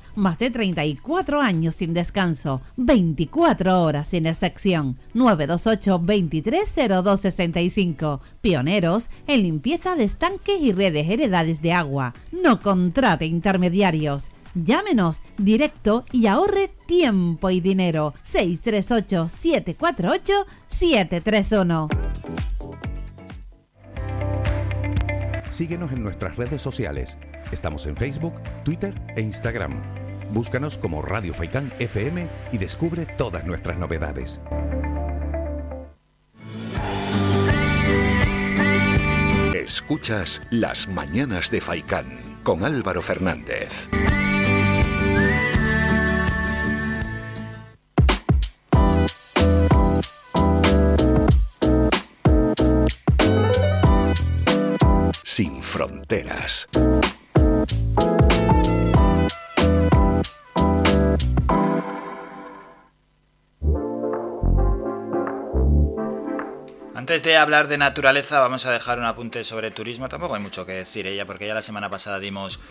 Más de 34 años sin descanso. 24 horas sin excepción. 928-230265. Pioneros en limpieza de estanques y redes heredades de agua. No contrate intermediarios. Llámenos directo y ahorre tiempo y dinero. 638-748-731. Síguenos en nuestras redes sociales. Estamos en Facebook, Twitter e Instagram. Búscanos como Radio Faikán FM y descubre todas nuestras novedades. Escuchas Las Mañanas de Faikán con Álvaro Fernández. Sin fronteras. Antes de hablar de naturaleza, vamos a dejar un apunte sobre turismo. Tampoco hay mucho que decir ella, porque ya la semana pasada dimos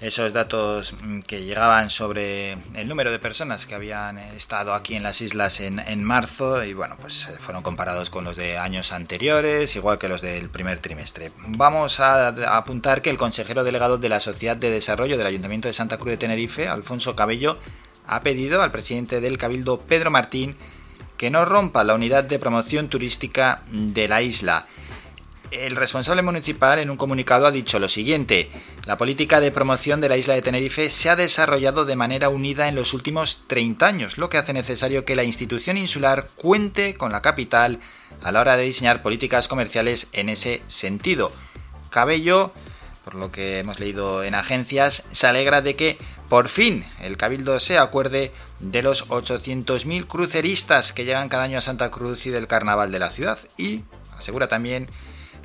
esos datos que llegaban sobre el número de personas que habían estado aquí en las islas en marzo, y bueno, pues fueron comparados con los de años anteriores, igual que los del primer trimestre. Vamos a apuntar que el consejero delegado de la Sociedad de Desarrollo del Ayuntamiento de Santa Cruz de Tenerife, Alfonso Cabello, ha pedido al presidente del Cabildo, Pedro Martín, que no rompa la unidad de promoción turística de la isla. El responsable municipal en un comunicado ha dicho lo siguiente: la política de promoción de la isla de Tenerife se ha desarrollado de manera unida en los últimos 30 años, lo que hace necesario que la institución insular cuente con la capital a la hora de diseñar políticas comerciales en ese sentido. Cabello, por lo que hemos leído en agencias, se alegra de que por fin el Cabildo se acuerde de los 800.000 cruceristas que llegan cada año a Santa Cruz y del carnaval de la ciudad, y asegura también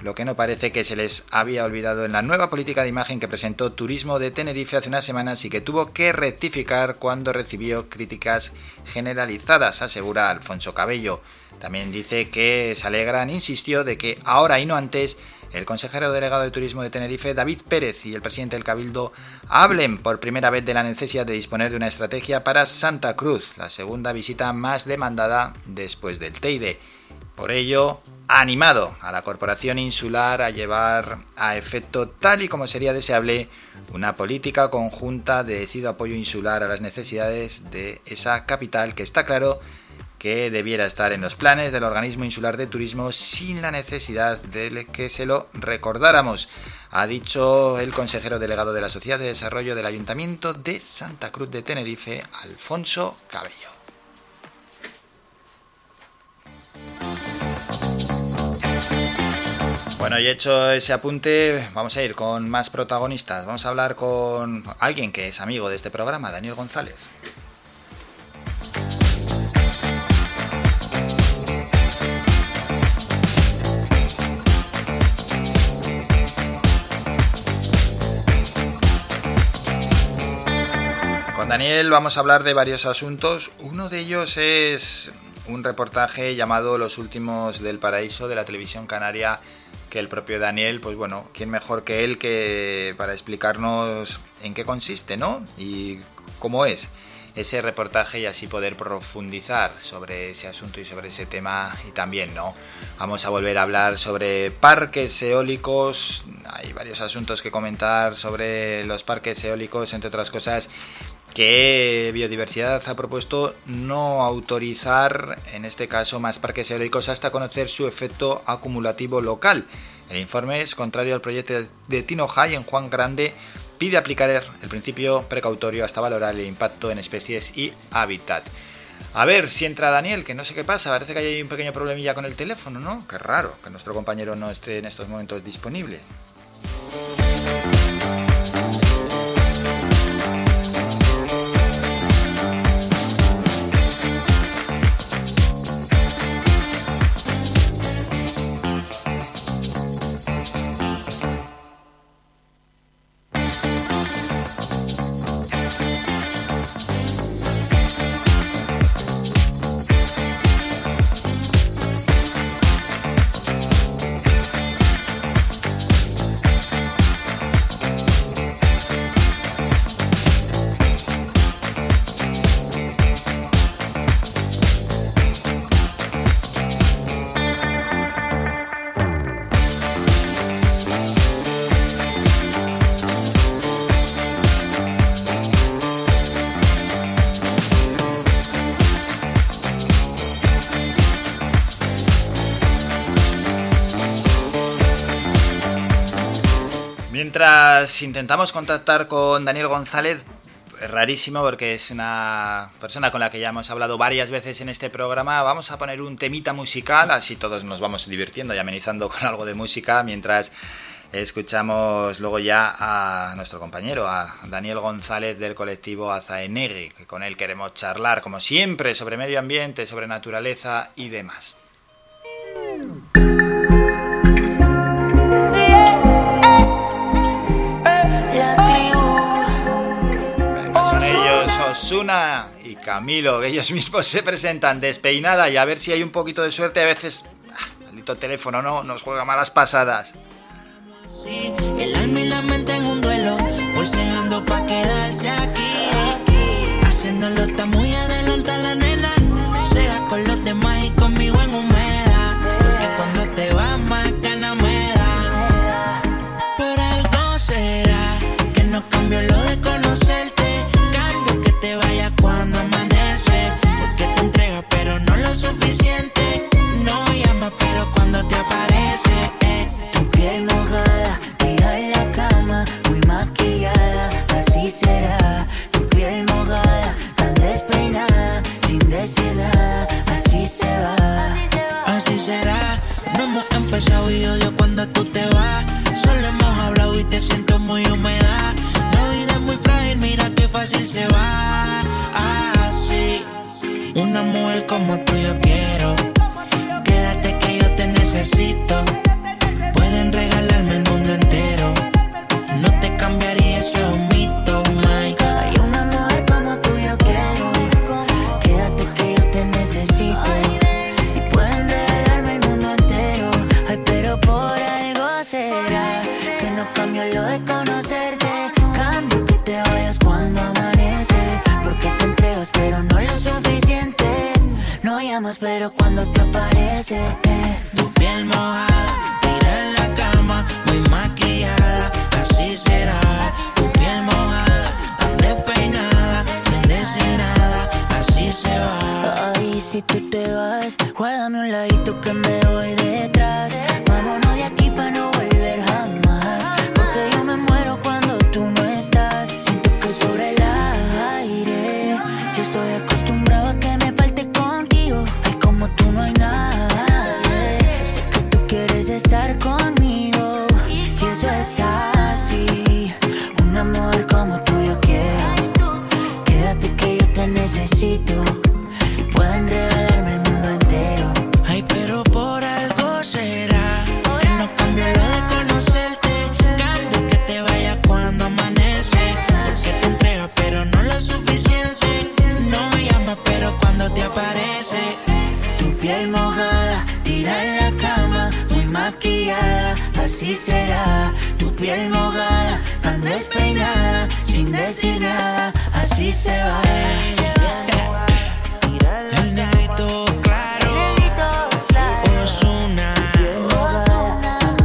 lo que no parece que se les había olvidado en la nueva política de imagen que presentó Turismo de Tenerife hace unas semanas y que tuvo que rectificar cuando recibió críticas generalizadas, asegura Alfonso Cabello. También dice que se alegran, insistió, de que ahora y no antes el consejero delegado de Turismo de Tenerife, David Pérez, y el presidente del Cabildo hablen por primera vez de la necesidad de disponer de una estrategia para Santa Cruz, la segunda visita más demandada después del Teide. Por ello, ha animado a la Corporación Insular a llevar a efecto, tal y como sería deseable, una política conjunta de decidido apoyo insular a las necesidades de esa capital, que está claro que debiera estar en los planes del Organismo Insular de Turismo sin la necesidad de que se lo recordáramos, ha dicho el consejero delegado de la Sociedad de Desarrollo del Ayuntamiento de Santa Cruz de Tenerife, Alfonso Cabello. Bueno, y hecho ese apunte, vamos a ir con más protagonistas. Vamos a hablar con alguien que es amigo de este programa, Daniel González. Con Daniel vamos a hablar de varios asuntos. Uno de ellos es un reportaje llamado Los últimos del paraíso, de la televisión canaria, que el propio Daniel, pues bueno, quién mejor que él que para explicarnos en qué consiste, ¿no? Y cómo es ese reportaje, y así poder profundizar sobre ese asunto y sobre ese tema. Y también, ¿no?, vamos a volver a hablar sobre parques eólicos. Hay varios asuntos que comentar sobre los parques eólicos, entre otras cosas que Biodiversidad ha propuesto no autorizar, en este caso, más parques eólicos hasta conocer su efecto acumulativo local. El informe es contrario al proyecto de Tinojay en Juan Grande, pide aplicar el principio precautorio hasta valorar el impacto en especies y hábitat. A ver si entra Daniel, que no sé qué pasa, parece que hay un pequeño problemilla con el teléfono, ¿no? Qué raro que nuestro compañero no esté en estos momentos disponible. Mientras intentamos contactar con Daniel González, rarísimo porque es una persona con la que ya hemos hablado varias veces en este programa, vamos a poner un temita musical, así todos nos vamos divirtiendo y amenizando con algo de música mientras escuchamos luego ya a nuestro compañero, a Daniel González del colectivo Azaenegui, que con él queremos charlar, como siempre, sobre medio ambiente, sobre naturaleza y demás. Osuna y Camilo, que ellos mismos se presentan, Despeinada, y a ver si hay un poquito de suerte. A veces, maldito teléfono, no nos juega malas pasadas. Sí, el alma y la mente en un duelo, forceando pa' quedarse aquí, haciéndolo está muy adelanta la nena, sea con los demás y conmigo en humedad, que cuando te vas más ganas me da, por algo será que nos cambió lo de conocer. Pero no lo suficiente, no llama, pero cuando te aparece, tú hemos empezado y odio cuando tú te vas. Solo hemos hablado y te siento muy humedad. La vida es muy frágil, mira qué fácil se va. Así, una mujer como tú yo quiero. Quédate que yo te necesito. Pueden regalarme el mundo entero. No te cambiaría, eso es un mito, my God. Hay una mujer como tú yo quiero. Quédate que yo te necesito. Y pueden regalarme el mundo entero. Ay, pero por algo será que no cambio lo de conocerte. Cambio que te vayas cuando amanece. Porque te entregas pero no lo suficiente. No llamas pero cuando te aparece, tu piel mojada en la cama, muy maquillada, así será. Tu piel mojada, tan despeinada, sin decir nada, así se va. Ay, si tú te vas, guárdame un ladito que me voy detrás. Vámonos de aquí pa' no volver jamás, porque yo me muero cuando tú no estás. Siento que sobre el aire yo estoy acostumbrado a que me falte contigo. Ay, como tú no hay nada. Quieres estar conmigo y eso es así. Un amor como tú yo quiero. Quédate que yo te necesito. Y pueden regalarme el mundo entero. Ay, pero por algo será que no cambio lo de conocerte. Cambio que te vayas cuando amanece. Porque te entregas pero no lo suficiente. No me llamas pero cuando te aparece. Tu piel mojada, tira en la cama, muy maquillada, así será. Tu piel mojada, tan despeinada, sin decir nada, así se va. El negrito claro, Ozuna,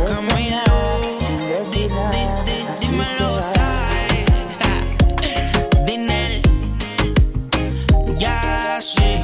Camilo, dímelo, Ty, Dinel, ya sí.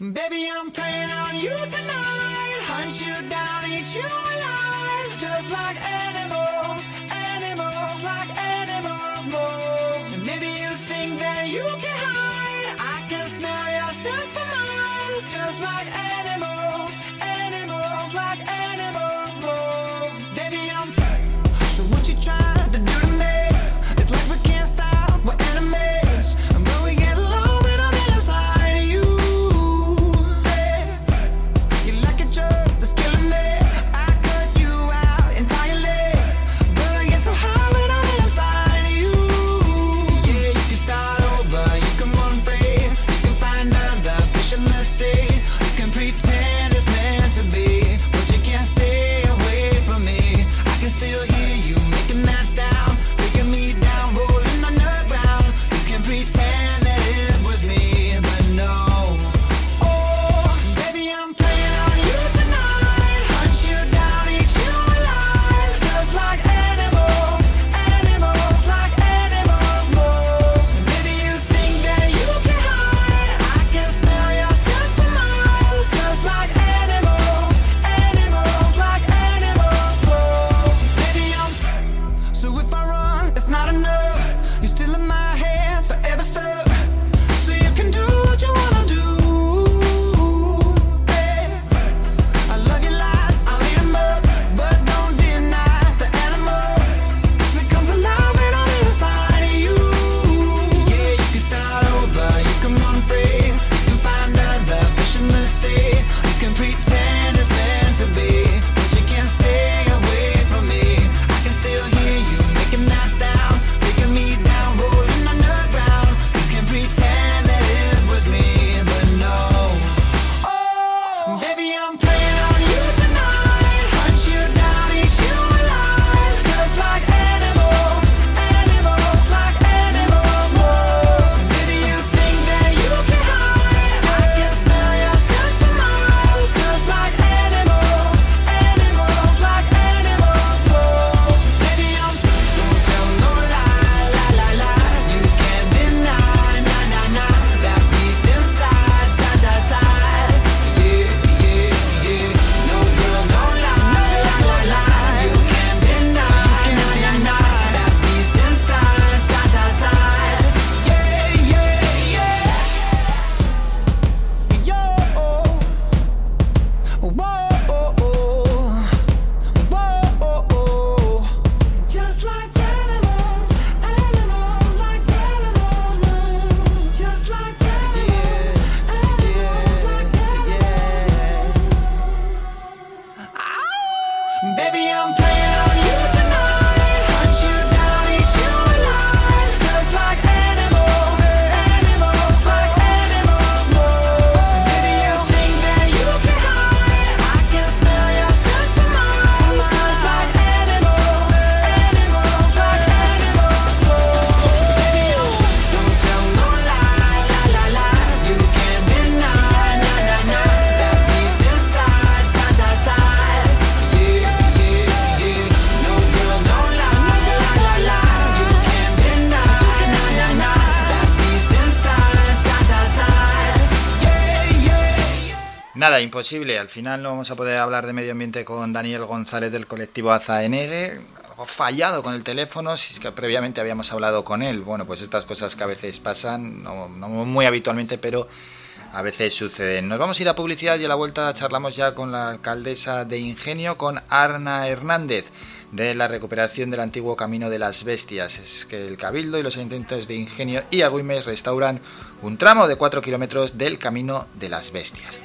Baby, I'm playing on you tonight. Hunt you down, eat you alive. Just like animals, animals, like animals, moles. And maybe you think that you can hide. I can smell yourself for miles. Just like animals, animals, like animals, moles. Baby, I'm so what you try to do to me? It's like we can't stop, we're enemies. I'm nada, imposible. Al final no vamos a poder hablar de medio ambiente con Daniel González del colectivo AZNG. Algo fallado con el teléfono, si es que previamente habíamos hablado con él. Bueno, pues estas cosas que a veces pasan, no muy habitualmente, pero a veces suceden. Nos vamos a ir a publicidad y a la vuelta charlamos ya con la alcaldesa de Ingenio, con Arna Hernández, de la recuperación del antiguo Camino de las Bestias. Es que el Cabildo y los Ayuntamientos de Ingenio y Agüimes restauran un tramo de 4 kilómetros del Camino de las Bestias.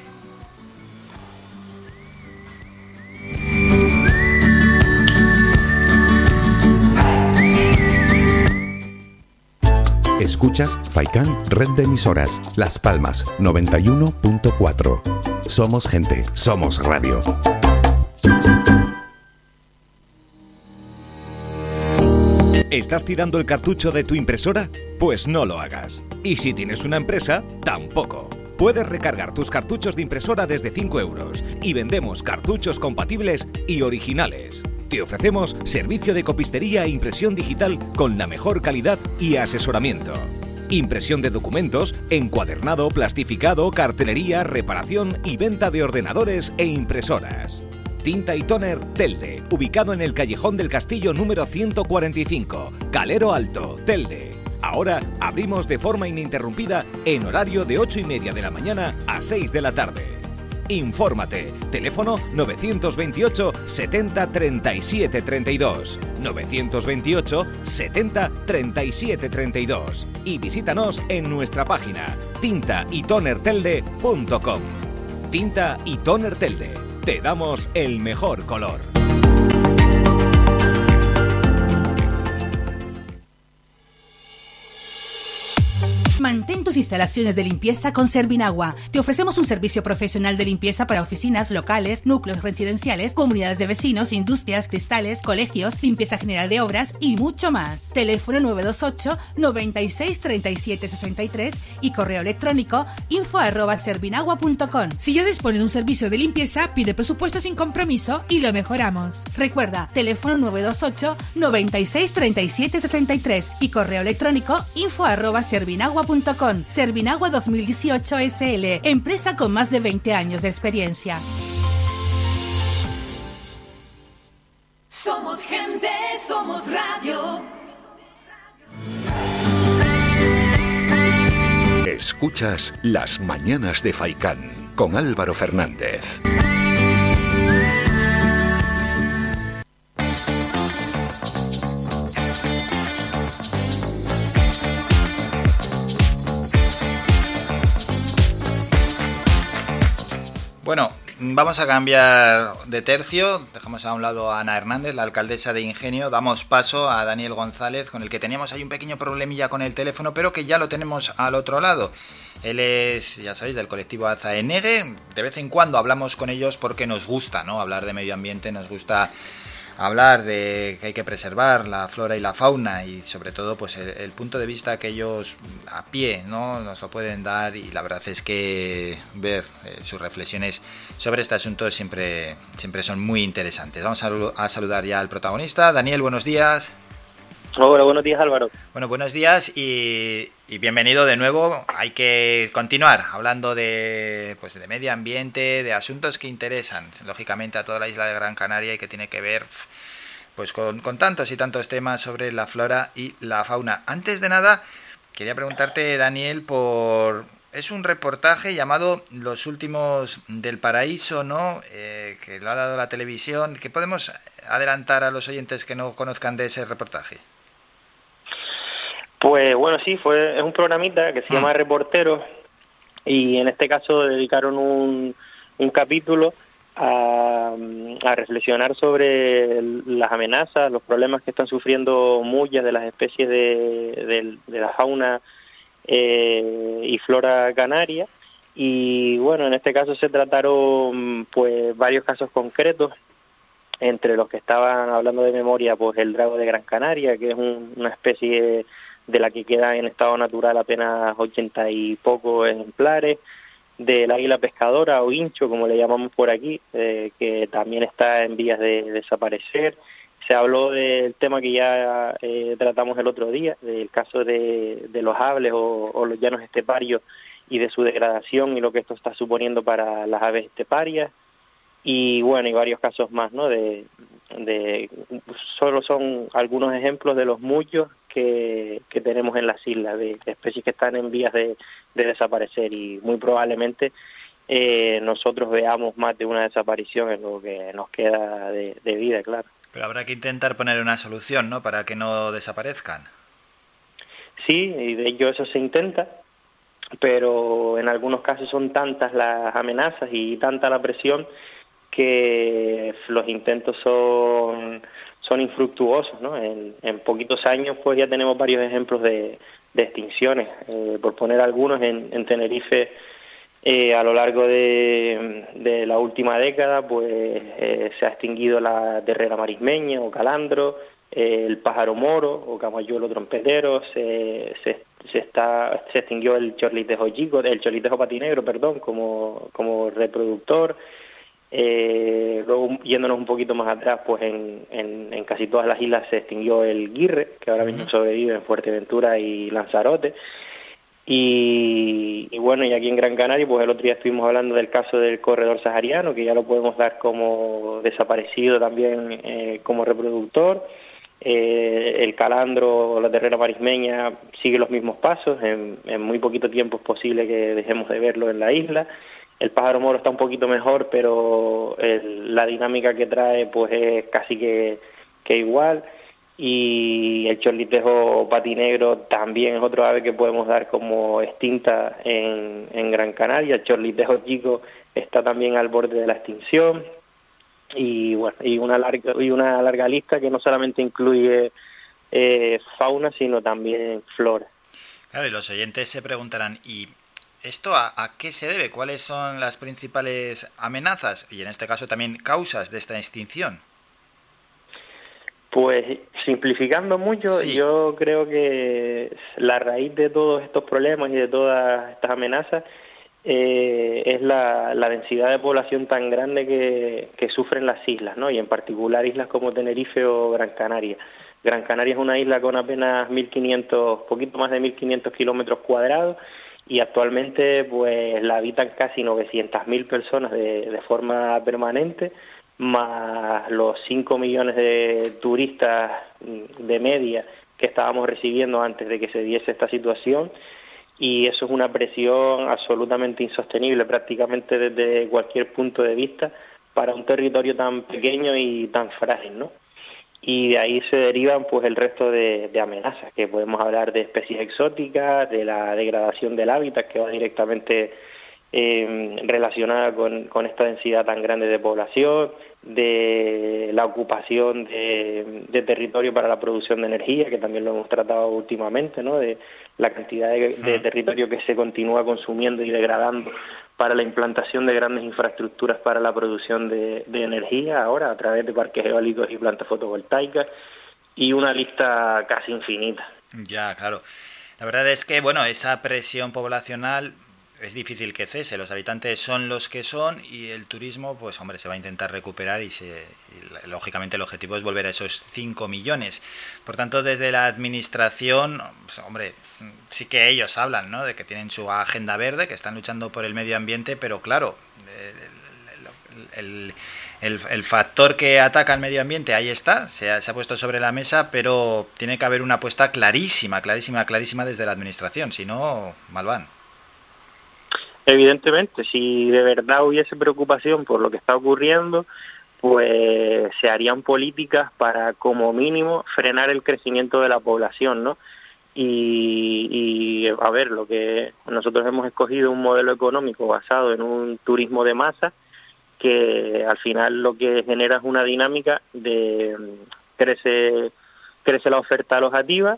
Escuchas Faicán Red de Emisoras, Las Palmas 91.4. Somos gente, somos radio. ¿Estás tirando el cartucho de tu impresora? Pues no lo hagas. Y si tienes una empresa, tampoco. Puedes recargar tus cartuchos de impresora desde 5 euros y vendemos cartuchos compatibles y originales. Te ofrecemos servicio de copistería e impresión digital con la mejor calidad y asesoramiento. Impresión de documentos, encuadernado, plastificado, cartelería, reparación y venta de ordenadores e impresoras. Tinta y Tóner Telde, ubicado en el Callejón del Castillo número 145, Calero Alto, Telde. Ahora abrimos de forma ininterrumpida en horario de 8:30 de la mañana a 6 de la tarde. Infórmate, teléfono 928 70 37 32, 928 70 37 32 y visítanos en nuestra página tintaytonertelde.com. Tinta y Tóner Telde. Te damos el mejor color. Mantén tus instalaciones de limpieza con Servinagua. Te ofrecemos un servicio profesional de limpieza para oficinas, locales, núcleos residenciales, comunidades de vecinos, industrias, cristales, colegios, limpieza general de obras y mucho más. Teléfono 928 96 37 63 y correo electrónico info@servinagua.com. Si ya dispones de un servicio de limpieza, pide presupuesto sin compromiso y lo mejoramos. Recuerda, teléfono 928 96 37 63 y correo electrónico info@servinagua.com. Servinagua 2018 SL, empresa con más de 20 años de experiencia. Somos gente, somos radio. Escuchas Las Mañanas de Faicán con Álvaro Fernández. Bueno, vamos a cambiar de tercio, dejamos a un lado a Ana Hernández, la alcaldesa de Ingenio, damos paso a Daniel González, con el que teníamos ahí un pequeño problemilla con el teléfono, pero que ya lo tenemos al otro lado. Él es, ya sabéis, del colectivo AZNG, de vez en cuando hablamos con ellos porque nos gusta, ¿no?, hablar de medio ambiente, nos gusta hablar de que hay que preservar la flora y la fauna y sobre todo pues el punto de vista que ellos a pie, ¿no?, nos lo pueden dar, y la verdad es que ver sus reflexiones sobre este asunto siempre son muy interesantes. Vamos a saludar ya al protagonista. Daniel, buenos días. Hola, buenos días, Álvaro. Bueno, buenos días y bienvenido de nuevo. Hay que continuar hablando de medio ambiente, de asuntos que interesan, lógicamente, a toda la isla de Gran Canaria y que tiene que ver pues con tantos y tantos temas sobre la flora y la fauna. Antes de nada, quería preguntarte, Daniel, es un reportaje llamado Los últimos del paraíso, ¿no?, que lo ha dado la televisión. ¿Qué podemos adelantar a los oyentes que no conozcan de ese reportaje? Pues bueno, sí, es un programita que se llama Reporteros, y en este caso dedicaron un capítulo a reflexionar sobre las amenazas, los problemas que están sufriendo muchas de las especies de la fauna y flora canaria. Y bueno, en este caso se trataron pues varios casos concretos, entre los que estaban hablando de memoria pues el drago de Gran Canaria, que es una especie de la que queda en estado natural apenas 80 y pocos ejemplares, del águila pescadora o guincho, como le llamamos por aquí, que también está en vías de desaparecer. Se habló del tema que ya tratamos el otro día, del caso de los hables o los llanos esteparios y de su degradación y lo que esto está suponiendo para las aves esteparias, y bueno, y varios casos más, ¿no? Solo son algunos ejemplos de los muchos que tenemos en las islas, de especies que están en vías de desaparecer, y muy probablemente nosotros veamos más de una desaparición en lo que nos queda de vida, claro. Pero habrá que intentar poner una solución, ¿no?, para que no desaparezcan. Sí, de ello eso se intenta, pero en algunos casos son tantas las amenazas y tanta la presión que los intentos son infructuosos, ¿no? En poquitos años pues ya tenemos varios ejemplos de extinciones, por poner algunos en Tenerife. A lo largo de la última década pues se ha extinguido la terrera marismeña o calandro, el pájaro moro o camayuelo trompetero, se extinguió el chorlitejo chico, el chorlitejo patinegro, perdón, como reproductor. Luego, yéndonos un poquito más atrás, pues en casi todas las islas se extinguió el guirre, que ahora mismo sobrevive en Fuerteventura y Lanzarote. Y bueno, y aquí en Gran Canaria, pues el otro día estuvimos hablando del caso del corredor sahariano, que ya lo podemos dar como desaparecido también como reproductor. El calandro o la terrera marismeña sigue los mismos pasos, en muy poquito tiempo es posible que dejemos de verlo en la isla. El pájaro moro está un poquito mejor, pero la dinámica que trae pues es casi que igual. Y el chorlitejo patinegro también es otro ave que podemos dar como extinta en Gran Canaria. El chorlitejo chico está también al borde de la extinción, y bueno, y una larga lista que no solamente incluye fauna, sino también flora. Claro, y los oyentes se preguntarán, ¿y esto a qué se debe? ¿Cuáles son las principales amenazas y en este caso también causas de esta extinción? Pues simplificando mucho, sí. Yo creo que la raíz de todos estos problemas y de todas estas amenazas es la densidad de población tan grande que sufren las islas, ¿no? Y en particular islas como Tenerife o Gran Canaria. Gran Canaria es una isla con apenas 1.500, poquito más de 1.500 kilómetros cuadrados, y actualmente pues la habitan casi 900.000 personas de forma permanente, más los 5 millones de turistas de media que estábamos recibiendo antes de que se diese esta situación, y eso es una presión absolutamente insostenible prácticamente desde cualquier punto de vista para un territorio tan pequeño y tan frágil, ¿no? Y de ahí se derivan pues el resto de amenazas, que podemos hablar de especies exóticas, de la degradación del hábitat que va directamente relacionada con esta densidad tan grande de población, de la ocupación de territorio para la producción de energía, que también lo hemos tratado últimamente, ¿no? De la cantidad de territorio que se continúa consumiendo y degradando para la implantación de grandes infraestructuras para la producción de energía, ahora a través de parques eólicos y plantas fotovoltaicas, y una lista casi infinita. Ya, claro. La verdad es que, bueno, esa presión poblacional es difícil que cese, los habitantes son los que son y el turismo, pues hombre, se va a intentar recuperar y lógicamente el objetivo es volver a esos 5 millones. Por tanto, desde la administración, pues, hombre, sí que ellos hablan, ¿no?, de que tienen su agenda verde, que están luchando por el medio ambiente, pero claro, el factor que ataca al medio ambiente, ahí está, se ha puesto sobre la mesa, pero tiene que haber una apuesta clarísima, clarísima, clarísima desde la administración, si no, mal van. Evidentemente, si de verdad hubiese preocupación por lo que está ocurriendo, pues se harían políticas para, como mínimo, frenar el crecimiento de la población, ¿no? Y a ver, lo que nosotros hemos escogido un modelo económico basado en un turismo de masa, que al final lo que genera es una dinámica de crece la oferta alojativa,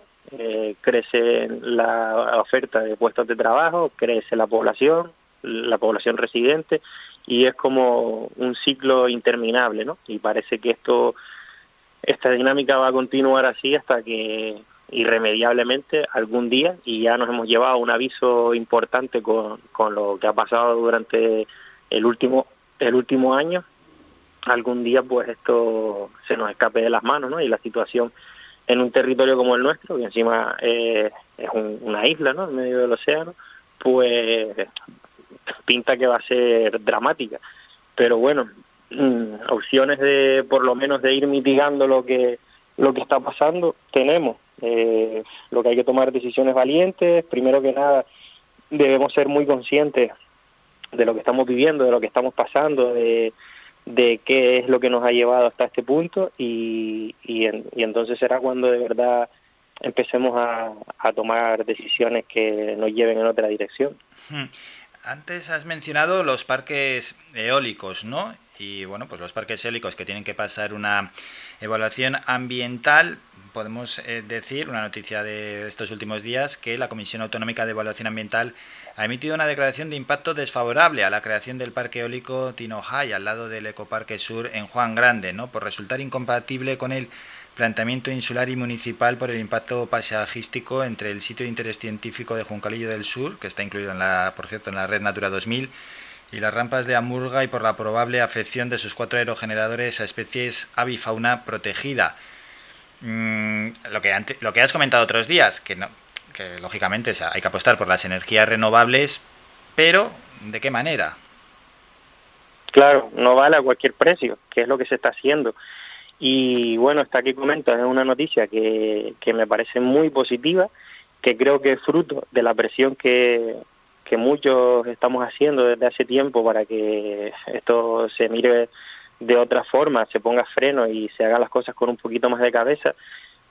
crece la oferta de puestos de trabajo, crece la población residente, y es como un ciclo interminable, ¿no? Y parece que esta dinámica va a continuar así hasta que irremediablemente algún día, y ya nos hemos llevado un aviso importante con lo que ha pasado durante el último año, algún día pues esto se nos escape de las manos, ¿no? Y la situación en un territorio como el nuestro, que encima es una isla, ¿no?, en medio del océano, pues pinta que va a ser dramática. Pero bueno, opciones de por lo menos de ir mitigando lo que está pasando tenemos. Lo que hay que tomar decisiones valientes. Primero que nada, debemos ser muy conscientes de lo que estamos viviendo, de lo que estamos pasando, de qué es lo que nos ha llevado hasta este punto, y entonces será cuando de verdad empecemos a tomar decisiones que nos lleven en otra dirección. Antes has mencionado los parques eólicos, ¿no? Y bueno, pues los parques eólicos que tienen que pasar una evaluación ambiental. Podemos decir, una noticia de estos últimos días, que la Comisión Autonómica de Evaluación Ambiental ha emitido una declaración de impacto desfavorable a la creación del parque eólico Tinojay, al lado del Ecoparque Sur en Juan Grande, ¿no?, por resultar incompatible con el planteamiento insular y municipal por el impacto paisajístico entre el sitio de interés científico de Juncalillo del Sur, que está incluido en la, por cierto, en la red Natura 2000, y las rampas de Amurga, y por la probable afección de sus 4 aerogeneradores a especies avifauna protegida. Lo que has comentado otros días, que lógicamente, o sea, hay que apostar por las energías renovables, pero ¿de qué manera? Claro, no vale a cualquier precio, que es lo que se está haciendo. Y bueno, esta que comentas es una noticia que me parece muy positiva, que creo que es fruto de la presión que muchos estamos haciendo desde hace tiempo para que esto se mire de otra forma, se ponga freno y se hagan las cosas con un poquito más de cabeza.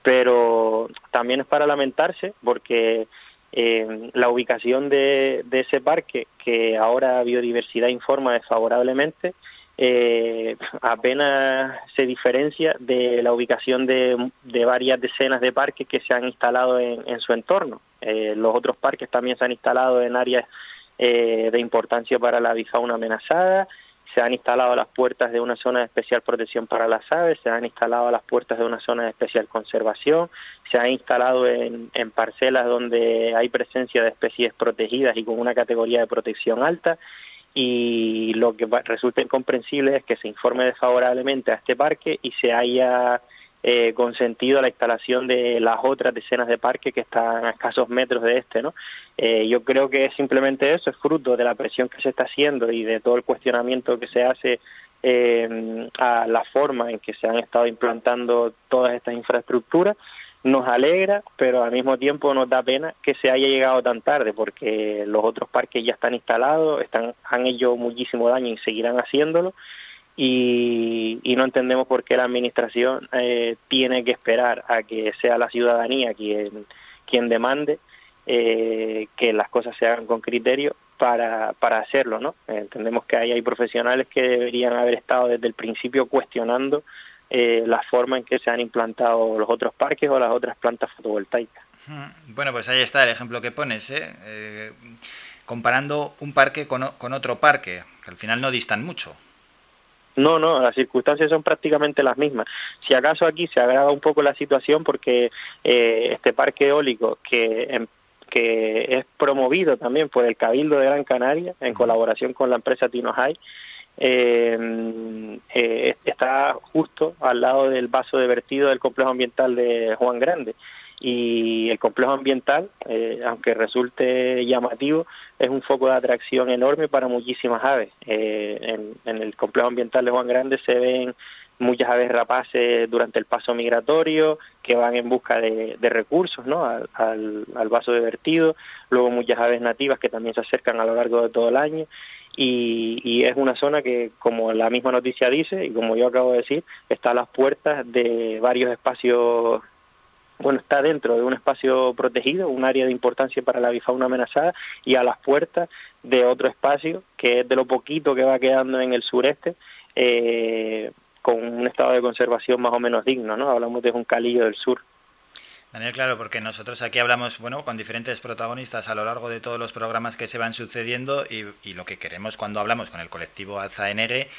Pero también es para lamentarse porque la ubicación de ese parque, que ahora Biodiversidad informa desfavorablemente, apenas se diferencia de la ubicación de varias decenas de parques que se han instalado en su entorno. Los otros parques también se han instalado en áreas de importancia para la avifauna amenazada. Se han instalado a las puertas de una zona de especial protección para las aves, se han instalado a las puertas de una zona de especial conservación, se han instalado en parcelas donde hay presencia de especies protegidas y con una categoría de protección alta, y lo que resulta incomprensible es que se informe desfavorablemente a este parque y se haya consentido la instalación de las otras decenas de parques que están a escasos metros de este, ¿no? Yo creo que simplemente eso es fruto de la presión que se está haciendo y de todo el cuestionamiento que se hace a la forma en que se han estado implantando todas estas infraestructuras. Nos alegra, pero al mismo tiempo nos da pena que se haya llegado tan tarde, porque los otros parques ya están instalados, han hecho muchísimo daño y seguirán haciéndolo. Y no entendemos por qué la administración tiene que esperar a que sea la ciudadanía quien demande que las cosas se hagan con criterio para hacerlo, ¿no? Entendemos que hay profesionales que deberían haber estado desde el principio cuestionando la forma en que se han implantado los otros parques o las otras plantas fotovoltaicas. Bueno, pues ahí está el ejemplo que pones, comparando un parque con otro parque, que al final no distan mucho. No, las circunstancias son prácticamente las mismas. Si acaso aquí se agrava un poco la situación porque este parque eólico, que es promovido también por el Cabildo de Gran Canaria, en colaboración con la empresa Tinojay, está justo al lado del vaso de vertido del complejo ambiental de Juan Grande. Y el complejo ambiental, aunque resulte llamativo, es un foco de atracción enorme para muchísimas aves. En el complejo ambiental de Juan Grande se ven muchas aves rapaces durante el paso migratorio, que van en busca de recursos, ¿no?, al vaso de vertido. Luego muchas aves nativas que también se acercan a lo largo de todo el año. Y es una zona que, como la misma noticia dice y como yo acabo de decir, está a las puertas de varios espacios. Bueno, está dentro de un espacio protegido, un área de importancia para la avifauna amenazada, y a las puertas de otro espacio que es de lo poquito que va quedando en el sureste, con un estado de conservación más o menos digno, ¿no? Hablamos de Juncalillo del Sur. Daniel, claro, porque nosotros aquí hablamos, bueno, con diferentes protagonistas a lo largo de todos los programas que se van sucediendo, y lo que queremos cuando hablamos con el colectivo Alzaenegue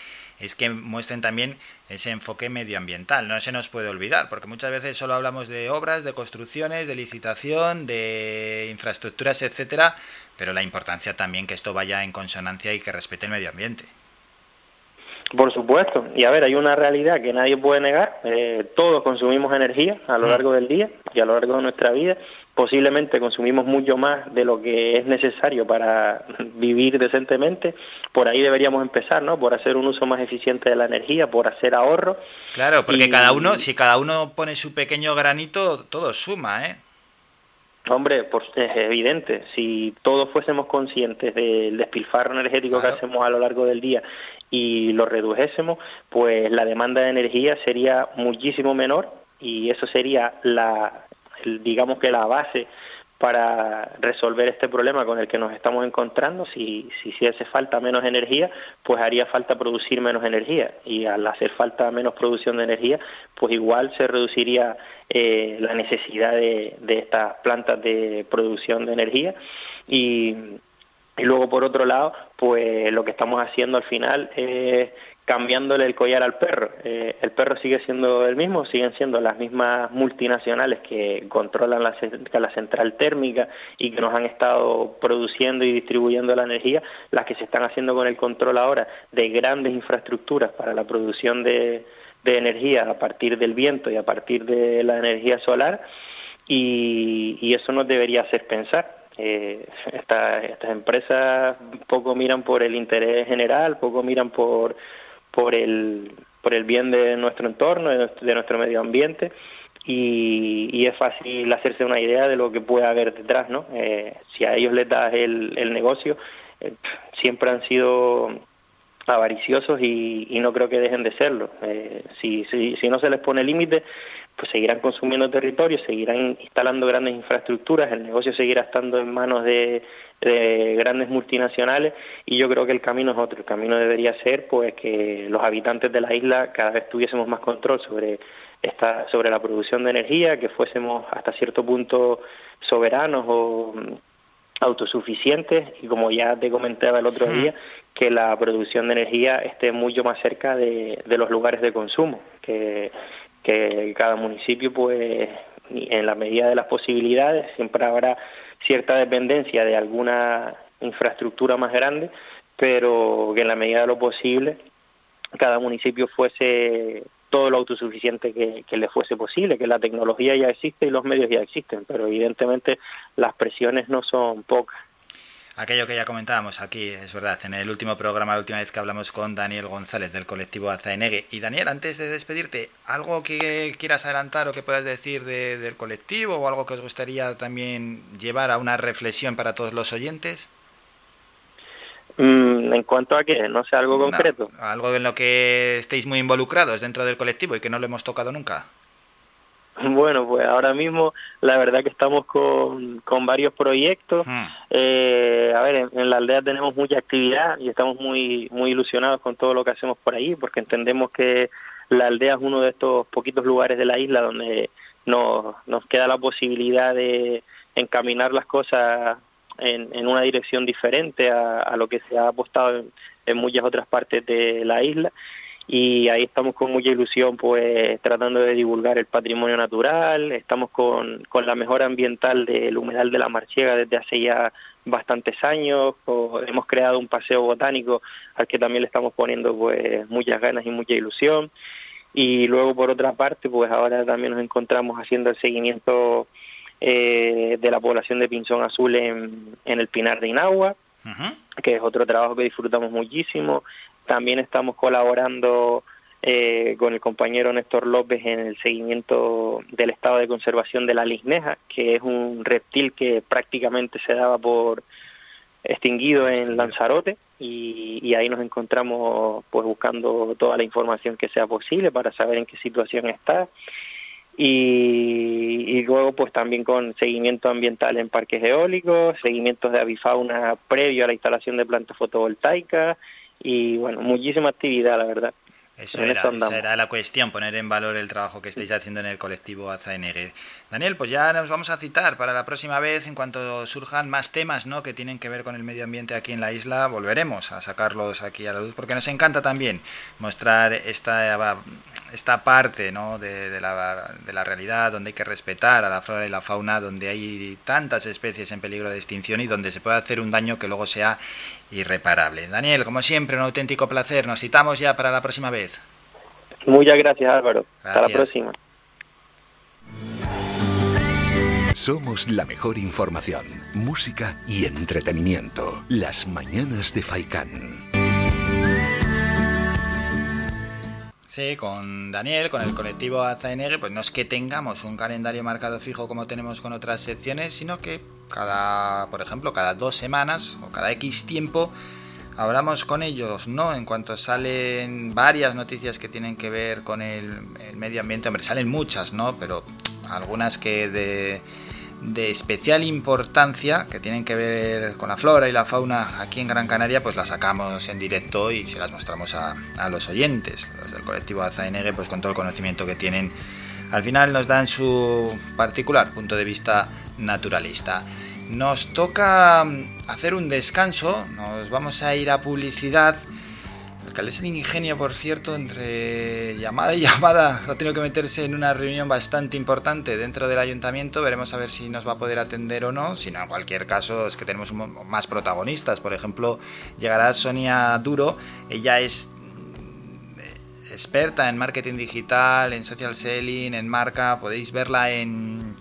es que muestren también ese enfoque medioambiental. No se nos puede olvidar, porque muchas veces solo hablamos de obras, de construcciones, de licitación, de infraestructuras, etcétera, pero la importancia también que esto vaya en consonancia y que respete el medio ambiente. Por supuesto, y a ver, hay una realidad que nadie puede negar, todos consumimos energía a lo largo del día y a lo largo de nuestra vida, posiblemente consumimos mucho más de lo que es necesario para vivir decentemente. Por ahí deberíamos empezar, ¿no? Por hacer un uso más eficiente de la energía, por hacer ahorro. Claro, porque si cada uno pone su pequeño granito, todo suma, ¿eh? Hombre, es evidente. Si todos fuésemos conscientes del despilfarro energético que hacemos a lo largo del día y lo redujésemos, pues la demanda de energía sería muchísimo menor, y eso sería la base para resolver este problema con el que nos estamos encontrando. Si hace falta menos energía, pues haría falta producir menos energía, y al hacer falta menos producción de energía, pues igual se reduciría la necesidad de estas plantas de producción de energía. Y luego, por otro lado, pues lo que estamos haciendo al final es cambiándole el collar al perro. El perro sigue siendo el mismo, siguen siendo las mismas multinacionales que controlan la central térmica y que nos han estado produciendo y distribuyendo la energía, las que se están haciendo con el control ahora de grandes infraestructuras para la producción de energía a partir del viento y a partir de la energía solar, y eso nos debería hacer pensar. Estas empresas poco miran por el interés general, poco miran por el bien de nuestro entorno, de nuestro medio ambiente, y es fácil hacerse una idea de lo que puede haber detrás, ¿no? Si a ellos les das el negocio, siempre han sido avariciosos y no creo que dejen de serlo. Si no se les pone límite, pues seguirán consumiendo territorio, seguirán instalando grandes infraestructuras, el negocio seguirá estando en manos de grandes multinacionales, y yo creo que el camino es otro. El camino debería ser pues que los habitantes de la isla cada vez tuviésemos más control sobre la producción de energía, que fuésemos hasta cierto punto soberanos o autosuficientes, y como ya te comentaba el otro día, que la producción de energía esté mucho más cerca de los lugares de consumo, que cada municipio, pues en la medida de las posibilidades, siempre habrá cierta dependencia de alguna infraestructura más grande, pero que en la medida de lo posible cada municipio fuese todo lo autosuficiente que le fuese posible, que la tecnología ya existe y los medios ya existen, pero evidentemente las presiones no son pocas. Aquello que ya comentábamos aquí, es verdad, en el último programa, la última vez que hablamos con Daniel González del colectivo Azaenegue. Y Daniel, antes de despedirte, ¿algo que quieras adelantar o que puedas decir del colectivo, o algo que os gustaría también llevar a una reflexión para todos los oyentes? ¿En cuanto a qué? No sé, algo concreto. Algo en lo que estéis muy involucrados dentro del colectivo y que no lo hemos tocado nunca. Bueno, pues ahora mismo la verdad que estamos con varios proyectos. En la aldea tenemos mucha actividad y estamos muy, muy ilusionados con todo lo que hacemos por ahí, porque entendemos que la aldea es uno de estos poquitos lugares de la isla donde nos queda la posibilidad de encaminar las cosas en una dirección diferente a lo que se ha apostado en muchas otras partes de la isla. Y ahí estamos con mucha ilusión, pues tratando de divulgar el patrimonio natural. Estamos con la mejora ambiental del humedal de la Marchiega desde hace ya bastantes años. Hemos creado un paseo botánico al que también le estamos poniendo pues muchas ganas y mucha ilusión. Y luego, por otra parte, pues ahora también nos encontramos haciendo el seguimiento de la población de pinzón azul en el Pinar de Inagua, que es otro trabajo que disfrutamos muchísimo. También estamos colaborando con el compañero Néstor López en el seguimiento del estado de conservación de la lisneja, que es un reptil que prácticamente se daba por extinguido en Lanzarote, y ahí nos encontramos pues buscando toda la información que sea posible para saber en qué situación está. Y luego pues también con seguimiento ambiental en parques eólicos, seguimientos de avifauna previo a la instalación de plantas fotovoltaicas. Y bueno, muchísima actividad, la verdad. Esa era la cuestión, poner en valor el trabajo que estáis haciendo en el colectivo Azaenegue. Daniel, pues ya nos vamos a citar para la próxima vez, en cuanto surjan más temas, ¿no?, que tienen que ver con el medio ambiente aquí en la isla. Volveremos a sacarlos aquí a la luz, porque nos encanta también mostrar esta parte, ¿no?, de la realidad, donde hay que respetar a la flora y la fauna, donde hay tantas especies en peligro de extinción y donde se puede hacer un daño que luego sea irreparable. Daniel, como siempre, un auténtico placer. Nos citamos ya para la próxima vez. Muchas gracias, Álvaro. Gracias. Hasta la próxima. Somos la mejor información, música y entretenimiento. Las mañanas de Faikán. Sí, con Daniel, con el colectivo AZNR, pues no es que tengamos un calendario marcado fijo como tenemos con otras secciones, sino que cada 2 semanas o cada X tiempo hablamos con ellos, ¿no? En cuanto salen varias noticias que tienen que ver con el medio ambiente, hombre, salen muchas, ¿no? Pero algunas que de especial importancia, que tienen que ver con la flora y la fauna aquí en Gran Canaria, pues las sacamos en directo y se las mostramos a los oyentes. Los del colectivo AZNR, pues con todo el conocimiento que tienen, al final nos dan su particular punto de vista naturalista. Nos toca hacer un descanso, nos vamos a ir a publicidad. La alcaldesa de Ingenio, por cierto, entre llamada y llamada, ha tenido que meterse en una reunión bastante importante dentro del ayuntamiento. Veremos a ver si nos va a poder atender o no. Si no, en cualquier caso, es que tenemos más protagonistas. Por ejemplo, llegará Sonia Duro. Ella es experta en marketing digital, en social selling, en marca. Podéis verla en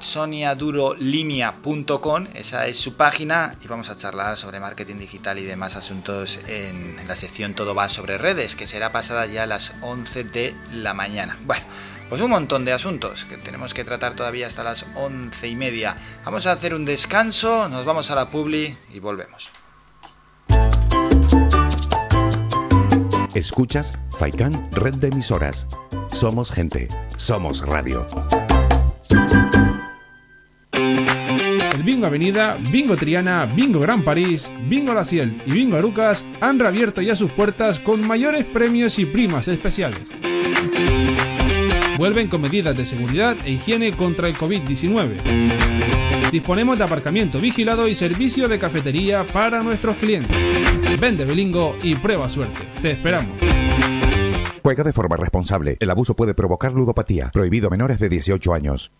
soniadurolimia.com, esa es su página, y vamos a charlar sobre marketing digital y demás asuntos en la sección Todo va sobre redes, que será pasada ya a las 11 de la mañana. Bueno, pues un montón de asuntos que tenemos que tratar todavía hasta las 11:30. Vamos a hacer un descanso, nos vamos a la publi y volvemos. Escuchas Faikán, red de emisoras. Somos gente, somos radio. El Bingo Avenida, Bingo Triana, Bingo Gran París, Bingo La Ciel y Bingo Arucas han reabierto ya sus puertas con mayores premios y primas especiales. Vuelven con medidas de seguridad e higiene contra el COVID-19. Disponemos de aparcamiento vigilado y servicio de cafetería para nuestros clientes. Vende Belingo y prueba suerte. Te esperamos. Juega de forma responsable. El abuso puede provocar ludopatía. Prohibido a menores de 18 años.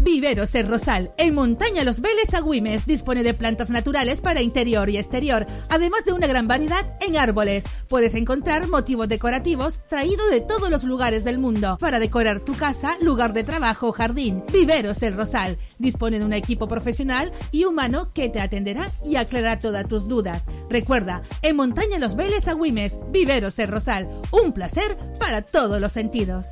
Viveros El Rosal, en Montaña Los Vélez Agüimes, dispone de plantas naturales para interior y exterior, además de una gran variedad en árboles. Puedes encontrar motivos decorativos traídos de todos los lugares del mundo para decorar tu casa, lugar de trabajo o jardín. Viveros El Rosal dispone de un equipo profesional y humano que te atenderá y aclarará todas tus dudas. Recuerda, en Montaña Los Vélez Agüimes, Viveros El Rosal, un placer para todos los sentidos.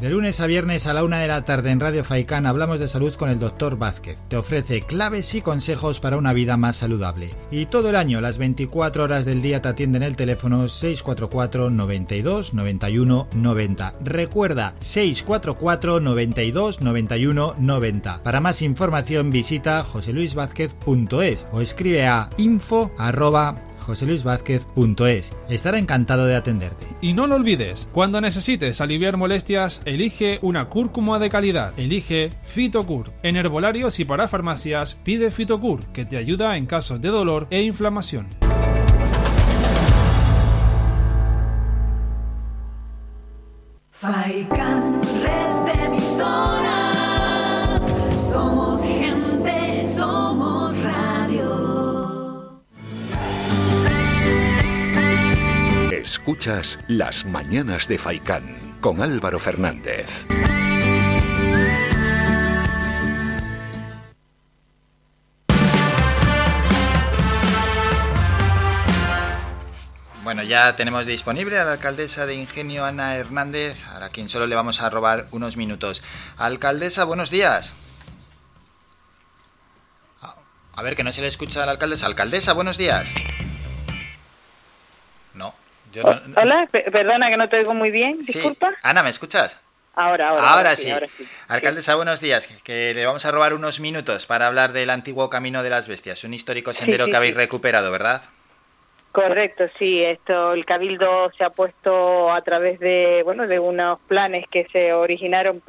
De lunes a viernes a la 1 de la tarde en Radio Faikán hablamos de salud con el Dr. Vázquez. Te ofrece claves y consejos para una vida más saludable. Y todo el año, las 24 horas del día, te atienden el teléfono 644 92 91 90. Recuerda, 644 92 91 90. Para más información visita joseluisvázquez.es o escribe a info@joseluisvázquez.es. Estará encantado de atenderte. Y no lo olvides, cuando necesites aliviar molestias, elige una cúrcuma de calidad. Elige Fitocur. En herbolarios y para farmacias, pide Fitocur, que te ayuda en casos de dolor e inflamación. Faikán, red de emisoras. Somos gente, somos radio. Escuchas Las Mañanas de Faikán con Álvaro Fernández. Bueno, ya tenemos disponible a la alcaldesa de Ingenio, Ana Hernández, a la quien solo le vamos a robar unos minutos. Alcaldesa, buenos días. A ver, que no se le escucha a la alcaldesa. Alcaldesa, buenos días. No. Hola, perdona que no te oigo muy bien, disculpa. Sí. Ana, ¿me escuchas? Ahora sí. Alcaldesa, buenos días, que le vamos a robar unos minutos para hablar del antiguo Camino de las Bestias, un histórico sendero que habéis recuperado, ¿verdad? Correcto, sí, el Cabildo se ha puesto a través de unos planes que se originaron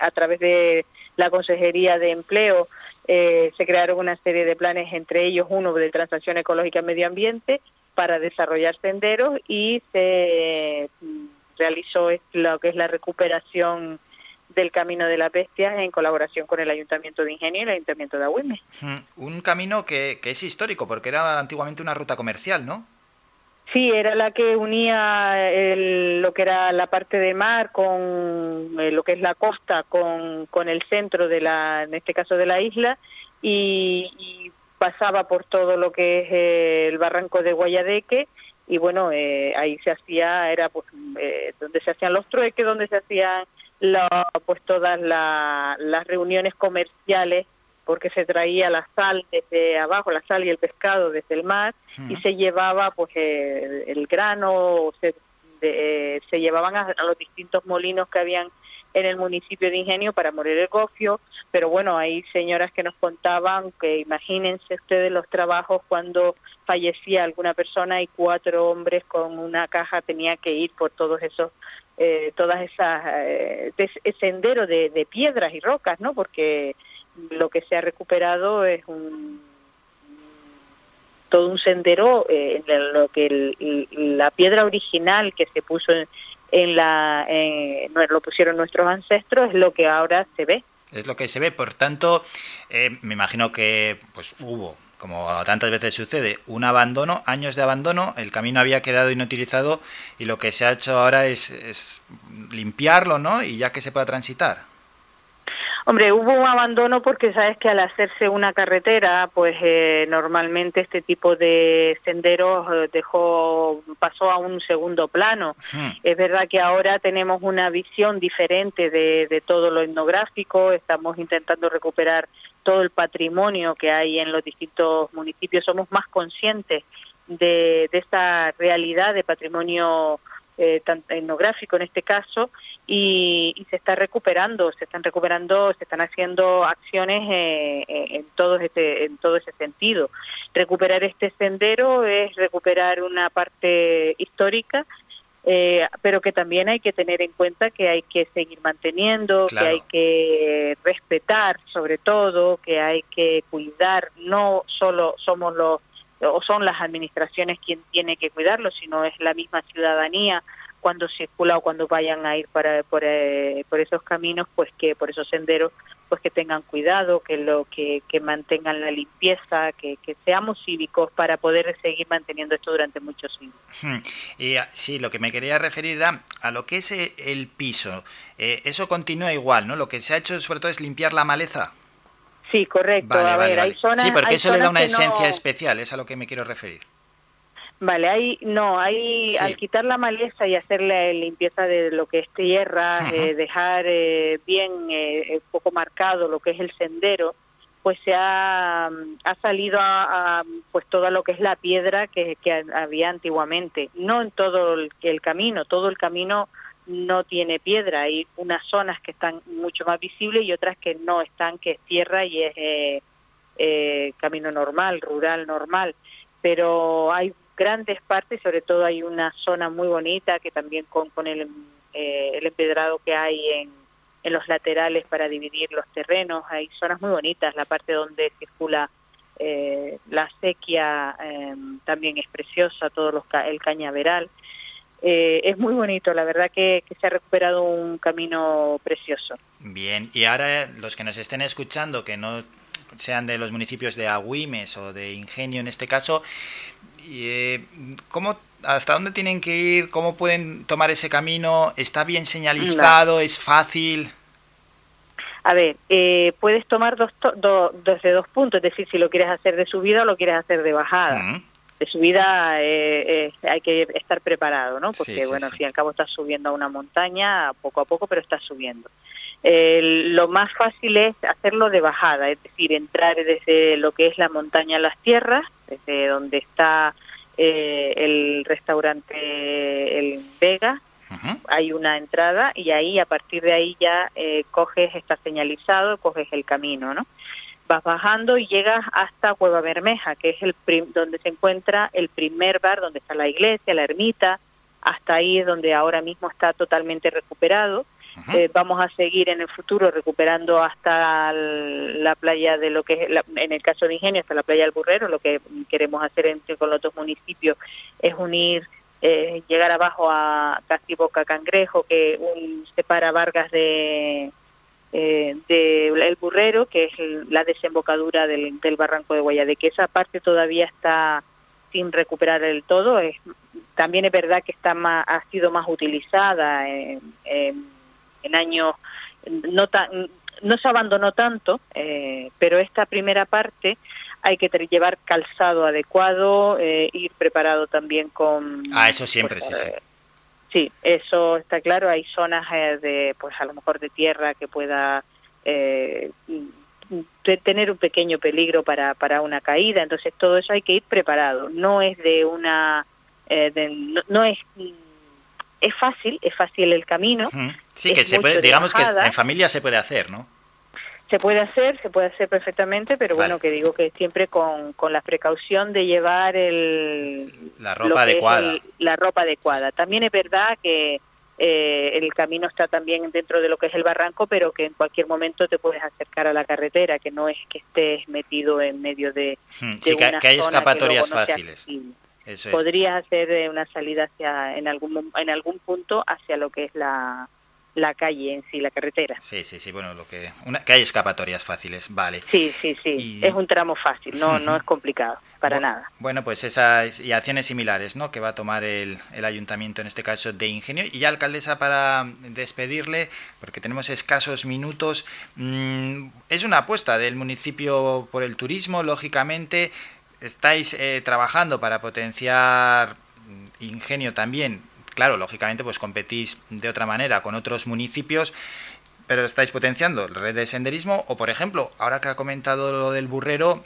a través de la Consejería de Empleo. Se crearon una serie de planes, entre ellos uno de Transacción Ecológica y Medio Ambiente, para desarrollar senderos, y se realizó lo que es la recuperación del Camino de las Bestias en colaboración con el Ayuntamiento de Ingenio y el Ayuntamiento de Agüimes. Un camino que es histórico, porque era antiguamente una ruta comercial, ¿no? Sí, era la que unía lo que era la parte de mar con lo que es la costa, con el centro de la, en este caso de la isla, y pasaba por todo lo que es el barranco de Guayadeque, y bueno, ahí se hacía, era pues donde se hacían los trueques, donde se hacían todas las reuniones comerciales, porque se traía la sal desde abajo, la sal y el pescado desde el mar, y se llevaba pues el grano, se llevaban a los distintos molinos que habían en el municipio de Ingenio para moler el gofio. Pero bueno, hay señoras que nos contaban que imagínense ustedes los trabajos cuando fallecía alguna persona y 4 hombres con una caja tenía que ir por todos esos senderos de piedras y rocas, ¿no? Porque lo que se ha recuperado es todo un sendero en lo que la piedra original que se puso lo pusieron nuestros ancestros, es lo que ahora se ve. Es lo que se ve, por tanto, me imagino que pues hubo, como tantas veces sucede, un abandono, años de abandono, el camino había quedado inutilizado y lo que se ha hecho ahora es limpiarlo, ¿no? Y ya que se pueda transitar. Hombre, hubo un abandono porque sabes que al hacerse una carretera, pues normalmente este tipo de senderos pasó a un segundo plano. Sí. Es verdad que ahora tenemos una visión diferente de todo lo etnográfico, estamos intentando recuperar todo el patrimonio que hay en los distintos municipios, somos más conscientes de esta realidad de patrimonio tanto etnográfico en este caso, y se están haciendo acciones en todo ese sentido. Recuperar este sendero es recuperar una parte histórica, pero que también hay que tener en cuenta que hay que seguir manteniendo, claro, que hay que respetar sobre todo, que hay que cuidar, no solo somos son las administraciones quien tiene que cuidarlo, sino es la misma ciudadanía cuando circula o cuando vayan a ir por esos caminos, pues que por esos senderos, pues que tengan cuidado, que mantengan la limpieza, que seamos cívicos para poder seguir manteniendo esto durante muchos siglos. Y sí, lo que me quería referir era a lo que es el piso. Eso continúa igual, ¿no? Lo que se ha hecho sobre todo es limpiar la maleza. Sí, correcto. Vale. Hay zonas. Sí, porque eso le da una esencia especial, es a lo que me quiero referir. Vale, al quitar la maleza y hacer la limpieza de lo que es tierra, uh-huh, dejar bien un poco marcado lo que es el sendero, pues se ha salido pues todo lo que es la piedra que había antiguamente. No en todo el camino, no tiene piedra, hay unas zonas que están mucho más visibles y otras que no están, que es tierra y es camino normal, rural normal, pero hay grandes partes, sobre todo hay una zona muy bonita que también con el empedrado que hay en los laterales para dividir los terrenos, hay zonas muy bonitas, la parte donde circula la acequia también es preciosa, el cañaveral. Es muy bonito, la verdad que se ha recuperado un camino precioso. Bien, y ahora los que nos estén escuchando, que no sean de los municipios de Agüimes o de Ingenio en este caso, ¿hasta dónde tienen que ir? ¿Cómo pueden tomar ese camino? ¿Está bien señalizado? ¿Es fácil? A ver, puedes tomar desde 2 puntos, es decir, si lo quieres hacer de subida o lo quieres hacer de bajada. Uh-huh. De subida hay que estar preparado, ¿no? Porque, si al cabo estás subiendo a una montaña, poco a poco, pero estás subiendo. Lo más fácil es hacerlo de bajada, es decir, entrar desde lo que es la montaña a las tierras, desde donde está el restaurante El Vega, uh-huh, hay una entrada y ahí, a partir de ahí ya está señalizado, coges el camino, ¿no? Vas bajando y llegas hasta Cueva Bermeja, que es donde se encuentra el primer bar, donde está la iglesia, la ermita, hasta ahí es donde ahora mismo está totalmente recuperado. Uh-huh. Vamos a seguir en el futuro recuperando hasta la playa de lo que es, en el caso de Ingenio, hasta la playa del Burrero. Lo que queremos hacer con los 2 municipios es unir, llegar abajo a casi Boca Cangrejo, que separa Vargas de El Burrero, que es la desembocadura del barranco de Guayadeque. Esa parte todavía está sin recuperar del todo, También es verdad que ha sido más utilizada en años, no se abandonó tanto, pero esta primera parte hay que llevar calzado adecuado, ir preparado también con... Ah, eso siempre, pues, sí. Sí, eso está claro. Hay zonas a lo mejor de tierra que pueda tener un pequeño peligro para una caída. Entonces todo eso hay que ir preparado. No es de una... Es fácil el camino. Sí, que se puede, digamos que en familia se puede hacer, ¿no? Se puede hacer perfectamente, pero vale. Bueno, que digo que siempre con la precaución de llevar la ropa adecuada. Sí. También es verdad que el camino está también dentro de lo que es el barranco, pero que en cualquier momento te puedes acercar a la carretera, que no es que estés metido en medio de, sí, de una que hay zona escapatorias que fáciles. Eso es. Podrías hacer una salida hacia en algún punto hacia lo que es la calle en sí, la carretera. Sí, bueno, que hay escapatorias fáciles, vale. Sí, es un tramo fácil, no es complicado para nada. Bueno, pues esas y acciones similares, ¿no?, que va a tomar el ayuntamiento, en este caso de Ingenio. Y ya, alcaldesa, para despedirle, porque tenemos escasos minutos, es una apuesta del municipio por el turismo, lógicamente. Estáis trabajando para potenciar Ingenio también. Claro, lógicamente, pues competís de otra manera con otros municipios, pero estáis potenciando la red de senderismo. O, por ejemplo, ahora que ha comentado lo del burrero,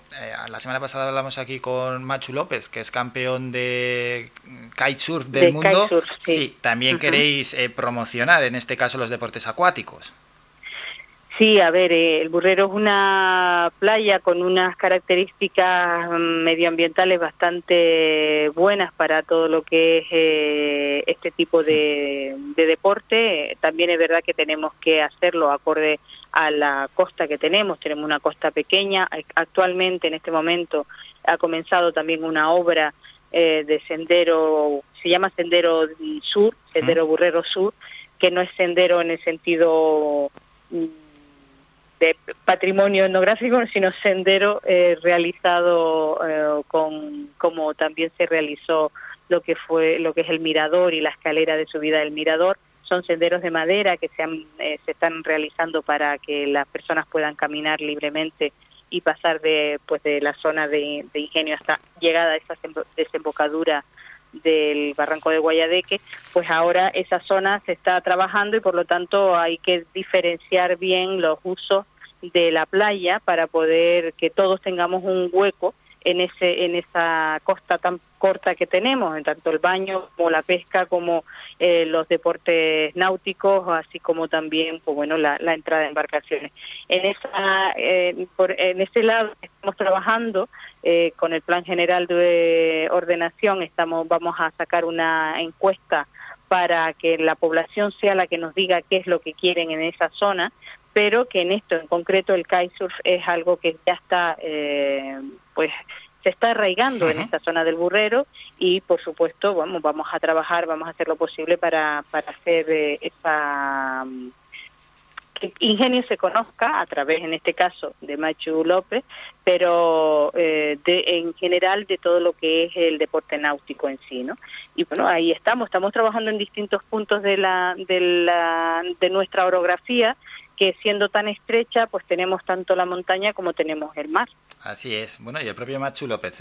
la semana pasada hablamos aquí con Machu López, que es campeón de kitesurf del mundo. Kitesurf, sí, también queréis promocionar, en este caso, los deportes acuáticos. Sí, a ver, el Burrero es una playa con unas características medioambientales bastante buenas para todo lo que es este tipo de deporte. También es verdad que tenemos que hacerlo acorde a la costa que tenemos. Tenemos una costa pequeña. Actualmente, en este momento, ha comenzado también una obra de sendero, se llama Sendero Sur, Sendero Burrero Sur, que no es sendero en el sentido de patrimonio etnográfico, sino sendero realizado como también se realizó lo que es el mirador y la escalera de subida del mirador. Son senderos de madera que se están realizando para que las personas puedan caminar libremente y pasar de la zona de Ingenio hasta llegada a esa desembocadura del barranco de Guayadeque. Pues ahora esa zona se está trabajando y por lo tanto hay que diferenciar bien los usos de la playa para poder que todos tengamos un hueco en esa costa tan corta que tenemos, en tanto el baño como la pesca, como los deportes náuticos, así como también, pues bueno, la entrada de embarcaciones. En ese lado estamos trabajando con el Plan General de Ordenación. Vamos a sacar una encuesta para que la población sea la que nos diga qué es lo que quieren en esa zona, pero que en esto en concreto el kitesurf es algo que ya está... se está arraigando en esta zona del Burrero y, por supuesto, vamos a trabajar, vamos a hacer lo posible para hacer que Ingenio se conozca a través, en este caso, de Machu López, pero en general de todo lo que es el deporte náutico en sí, ¿no? Y bueno, ahí estamos trabajando en distintos puntos de nuestra orografía, que siendo tan estrecha, pues tenemos tanto la montaña como tenemos el mar. Así es. Bueno, y el propio Machu López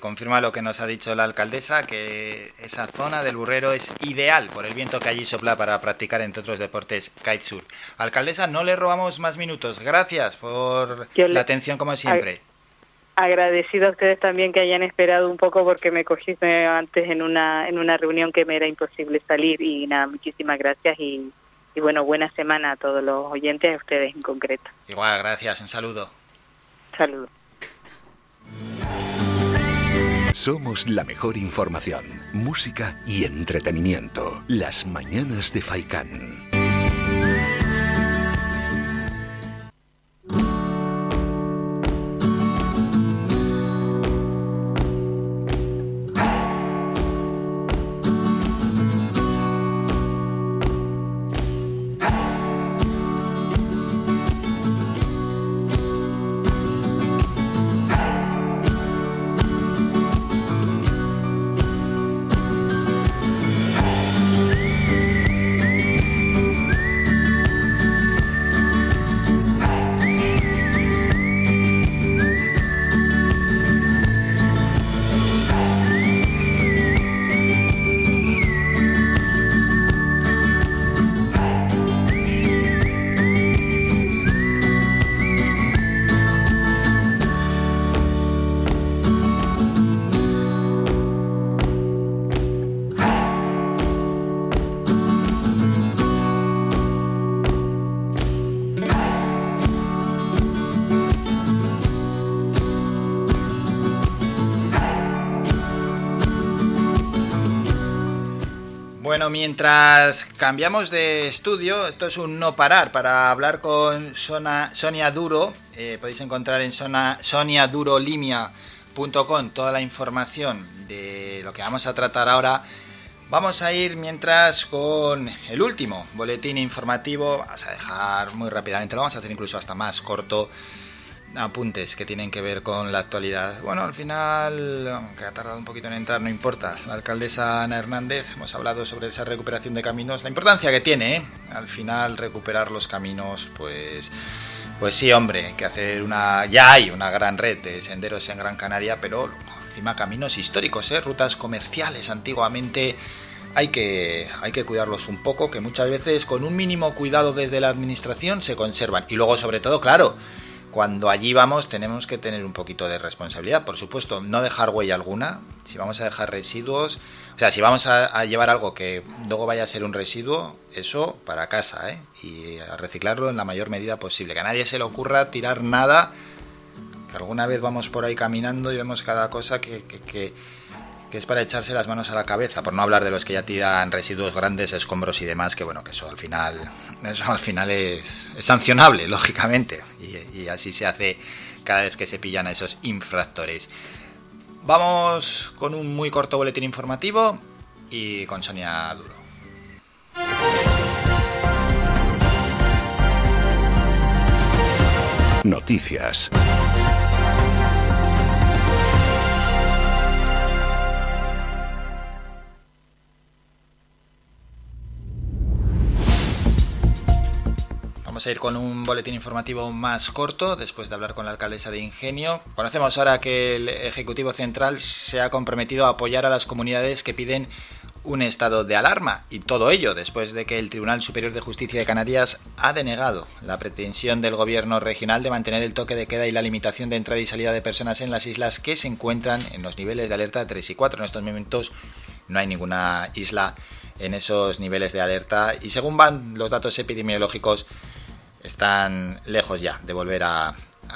confirma lo que nos ha dicho la alcaldesa, que esa zona del Burrero es ideal por el viento que allí sopla para practicar, entre otros deportes, kitesurf. Alcaldesa, no le robamos más minutos. Gracias por la atención, como siempre. Agradecido a ustedes también que hayan esperado un poco, porque me cogiste antes en una reunión que me era imposible salir. Y nada, muchísimas gracias y bueno, buena semana a todos los oyentes, a ustedes en concreto. Igual, gracias, un saludo. Saludo. Somos la mejor información, música y entretenimiento. Las mañanas de Faicán. Bueno, mientras cambiamos de estudio, esto es un no parar para hablar con Sonia Duro. Podéis encontrar en soniadurolimia.com toda la información de lo que vamos a tratar ahora. Vamos a ir mientras con el último boletín informativo. Vamos a dejar muy rápidamente, lo vamos a hacer incluso hasta más corto, apuntes que tienen que ver con la actualidad. Bueno, al final, aunque ha tardado un poquito en entrar, no importa. La alcaldesa Ana Hernández, hemos hablado sobre esa recuperación de caminos, la importancia que tiene, ¿eh? Al final recuperar los caminos, pues sí, hombre, hay que hacer ya hay una gran red de senderos en Gran Canaria, pero encima caminos históricos, rutas comerciales antiguamente, hay que cuidarlos un poco, que muchas veces con un mínimo cuidado desde la administración se conservan. Y luego, sobre todo, claro, cuando allí vamos tenemos que tener un poquito de responsabilidad, por supuesto, no dejar huella alguna. Si vamos a dejar residuos, o sea, si vamos a llevar algo que luego vaya a ser un residuo, eso para casa, y a reciclarlo en la mayor medida posible, que a nadie se le ocurra tirar nada, que alguna vez vamos por ahí caminando y vemos cada cosa que es para echarse las manos a la cabeza, por no hablar de los que ya tiran residuos grandes, escombros y demás, que bueno, que eso al final es sancionable, lógicamente, y así se hace cada vez que se pillan a esos infractores. Vamos con un muy corto boletín informativo y con Sonia Duro. Noticias. Vamos a ir con un boletín informativo más corto después de hablar con la alcaldesa de Ingenio. Conocemos ahora que el Ejecutivo Central se ha comprometido a apoyar a las comunidades que piden un estado de alarma, y todo ello después de que el Tribunal Superior de Justicia de Canarias ha denegado la pretensión del Gobierno regional de mantener el toque de queda y la limitación de entrada y salida de personas en las islas que se encuentran en los niveles de alerta 3 y 4. En estos momentos no hay ninguna isla en esos niveles de alerta y, según van los datos epidemiológicos, están lejos ya de volver a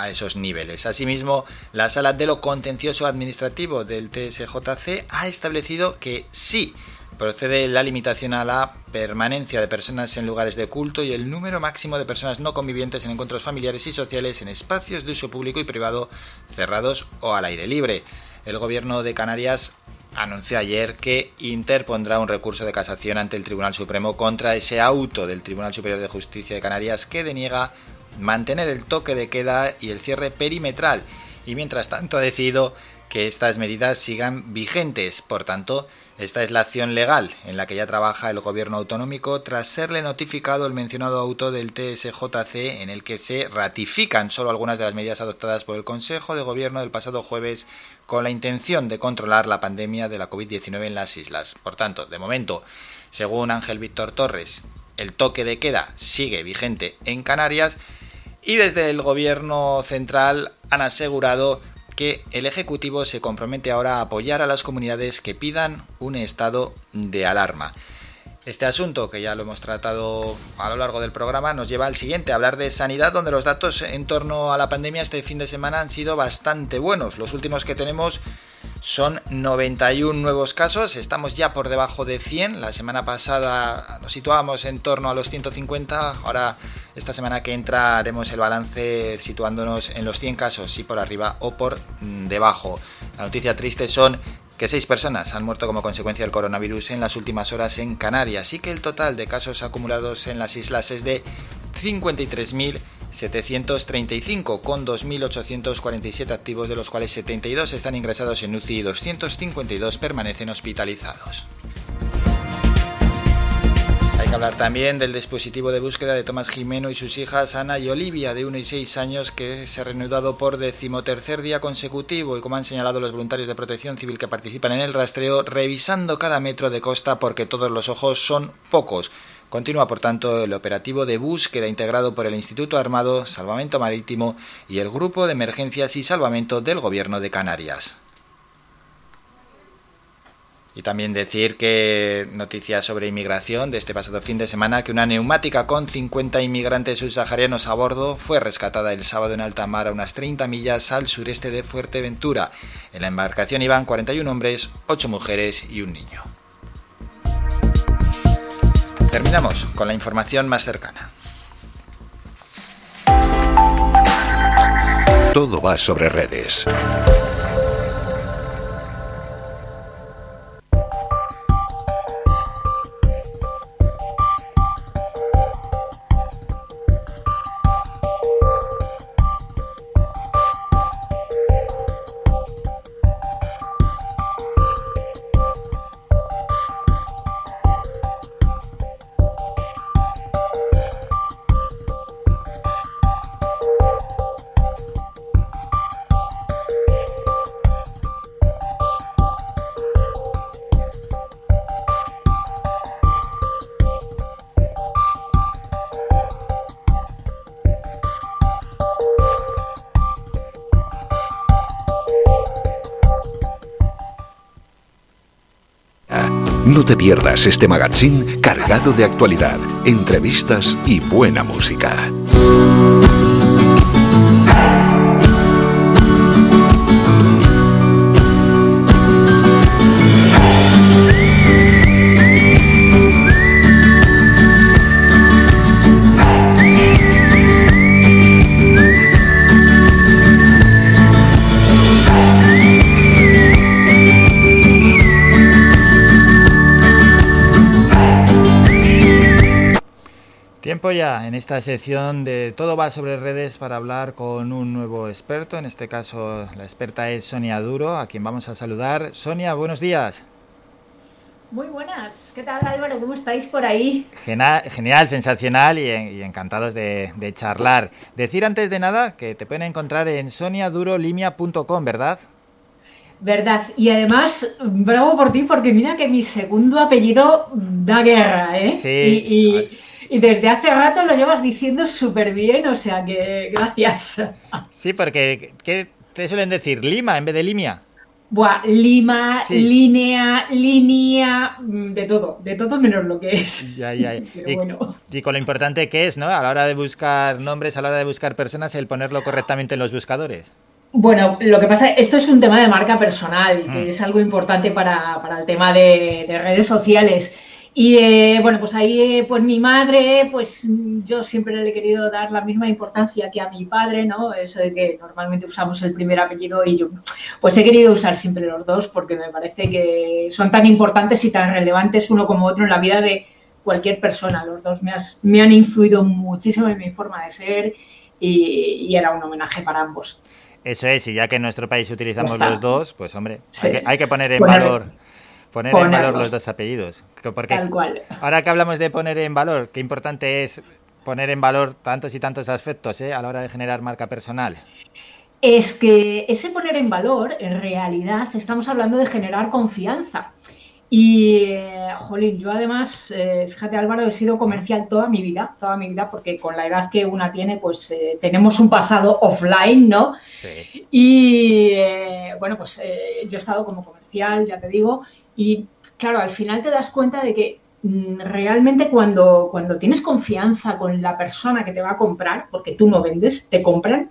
esos niveles. Asimismo, la Sala de lo Contencioso Administrativo del TSJC ha establecido que sí procede la limitación a la permanencia de personas en lugares de culto y el número máximo de personas no convivientes en encuentros familiares y sociales en espacios de uso público y privado cerrados o al aire libre. El Gobierno de Canarias anunció ayer que interpondrá un recurso de casación ante el Tribunal Supremo contra ese auto del Tribunal Superior de Justicia de Canarias que deniega mantener el toque de queda y el cierre perimetral, y mientras tanto ha decidido que estas medidas sigan vigentes. Por tanto, esta es la acción legal en la que ya trabaja el Gobierno autonómico tras serle notificado el mencionado auto del TSJC, en el que se ratifican solo algunas de las medidas adoptadas por el Consejo de Gobierno del pasado jueves con la intención de controlar la pandemia de la COVID-19 en las islas. Por tanto, de momento, según Ángel Víctor Torres, el toque de queda sigue vigente en Canarias, y desde el Gobierno central han asegurado que el Ejecutivo se compromete ahora a apoyar a las comunidades que pidan un estado de alarma. Este asunto, que ya lo hemos tratado a lo largo del programa, nos lleva al siguiente, a hablar de sanidad, donde los datos en torno a la pandemia este fin de semana han sido bastante buenos. Los últimos que tenemos son 91 nuevos casos, estamos ya por debajo de 100. La semana pasada nos situábamos en torno a los 150, ahora esta semana que entra haremos el balance situándonos en los 100 casos, si por arriba o por debajo. La noticia triste son que 6 personas han muerto como consecuencia del coronavirus en las últimas horas en Canarias, y que el total de casos acumulados en las islas es de 53.735, con 2.847 activos, de los cuales 72 están ingresados en UCI y 252 permanecen hospitalizados. Hay que hablar también del dispositivo de búsqueda de Tomás Jimeno y sus hijas Ana y Olivia, de 1 y 6 años, que se ha reanudado por 13º día consecutivo, y como han señalado los voluntarios de Protección Civil que participan en el rastreo, revisando cada metro de costa porque todos los ojos son pocos. Continúa, por tanto, el operativo de búsqueda integrado por el Instituto Armado, Salvamento Marítimo y el Grupo de Emergencias y Salvamento del Gobierno de Canarias. Y también decir que noticias sobre inmigración de este pasado fin de semana, que una neumática con 50 inmigrantes subsaharianos a bordo fue rescatada el sábado en alta mar a unas 30 millas al sureste de Fuerteventura. En la embarcación iban 41 hombres, 8 mujeres y un niño. Terminamos con la información más cercana. Todo va sobre redes. No te pierdas este magazine cargado de actualidad, entrevistas y buena música. Ya en esta sección de Todo va sobre redes para hablar con un nuevo experto. En este caso la experta es Sonia Duro, a quien vamos a saludar. Sonia, buenos días. Muy buenas, ¿qué tal, Álvaro? ¿Cómo estáis por ahí? Genial, sensacional y encantados de charlar. Decir antes de nada que te pueden encontrar en soniadurolimia.com, ¿verdad? Verdad, y además, bravo por ti, porque mira que mi segundo apellido da guerra, ¿eh? Sí. Y desde hace rato lo llevas diciendo súper bien, o sea que gracias. Sí, porque ¿qué te suelen decir? ¿Lima en vez de Limia? Buah, Lima, sí. línea, de todo menos lo que es. Ya. Pero bueno. Y con lo importante que es, ¿no? A la hora de buscar nombres, a la hora de buscar personas, el ponerlo correctamente en los buscadores. Bueno, lo que pasa, esto es un tema de marca personal, que es algo importante para el tema de redes sociales. Y bueno, pues ahí, pues mi madre, pues yo siempre le he querido dar la misma importancia que a mi padre, ¿no? Eso de que normalmente usamos el primer apellido y yo, pues he querido usar siempre los dos porque me parece que son tan importantes y tan relevantes uno como otro en la vida de cualquier persona. Los dos me han influido muchísimo en mi forma de ser y era un homenaje para ambos. Eso es, y ya que en nuestro país utilizamos los dos, pues hombre, sí. hay que poner en valor... Poner en valor los dos apellidos. Porque tal cual. Ahora que hablamos de poner en valor, qué importante es poner en valor tantos y tantos aspectos a la hora de generar marca personal. Es que ese poner en valor, en realidad, estamos hablando de generar confianza. Y, jolín, yo además, fíjate, Álvaro, he sido comercial toda mi vida, porque con la edad que una tiene, pues tenemos un pasado offline, ¿no? Sí. Y, bueno, pues yo he estado como comercial, ya te digo, y, claro, al final te das cuenta de que realmente cuando tienes confianza con la persona que te va a comprar, porque tú no vendes, te compran,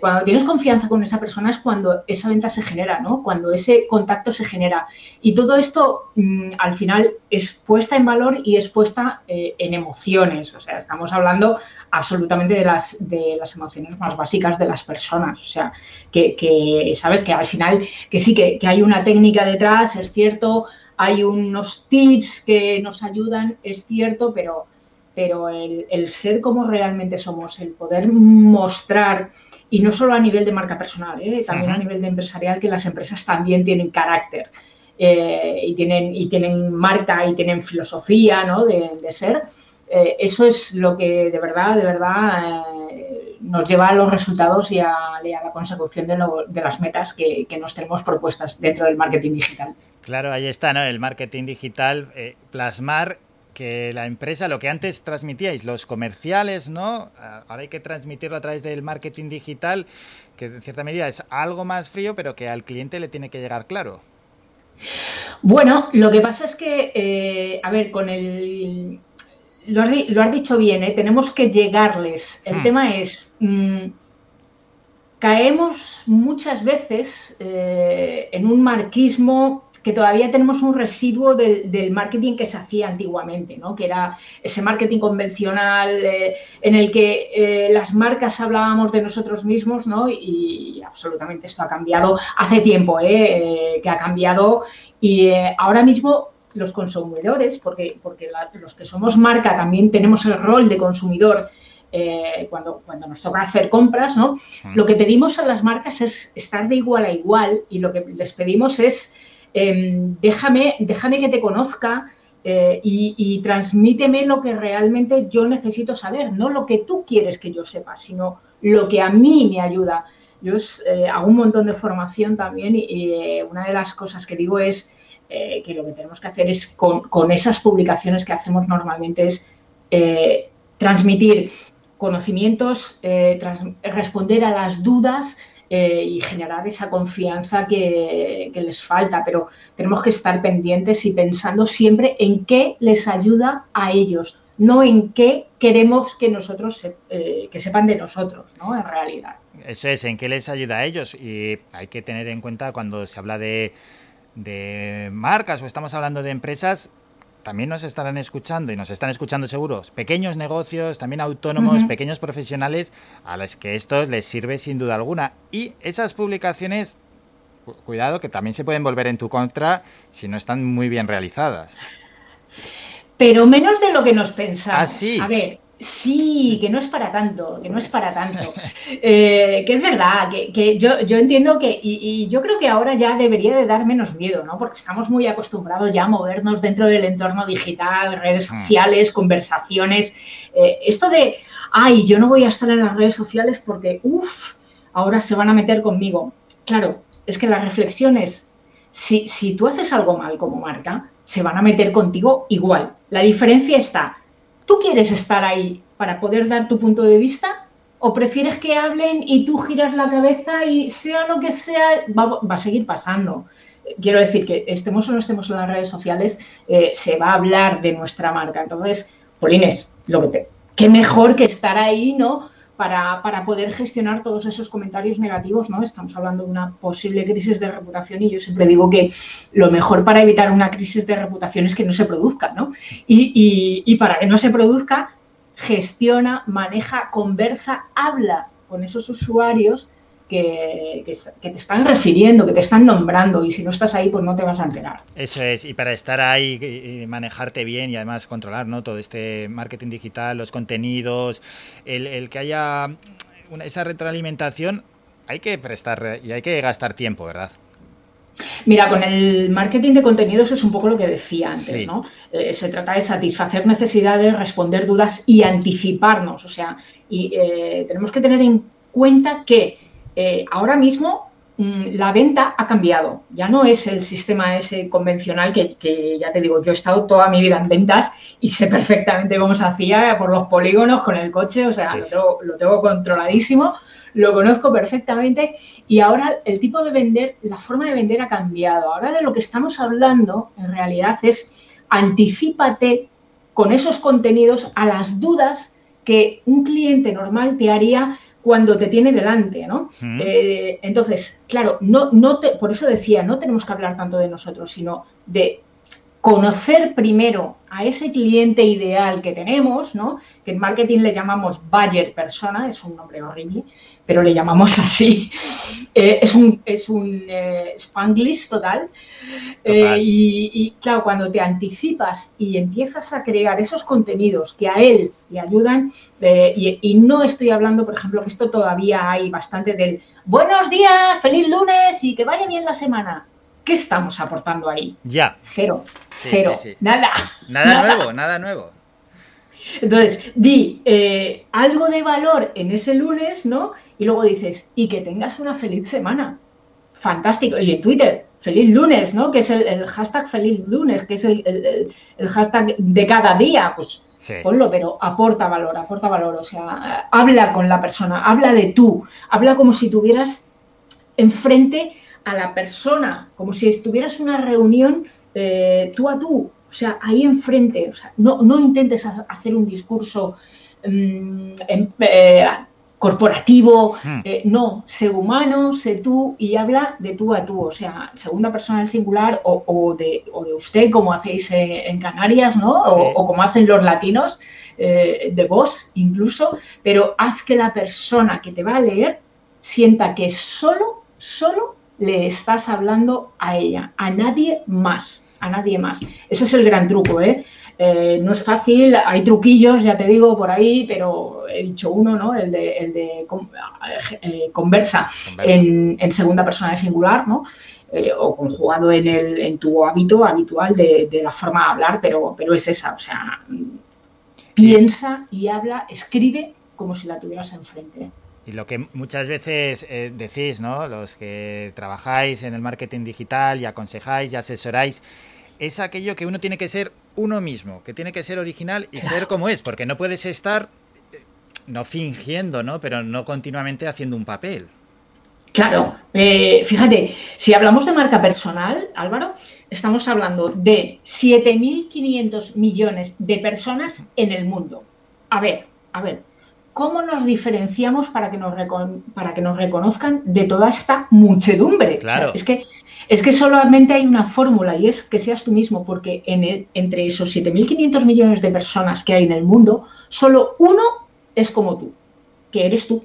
cuando tienes confianza con esa persona es cuando esa venta se genera, ¿no? Cuando ese contacto se genera. Y todo esto, al final, es puesta en valor y es puesta en emociones. O sea, estamos hablando absolutamente de las emociones más básicas de las personas. O sea, que sabes que al final, que sí, que hay una técnica detrás, es cierto, hay unos tips que nos ayudan, es cierto, pero el ser como realmente somos, el poder mostrar, y no solo a nivel de marca personal, también a nivel de empresarial, que las empresas también tienen carácter y tienen marca y tienen filosofía, ¿no? de ser. Eso es lo que de verdad nos lleva a los resultados y a la consecución de las metas que nos tenemos propuestas dentro del marketing digital. Claro, ahí está, ¿no? El marketing digital, plasmar que la empresa, lo que antes transmitíais, los comerciales, ¿no? Ahora hay que transmitirlo a través del marketing digital, que en cierta medida es algo más frío, pero que al cliente le tiene que llegar claro. Bueno, lo que pasa es que, con el... Lo has dicho bien, tenemos que llegarles. El tema es... caemos muchas veces en un marquismo... que todavía tenemos un residuo del marketing que se hacía antiguamente, ¿no? Que era ese marketing convencional en el que las marcas hablábamos de nosotros mismos, ¿no? Y absolutamente esto ha cambiado hace tiempo, que ha cambiado, y ahora mismo los consumidores, porque los que somos marca también tenemos el rol de consumidor. Cuando nos toca hacer compras, ¿no? Lo que pedimos a las marcas es estar de igual a igual, y lo que les pedimos es déjame que te conozca y transmíteme lo que realmente yo necesito saber, no lo que tú quieres que yo sepa, sino lo que a mí me ayuda. Yo hago un montón de formación también y una de las cosas que digo es que lo que tenemos que hacer es con esas publicaciones que hacemos normalmente es transmitir conocimientos, responder a las dudas y generar esa confianza que les falta, pero tenemos que estar pendientes y pensando siempre en qué les ayuda a ellos, no en qué queremos que nosotros que sepan de nosotros, ¿no? En realidad. Eso es, en qué les ayuda a ellos, y hay que tener en cuenta cuando se habla de marcas o estamos hablando de empresas. También nos estarán escuchando, y nos están escuchando seguros, pequeños negocios, también autónomos, uh-huh, pequeños profesionales, a los que esto les sirve sin duda alguna. Y esas publicaciones, cuidado, que también se pueden volver en tu contra si no están muy bien realizadas. Pero menos de lo que nos pensamos. Ah, sí. A ver, sí, que no es para tanto, que no es para tanto. Que es verdad, que yo entiendo que, y yo creo que ahora ya debería de dar menos miedo, ¿no? Porque estamos muy acostumbrados ya a movernos dentro del entorno digital, redes sociales, conversaciones. Esto de, ay, yo no voy a estar en las redes sociales porque, ahora se van a meter conmigo. Claro, es que la reflexión es, si tú haces algo mal como marca, se van a meter contigo igual. La diferencia está... ¿Tú quieres estar ahí para poder dar tu punto de vista o prefieres que hablen y tú giras la cabeza y sea lo que sea, va a seguir pasando? Quiero decir que estemos o no estemos en las redes sociales, se va a hablar de nuestra marca. Entonces, jolines, qué mejor que estar ahí, ¿no? Para poder gestionar todos esos comentarios negativos, ¿no? Estamos hablando de una posible crisis de reputación y yo siempre digo que lo mejor para evitar una crisis de reputación es que no se produzca, ¿no? Y para que no se produzca, gestiona, maneja, conversa, habla con esos usuarios que te están refiriendo, que te están nombrando, y si no estás ahí, pues no te vas a enterar. Eso es, y para estar ahí y manejarte bien y además controlar, ¿no? Todo este marketing digital, los contenidos, el que haya esa retroalimentación, hay que prestar y hay que gastar tiempo, ¿verdad? Mira, con el marketing de contenidos es un poco lo que decía antes, sí, ¿no? Se trata de satisfacer necesidades, responder dudas y anticiparnos, o sea, tenemos que tener en cuenta que ahora mismo la venta ha cambiado. Ya no es el sistema ese convencional que ya te digo, yo he estado toda mi vida en ventas y sé perfectamente cómo se hacía por los polígonos con el coche, o sea, sí, lo tengo controladísimo, lo conozco perfectamente, y ahora el tipo de vender, la forma de vender ha cambiado. Ahora de lo que estamos hablando en realidad es anticípate con esos contenidos a las dudas que un cliente normal te haría cuando te tiene delante, ¿no? Entonces, claro, por eso decía, no tenemos que hablar tanto de nosotros, sino de conocer primero a ese cliente ideal que tenemos, ¿no? Que en marketing le llamamos buyer persona, es un nombre horrible, pero le llamamos así. Es un spanglish total. Y claro, cuando te anticipas y empiezas a crear esos contenidos que a él le ayudan, y no estoy hablando, por ejemplo, que esto todavía hay bastante del buenos días, feliz lunes y que vaya bien la semana. ¿Qué estamos aportando ahí? Ya. Cero. Sí. Nada nuevo. Entonces, di algo de valor en ese lunes, ¿no? Y luego dices, y que tengas una feliz semana. Fantástico. Y en Twitter, feliz lunes, ¿no? Que es el hashtag feliz lunes, que es el hashtag de cada día. Pues sí, ponlo, pero aporta valor. O sea, habla con la persona, habla de tú, habla como si tuvieras enfrente a la persona, como si estuvieras una reunión tú a tú. O sea, ahí enfrente. O sea, no intentes hacer un discurso corporativo, no, sé humano, sé tú y habla de tú a tú, o sea, segunda persona del singular o de usted, como hacéis en Canarias, ¿no? Sí. O como hacen los latinos, de vos incluso, pero haz que la persona que te va a leer sienta que solo le estás hablando a ella, a nadie más. A nadie más. Ese es el gran truco, ¿eh? No es fácil, hay truquillos, ya te digo, por ahí, pero he dicho uno, ¿no? El de conversa. En segunda persona de singular, ¿no? O conjugado en tu hábito habitual de la forma de hablar, pero es esa, o sea, piensa y habla, escribe como si la tuvieras enfrente, ¿eh? Y lo que muchas veces decís, ¿no? Los que trabajáis en el marketing digital y aconsejáis y asesoráis, es aquello que uno tiene que ser uno mismo, que tiene que ser original y ser como es, porque no puedes estar, no fingiendo, ¿no? Pero no continuamente haciendo un papel. Claro. Fíjate, si hablamos de marca personal, Álvaro, estamos hablando de 7.500 millones de personas en el mundo. A ver. ¿Cómo nos diferenciamos para que nos reconozcan de toda esta muchedumbre? Claro. O sea, es que solamente hay una fórmula y es que seas tú mismo, porque entre esos 7.500 millones de personas que hay en el mundo, solo uno es como tú, que eres tú.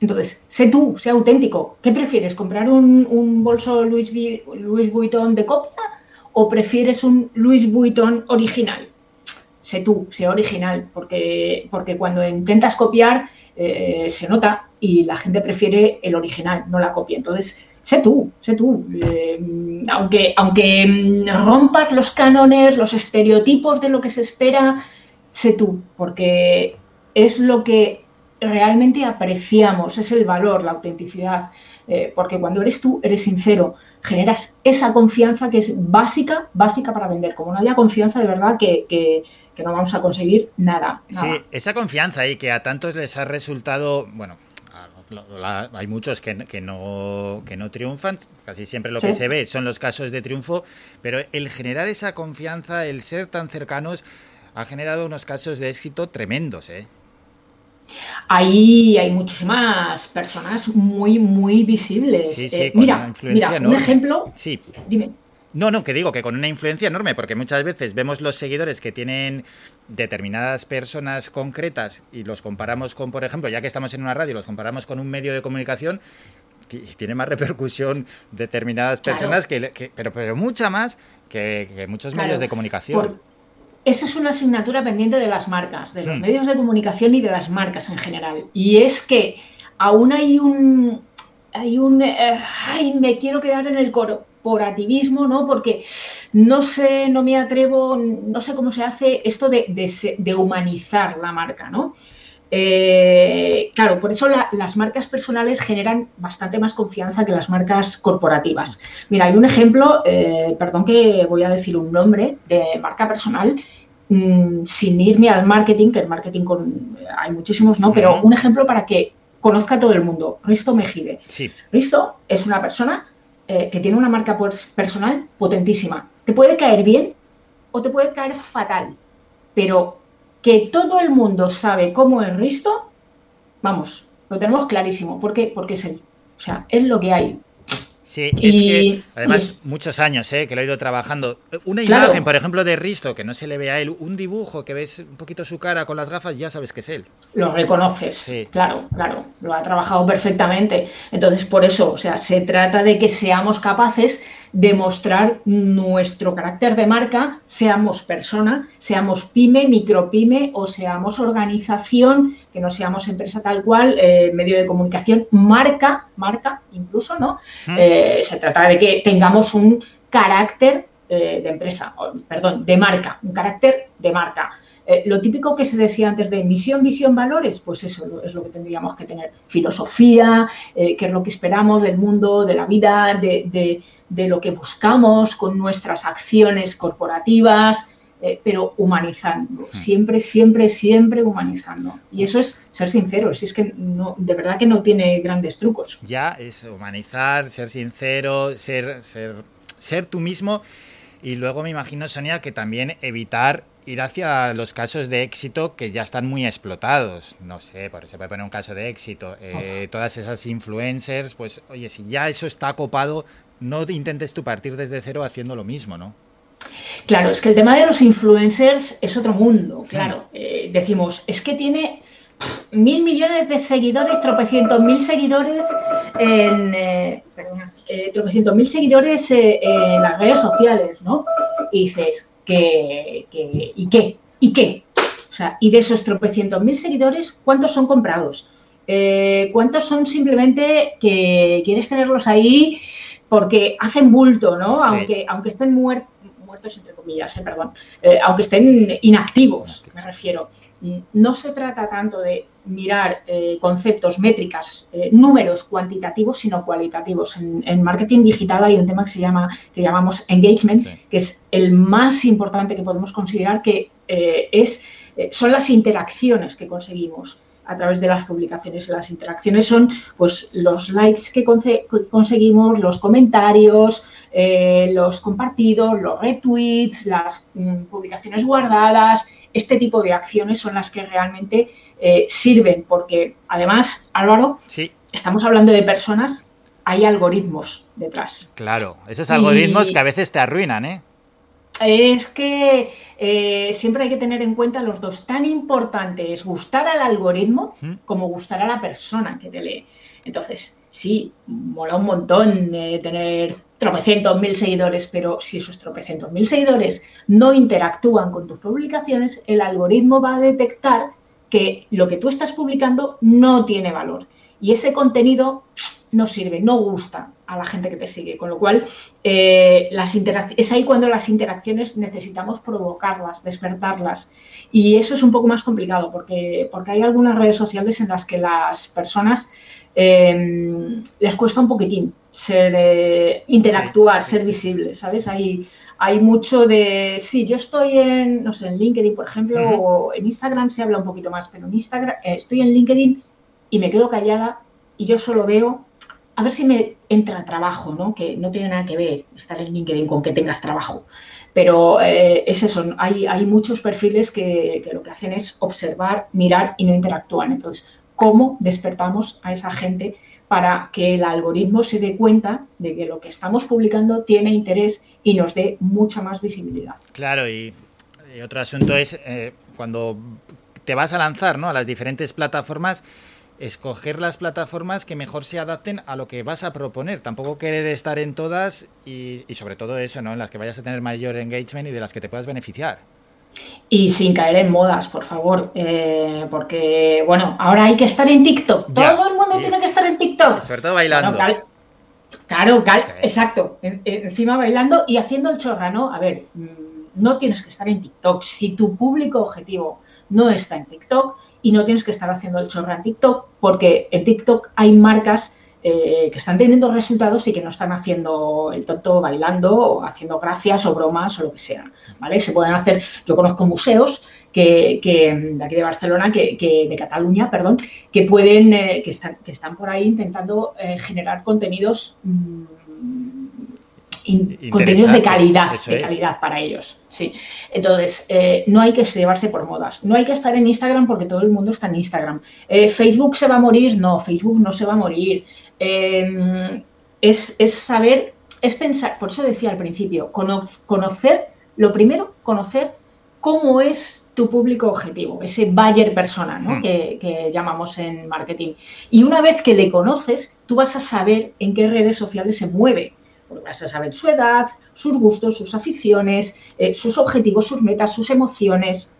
Entonces, sé tú, sé auténtico. ¿Qué prefieres, comprar un bolso Louis Vuitton de copia o prefieres un Louis Vuitton original? Sé tú, sé original, porque cuando intentas copiar se nota y la gente prefiere el original, no la copia. Entonces, sé tú. Aunque rompas los cánones, los estereotipos de lo que se espera, sé tú, porque es lo que realmente apreciamos, es el valor, la autenticidad. Porque cuando eres tú, eres sincero, generas esa confianza que es básica para vender. Como no haya confianza, de verdad que no vamos a conseguir nada. Sí, esa confianza y que a tantos les ha resultado, bueno, hay muchos que no triunfan, casi siempre lo que se ve son los casos de triunfo, pero el generar esa confianza, el ser tan cercanos, ha generado unos casos de éxito tremendos, ¿eh? Ahí hay muchísimas personas muy, muy visibles. Sí, con una influencia enorme. Un ejemplo. Sí. Dime. No, que digo que con una influencia enorme, porque muchas veces vemos los seguidores que tienen determinadas personas concretas y los comparamos con, por ejemplo, ya que estamos en una radio, los comparamos con un medio de comunicación que tiene más repercusión determinadas personas, claro, pero mucha más que muchos medios de comunicación. Eso es una asignatura pendiente de las marcas, de los medios de comunicación y de las marcas en general. Y es que aún me quiero quedar en el corporativismo, ¿no? Porque no sé cómo se hace esto de humanizar la marca, ¿no? Claro, por eso las marcas personales generan bastante más confianza que las marcas corporativas. Mira, hay un ejemplo, perdón que voy a decir un nombre de marca personal, sin irme al marketing, que el marketing hay muchísimos, ¿no? Pero un ejemplo para que conozca todo el mundo, Risto Mejide. Sí. Risto es una persona que tiene una marca personal potentísima. Te puede caer bien o te puede caer fatal, pero que todo el mundo sabe cómo es Risto, vamos, lo tenemos clarísimo. ¿Por qué? Porque es él. O sea, es lo que hay. Sí, es que además muchos años que lo he ido trabajando. Una imagen, por ejemplo, de Risto, que no se le ve a él, un dibujo que ves un poquito su cara con las gafas, ya sabes que es él. Lo reconoces, sí. Claro, lo ha trabajado perfectamente. Entonces, por eso, o sea, se trata de que seamos capaces demostrar nuestro carácter de marca, seamos persona, seamos pyme, micropyme o seamos organización, que no seamos empresa tal cual, medio de comunicación, marca incluso, ¿no? Se trata de que tengamos un carácter de marca. Lo típico que se decía antes de misión, visión, valores, pues eso es lo que tendríamos que tener. Filosofía, qué es lo que esperamos del mundo, de la vida, de lo que buscamos con nuestras acciones corporativas, pero humanizando, siempre humanizando. Y eso es ser sincero, si es que no, de verdad que no tiene grandes trucos. Ya, es humanizar, ser sincero, ser tú mismo. Y luego me imagino, Sonia, que también evitar ir hacia los casos de éxito que ya están muy explotados. No sé, por eso se puede poner un caso de éxito. Todas esas influencers, pues, oye, si ya eso está copado, no intentes tú partir desde cero haciendo lo mismo, ¿no? Claro, es que el tema de los influencers es otro mundo, claro. Decimos, es que tiene 1.000 millones de seguidores, 300.000 seguidores en... en las redes sociales, ¿no? Y dices... ¿Y qué? O sea, y de esos 300.000 seguidores, ¿cuántos son comprados? ¿Cuántos son simplemente que quieres tenerlos ahí porque hacen bulto, ¿no? Sí. Aunque estén muertos, entre comillas, aunque estén inactivos, me refiero. No se trata tanto de mirar conceptos, métricas, números cuantitativos, sino cualitativos. En marketing digital hay un tema que llamamos engagement, sí, que es el más importante que podemos considerar, que son las interacciones que conseguimos a través de las publicaciones. Las interacciones son, pues, los likes que conseguimos, los comentarios, los compartidos, los retweets, las publicaciones guardadas. Este tipo de acciones son las que realmente sirven, porque además, Álvaro, sí, estamos hablando de personas, hay algoritmos detrás. Claro, esos algoritmos que a veces te arruinan, ¿eh? Es que siempre hay que tener en cuenta los dos tan importantes: gustar al algoritmo como gustar a la persona que te lee. Entonces, sí, mola un montón tener 300.000 seguidores, pero si esos 300.000 seguidores no interactúan con tus publicaciones, el algoritmo va a detectar que lo que tú estás publicando no tiene valor y ese contenido no sirve, no gusta a la gente que te sigue, con lo cual es ahí cuando las interacciones necesitamos provocarlas, despertarlas, y eso es un poco más complicado porque hay algunas redes sociales en las que las personas les cuesta un poquitín ser interactuar, sí, ser visible, ¿sabes? Hay mucho de... Sí, yo estoy en, no sé, en LinkedIn, por ejemplo, o en Instagram se habla un poquito más, pero en Instagram estoy en LinkedIn y me quedo callada y yo solo veo a ver si me entra trabajo, ¿no? Que no tiene nada que ver estar en LinkedIn con que tengas trabajo. Pero es eso, hay muchos perfiles que lo que hacen es observar, mirar y no interactúan. Entonces, ¿cómo despertamos a esa gente para que el algoritmo se dé cuenta de que lo que estamos publicando tiene interés y nos dé mucha más visibilidad? Claro, y otro asunto es cuando te vas a lanzar, ¿no?, a las diferentes plataformas, escoger las plataformas que mejor se adapten a lo que vas a proponer. Tampoco querer estar en todas y sobre todo eso, ¿no?, en las que vayas a tener mayor engagement y de las que te puedas beneficiar. Y sin caer en modas, por favor, porque, bueno, ahora hay que estar en TikTok. Ya, todo el mundo tiene que estar en TikTok. Sobre todo bailando. Bueno, claro, sí, exacto. Encima bailando y haciendo el chorra, ¿no? A ver, no tienes que estar en TikTok. Si tu público objetivo no está en TikTok, y no tienes que estar haciendo el chorra en TikTok, porque en TikTok hay marcas que están teniendo resultados y que no están haciendo el tonto bailando o haciendo gracias o bromas o lo que sea, ¿vale? Se pueden hacer... Yo conozco museos que de aquí de Barcelona, de Cataluña, perdón, que pueden... que están por ahí intentando generar contenidos... contenidos de calidad para ellos, sí. Entonces, no hay que llevarse por modas, no hay que estar en Instagram porque todo el mundo está en Instagram. ¿Facebook se va a morir? No, Facebook no se va a morir. Es pensar, por eso decía al principio, conocer cómo es tu público objetivo, ese buyer persona, ¿no?, que llamamos en marketing. Y una vez que le conoces, tú vas a saber en qué redes sociales se mueve, porque vas a saber su edad, sus gustos, sus aficiones, sus objetivos, sus metas, sus emociones.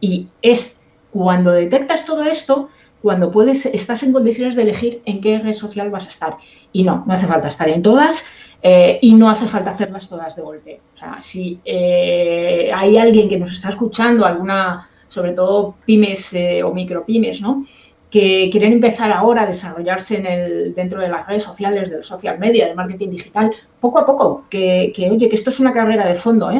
Y es cuando detectas todo esto, cuando estás en condiciones de elegir en qué red social vas a estar. Y no hace falta estar en todas y no hace falta hacerlas todas de golpe. O sea, si hay alguien que nos está escuchando, sobre todo pymes o micropymes, ¿no?, que quieren empezar ahora a desarrollarse dentro de las redes sociales, del social media, del marketing digital, poco a poco, que esto es una carrera de fondo,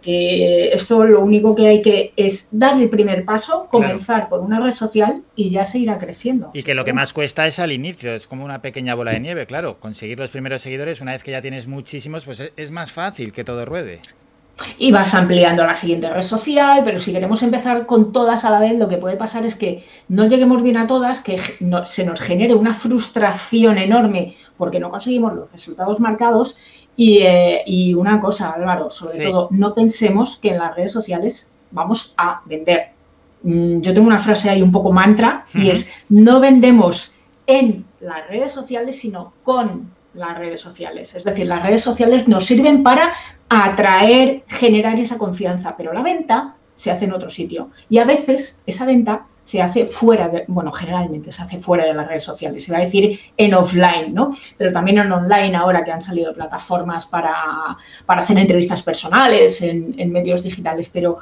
que esto lo único que hay que es dar el primer paso, comenzar por una red social y ya se irá creciendo. Y que lo que más cuesta es al inicio, es como una pequeña bola de nieve, claro, conseguir los primeros seguidores. Una vez que ya tienes muchísimos, pues es más fácil que todo ruede. Y vas ampliando a la siguiente red social, pero si queremos empezar con todas a la vez, lo que puede pasar es que no lleguemos bien a todas, que se nos genere una frustración enorme porque no conseguimos los resultados marcados. Y una cosa, Álvaro, sobre todo, no pensemos que en las redes sociales vamos a vender. Yo tengo una frase ahí un poco mantra y es, no vendemos en las redes sociales, sino con las redes sociales. Es decir, las redes sociales nos sirven para atraer, generar esa confianza, pero la venta se hace en otro sitio. Y a veces esa venta se hace fuera, generalmente se hace fuera de las redes sociales, se va a decir en offline, ¿no? Pero también en online ahora que han salido plataformas para hacer entrevistas personales en medios digitales, pero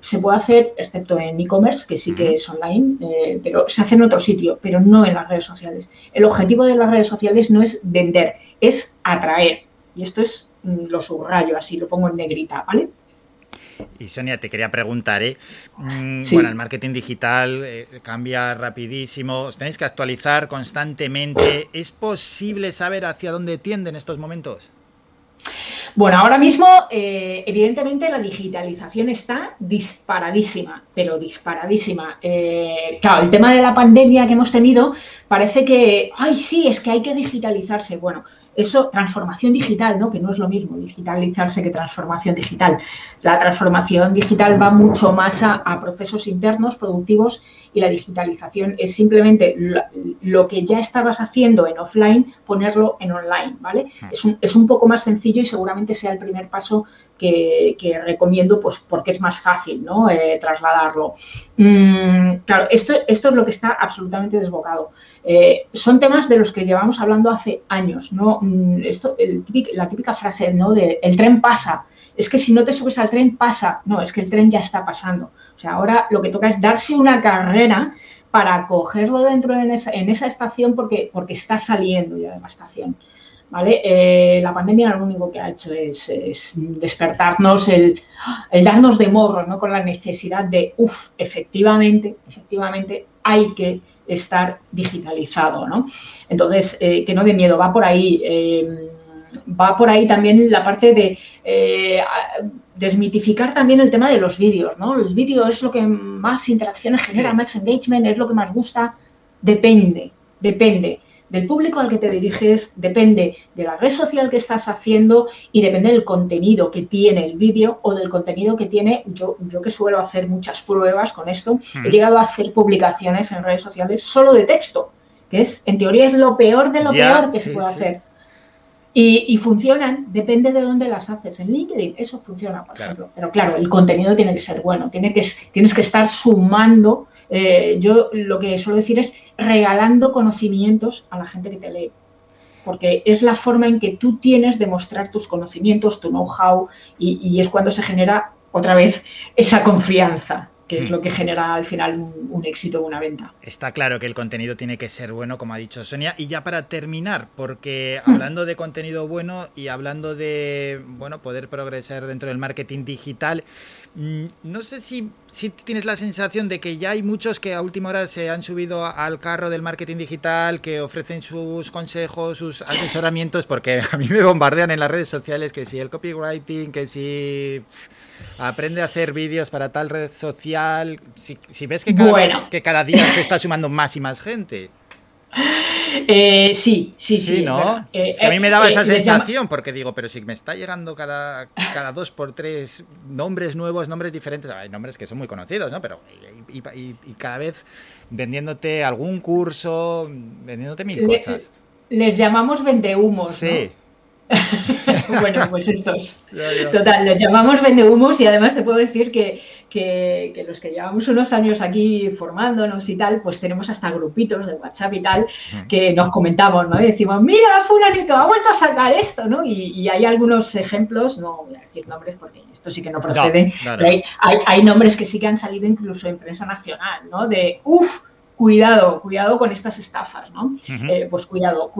se puede hacer, excepto en e-commerce, que sí que es online, pero se hace en otro sitio, pero no en las redes sociales. El objetivo de las redes sociales no es vender, es atraer. Y esto es, lo subrayo así, lo pongo en negrita, ¿vale? Y Sonia, te quería preguntar, bueno, el marketing digital cambia rapidísimo, os tenéis que actualizar constantemente. ¿Es posible saber hacia dónde tienden estos momentos? Bueno, ahora mismo, evidentemente, la digitalización está disparadísima, pero disparadísima. Claro, el tema de la pandemia que hemos tenido parece que, ¡ay, sí, es que hay que digitalizarse! Bueno, eso, transformación digital, ¿no? Que no es lo mismo digitalizarse que transformación digital. La transformación digital va mucho más a procesos internos, productivos, y la digitalización es simplemente lo que ya estabas haciendo en offline, ponerlo en online, ¿vale? Es un poco más sencillo y seguramente sea el primer paso que recomiendo, pues porque es más fácil, ¿no? Trasladarlo. Claro, esto es lo que está absolutamente desbocado. Son temas de los que llevamos hablando hace años, ¿no? La típica frase, ¿no? De el tren pasa. Es que si no te subes al tren, pasa. No, es que el tren ya está pasando. O sea, ahora lo que toca es darse una carrera para cogerlo dentro en esa estación porque está saliendo ya de la estación, ¿vale? La pandemia lo único que ha hecho es despertarnos, el darnos de morro, ¿no? Con la necesidad de, efectivamente hay que estar digitalizado, ¿no? Entonces, que no dé miedo, va por ahí. Va por ahí también la parte de desmitificar también el tema de los vídeos, ¿no? Los vídeos es lo que más interacciones genera, más engagement, es lo que más gusta. Depende del público al que te diriges, depende de la red social que estás haciendo y depende del contenido que tiene el vídeo o del contenido que tiene. Yo que suelo hacer muchas pruebas con esto, he llegado a hacer publicaciones en redes sociales solo de texto, que es, en teoría, es lo peor de lo peor que se puede hacer. Y funcionan, depende de dónde las haces. En LinkedIn eso funciona, por ejemplo. Pero claro, el contenido tiene que ser bueno, tienes que estar sumando. Yo lo que suelo decir es regalando conocimientos a la gente que te lee, porque es la forma en que tú tienes de mostrar tus conocimientos, tu know-how, y es cuando se genera otra vez esa confianza, que es lo que genera al final un éxito, una venta. Está claro que el contenido tiene que ser bueno, como ha dicho Sonia. Y ya para terminar, porque hablando de contenido bueno y hablando de, bueno, poder progresar dentro del marketing digital, no sé si tienes la sensación de que ya hay muchos que a última hora se han subido al carro del marketing digital, que ofrecen sus consejos, sus asesoramientos, porque a mí me bombardean en las redes sociales que si el copywriting, que si aprende a hacer vídeos para tal red social. Si ves que cada día se está sumando más y más gente. Sí, ¿no? Es que a mí me daba esa sensación, porque digo, pero si me está llegando cada 2x3 nombres nuevos, nombres diferentes. Hay nombres que son muy conocidos, ¿no? Pero y cada vez vendiéndote algún curso, vendiéndote mil cosas. Les llamamos vendehumos, sí, ¿no? Bueno, pues estos. Total, los llamamos vendehumos, y además te puedo decir que los que llevamos unos años aquí formándonos y tal, pues tenemos hasta grupitos de WhatsApp y tal que nos comentamos, ¿no? Y decimos, mira, fulanito, ha vuelto a sacar esto, ¿no? Y hay algunos ejemplos, no voy a decir nombres porque esto sí que no procede, no. Pero hay nombres que sí que han salido incluso en prensa nacional, ¿no? De, cuidado con estas estafas, ¿no? Pues cuidado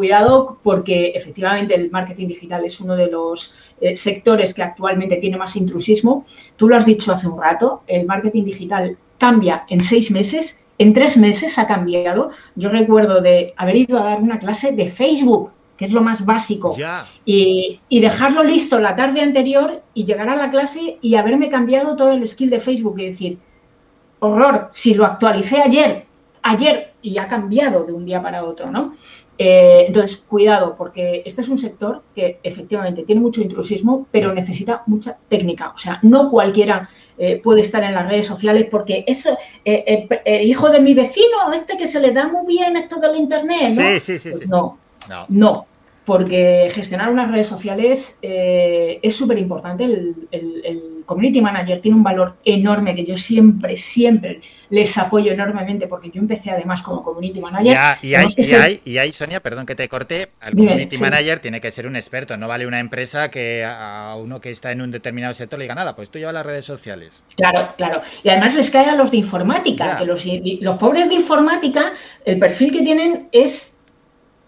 porque efectivamente el marketing digital es uno de los sectores que actualmente tiene más intrusismo. Tú lo has dicho hace un rato, el marketing digital cambia en 6 meses, en 3 meses ha cambiado. Yo recuerdo de haber ido a dar una clase de Facebook que es lo más básico, y dejarlo listo la tarde anterior y llegar a la clase y haberme cambiado todo el skill de Facebook y decir, horror, si lo actualicé ayer y ha cambiado de un día para otro, ¿no? Entonces, cuidado, porque este es un sector que efectivamente tiene mucho intrusismo, pero necesita mucha técnica. O sea, no cualquiera puede estar en las redes sociales porque eso, hijo de mi vecino, este que se le da muy bien esto del internet, ¿no? Pues no, porque gestionar unas redes sociales es súper importante. El community manager tiene un valor enorme que yo siempre les apoyo enormemente, porque yo empecé además como community manager. Y Sonia, perdón que te corté, el community manager tiene que ser un experto, no vale una empresa que a uno que está en un determinado sector le diga, nada, pues tú llevas las redes sociales. Claro. Y además les cae a los de informática, que los pobres de informática, el perfil que tienen es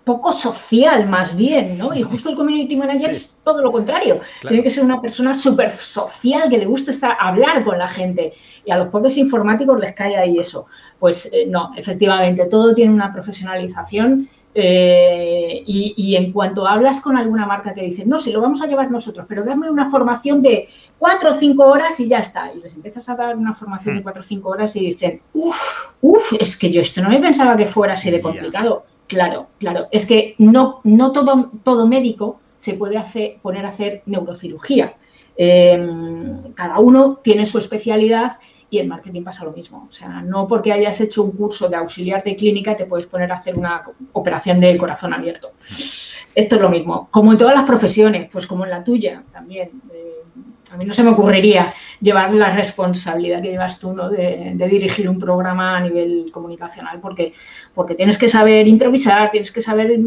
poco social, más bien, ¿no? Y justo el community manager es todo lo contrario. Claro. Tiene que ser una persona súper social, que le gusta hablar con la gente. Y a los pobres informáticos les cae ahí eso. Pues no, efectivamente, todo tiene una profesionalización. Y en cuanto hablas con alguna marca que dice, no, si lo vamos a llevar nosotros, pero dame una formación de 4 o 5 horas y ya está. Y les empiezas a dar una formación de 4 o 5 horas y dicen, es que yo esto no me pensaba que fuera así de complicado. Claro. Es que no todo médico se puede poner a hacer neurocirugía. Cada uno tiene su especialidad y en marketing pasa lo mismo. O sea, no porque hayas hecho un curso de auxiliar de clínica te puedes poner a hacer una operación de corazón abierto. Esto es lo mismo. Como en todas las profesiones, pues como en la tuya también. A mí no se me ocurriría llevar la responsabilidad que llevas tú, ¿no? de dirigir un programa a nivel comunicacional, porque tienes que saber improvisar, tienes que saber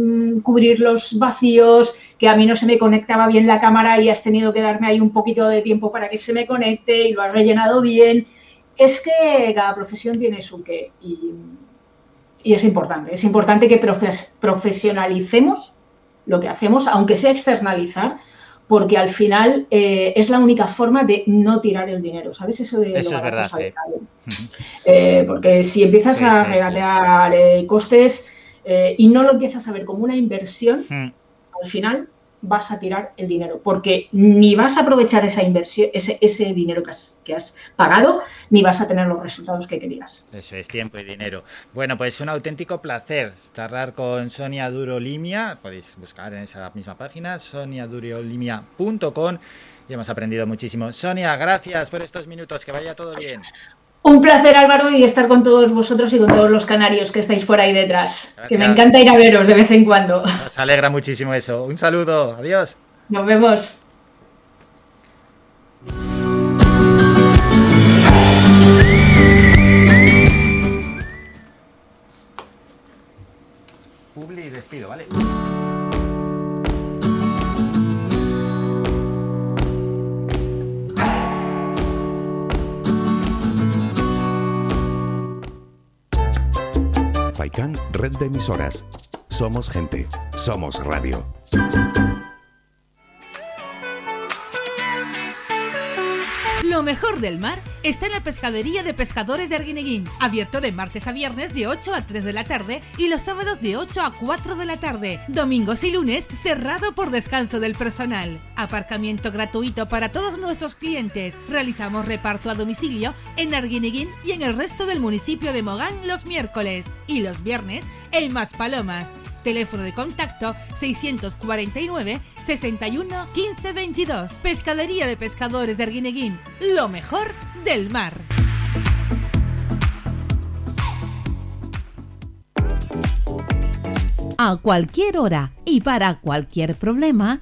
cubrir los vacíos, que a mí no se me conectaba bien la cámara y has tenido que darme ahí un poquito de tiempo para que se me conecte y lo has rellenado bien. Es que cada profesión tiene su qué y es importante que profesionalicemos lo que hacemos, aunque sea externalizar, porque al final es la única forma de no tirar el dinero, ¿sabes? Eso es verdad. Porque si empiezas a regalar costes y no lo empiezas a ver como una inversión, al final vas a tirar el dinero, porque ni vas a aprovechar esa inversión, ese dinero que has pagado, ni vas a tener los resultados que querías. Eso es tiempo y dinero. Bueno, pues un auténtico placer charlar con Sonia Durolimia. Podéis buscar en esa misma página, soniadurolimia.com, y hemos aprendido muchísimo. Sonia, gracias por estos minutos, que vaya todo bien. Un placer, Álvaro, y estar con todos vosotros y con todos los canarios que estáis por ahí detrás. Gracias. Que me encanta ir a veros de vez en cuando. Nos alegra muchísimo eso. Un saludo. Adiós. Nos vemos. Publi y despido, ¿vale? Faikán, red de emisoras. Somos gente. Somos radio. Lo mejor del mar está en la pescadería de pescadores de Arguineguín. Abierto de martes a viernes de 8 a 3 de la tarde y los sábados de 8 a 4 de la tarde. Domingos y lunes cerrado por descanso del personal. Aparcamiento gratuito para todos nuestros clientes. Realizamos reparto a domicilio en Arguineguín y en el resto del municipio de Mogán los miércoles. Y los viernes en Maspalomas. Teléfono de contacto 649 61 15 22. Pescadería de pescadores de Arguineguín. Lo mejor del mar. A cualquier hora y para cualquier problema,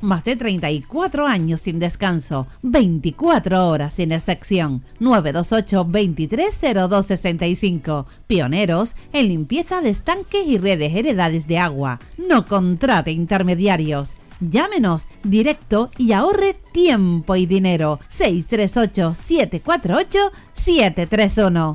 Más de 34 años sin descanso, 24 horas sin excepción. 928-230265. Pioneros en limpieza de estanques y redes heredades de agua. No contrate intermediarios. Llámenos directo y ahorre tiempo y dinero. 638-748-731.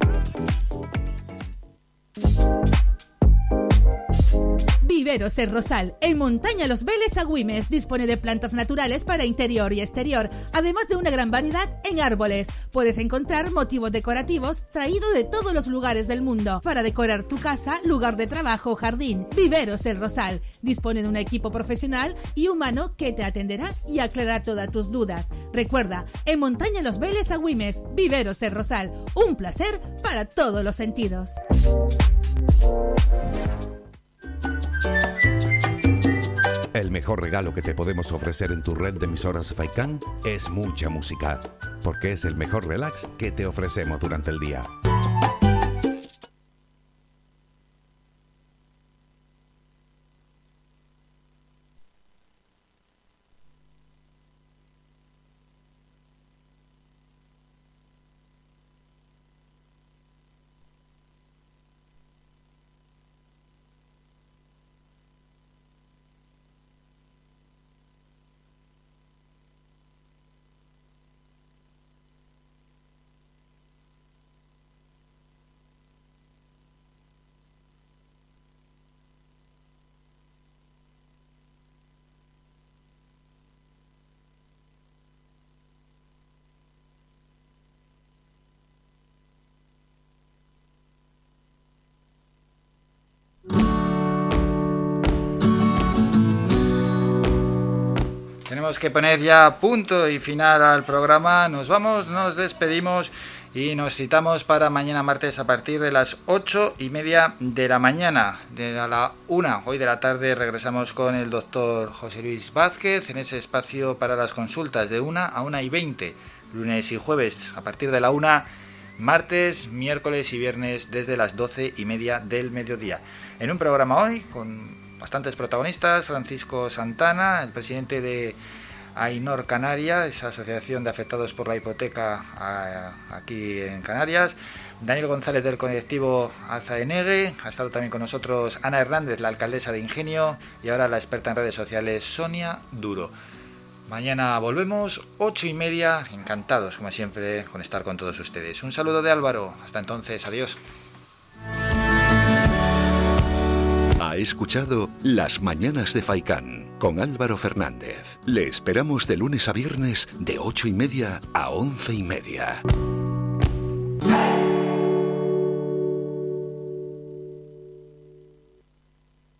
Viveros El Rosal, en Montaña Los Vélez Agüimes, dispone de plantas naturales para interior y exterior, además de una gran variedad en árboles. Puedes encontrar motivos decorativos traídos de todos los lugares del mundo para decorar tu casa, lugar de trabajo o jardín. Viveros El Rosal dispone de un equipo profesional y humano que te atenderá y aclarará todas tus dudas. Recuerda, en Montaña Los Vélez Agüimes, Viveros El Rosal, un placer para todos los sentidos. El mejor regalo que te podemos ofrecer en tu red de emisoras Faikán es mucha música, porque es el mejor relax que te ofrecemos durante el día. Tenemos que poner ya punto y final al programa. Nos vamos, nos despedimos y nos citamos para mañana martes a partir de las 8:30 de la mañana. De a la 1, hoy de la tarde, regresamos con el doctor José Luis Vázquez en ese espacio para las consultas de 1 a 1:20, lunes y jueves a partir de la 1, martes, miércoles y viernes desde las 12:30 del mediodía. En un programa hoy con bastantes protagonistas: Francisco Santana, el presidente de AINOR Canarias, esa asociación de afectados por la hipoteca aquí en Canarias; Daniel González del colectivo Azaenegue; ha estado también con nosotros Ana Hernández, la alcaldesa de Ingenio, y ahora la experta en redes sociales Sonia Duro. Mañana volvemos, 8:30, encantados como siempre con estar con todos ustedes. Un saludo de Álvaro, hasta entonces, adiós. Ha escuchado Las Mañanas de Faikán con Álvaro Fernández. Le esperamos de lunes a viernes de 8:30 a 11:30.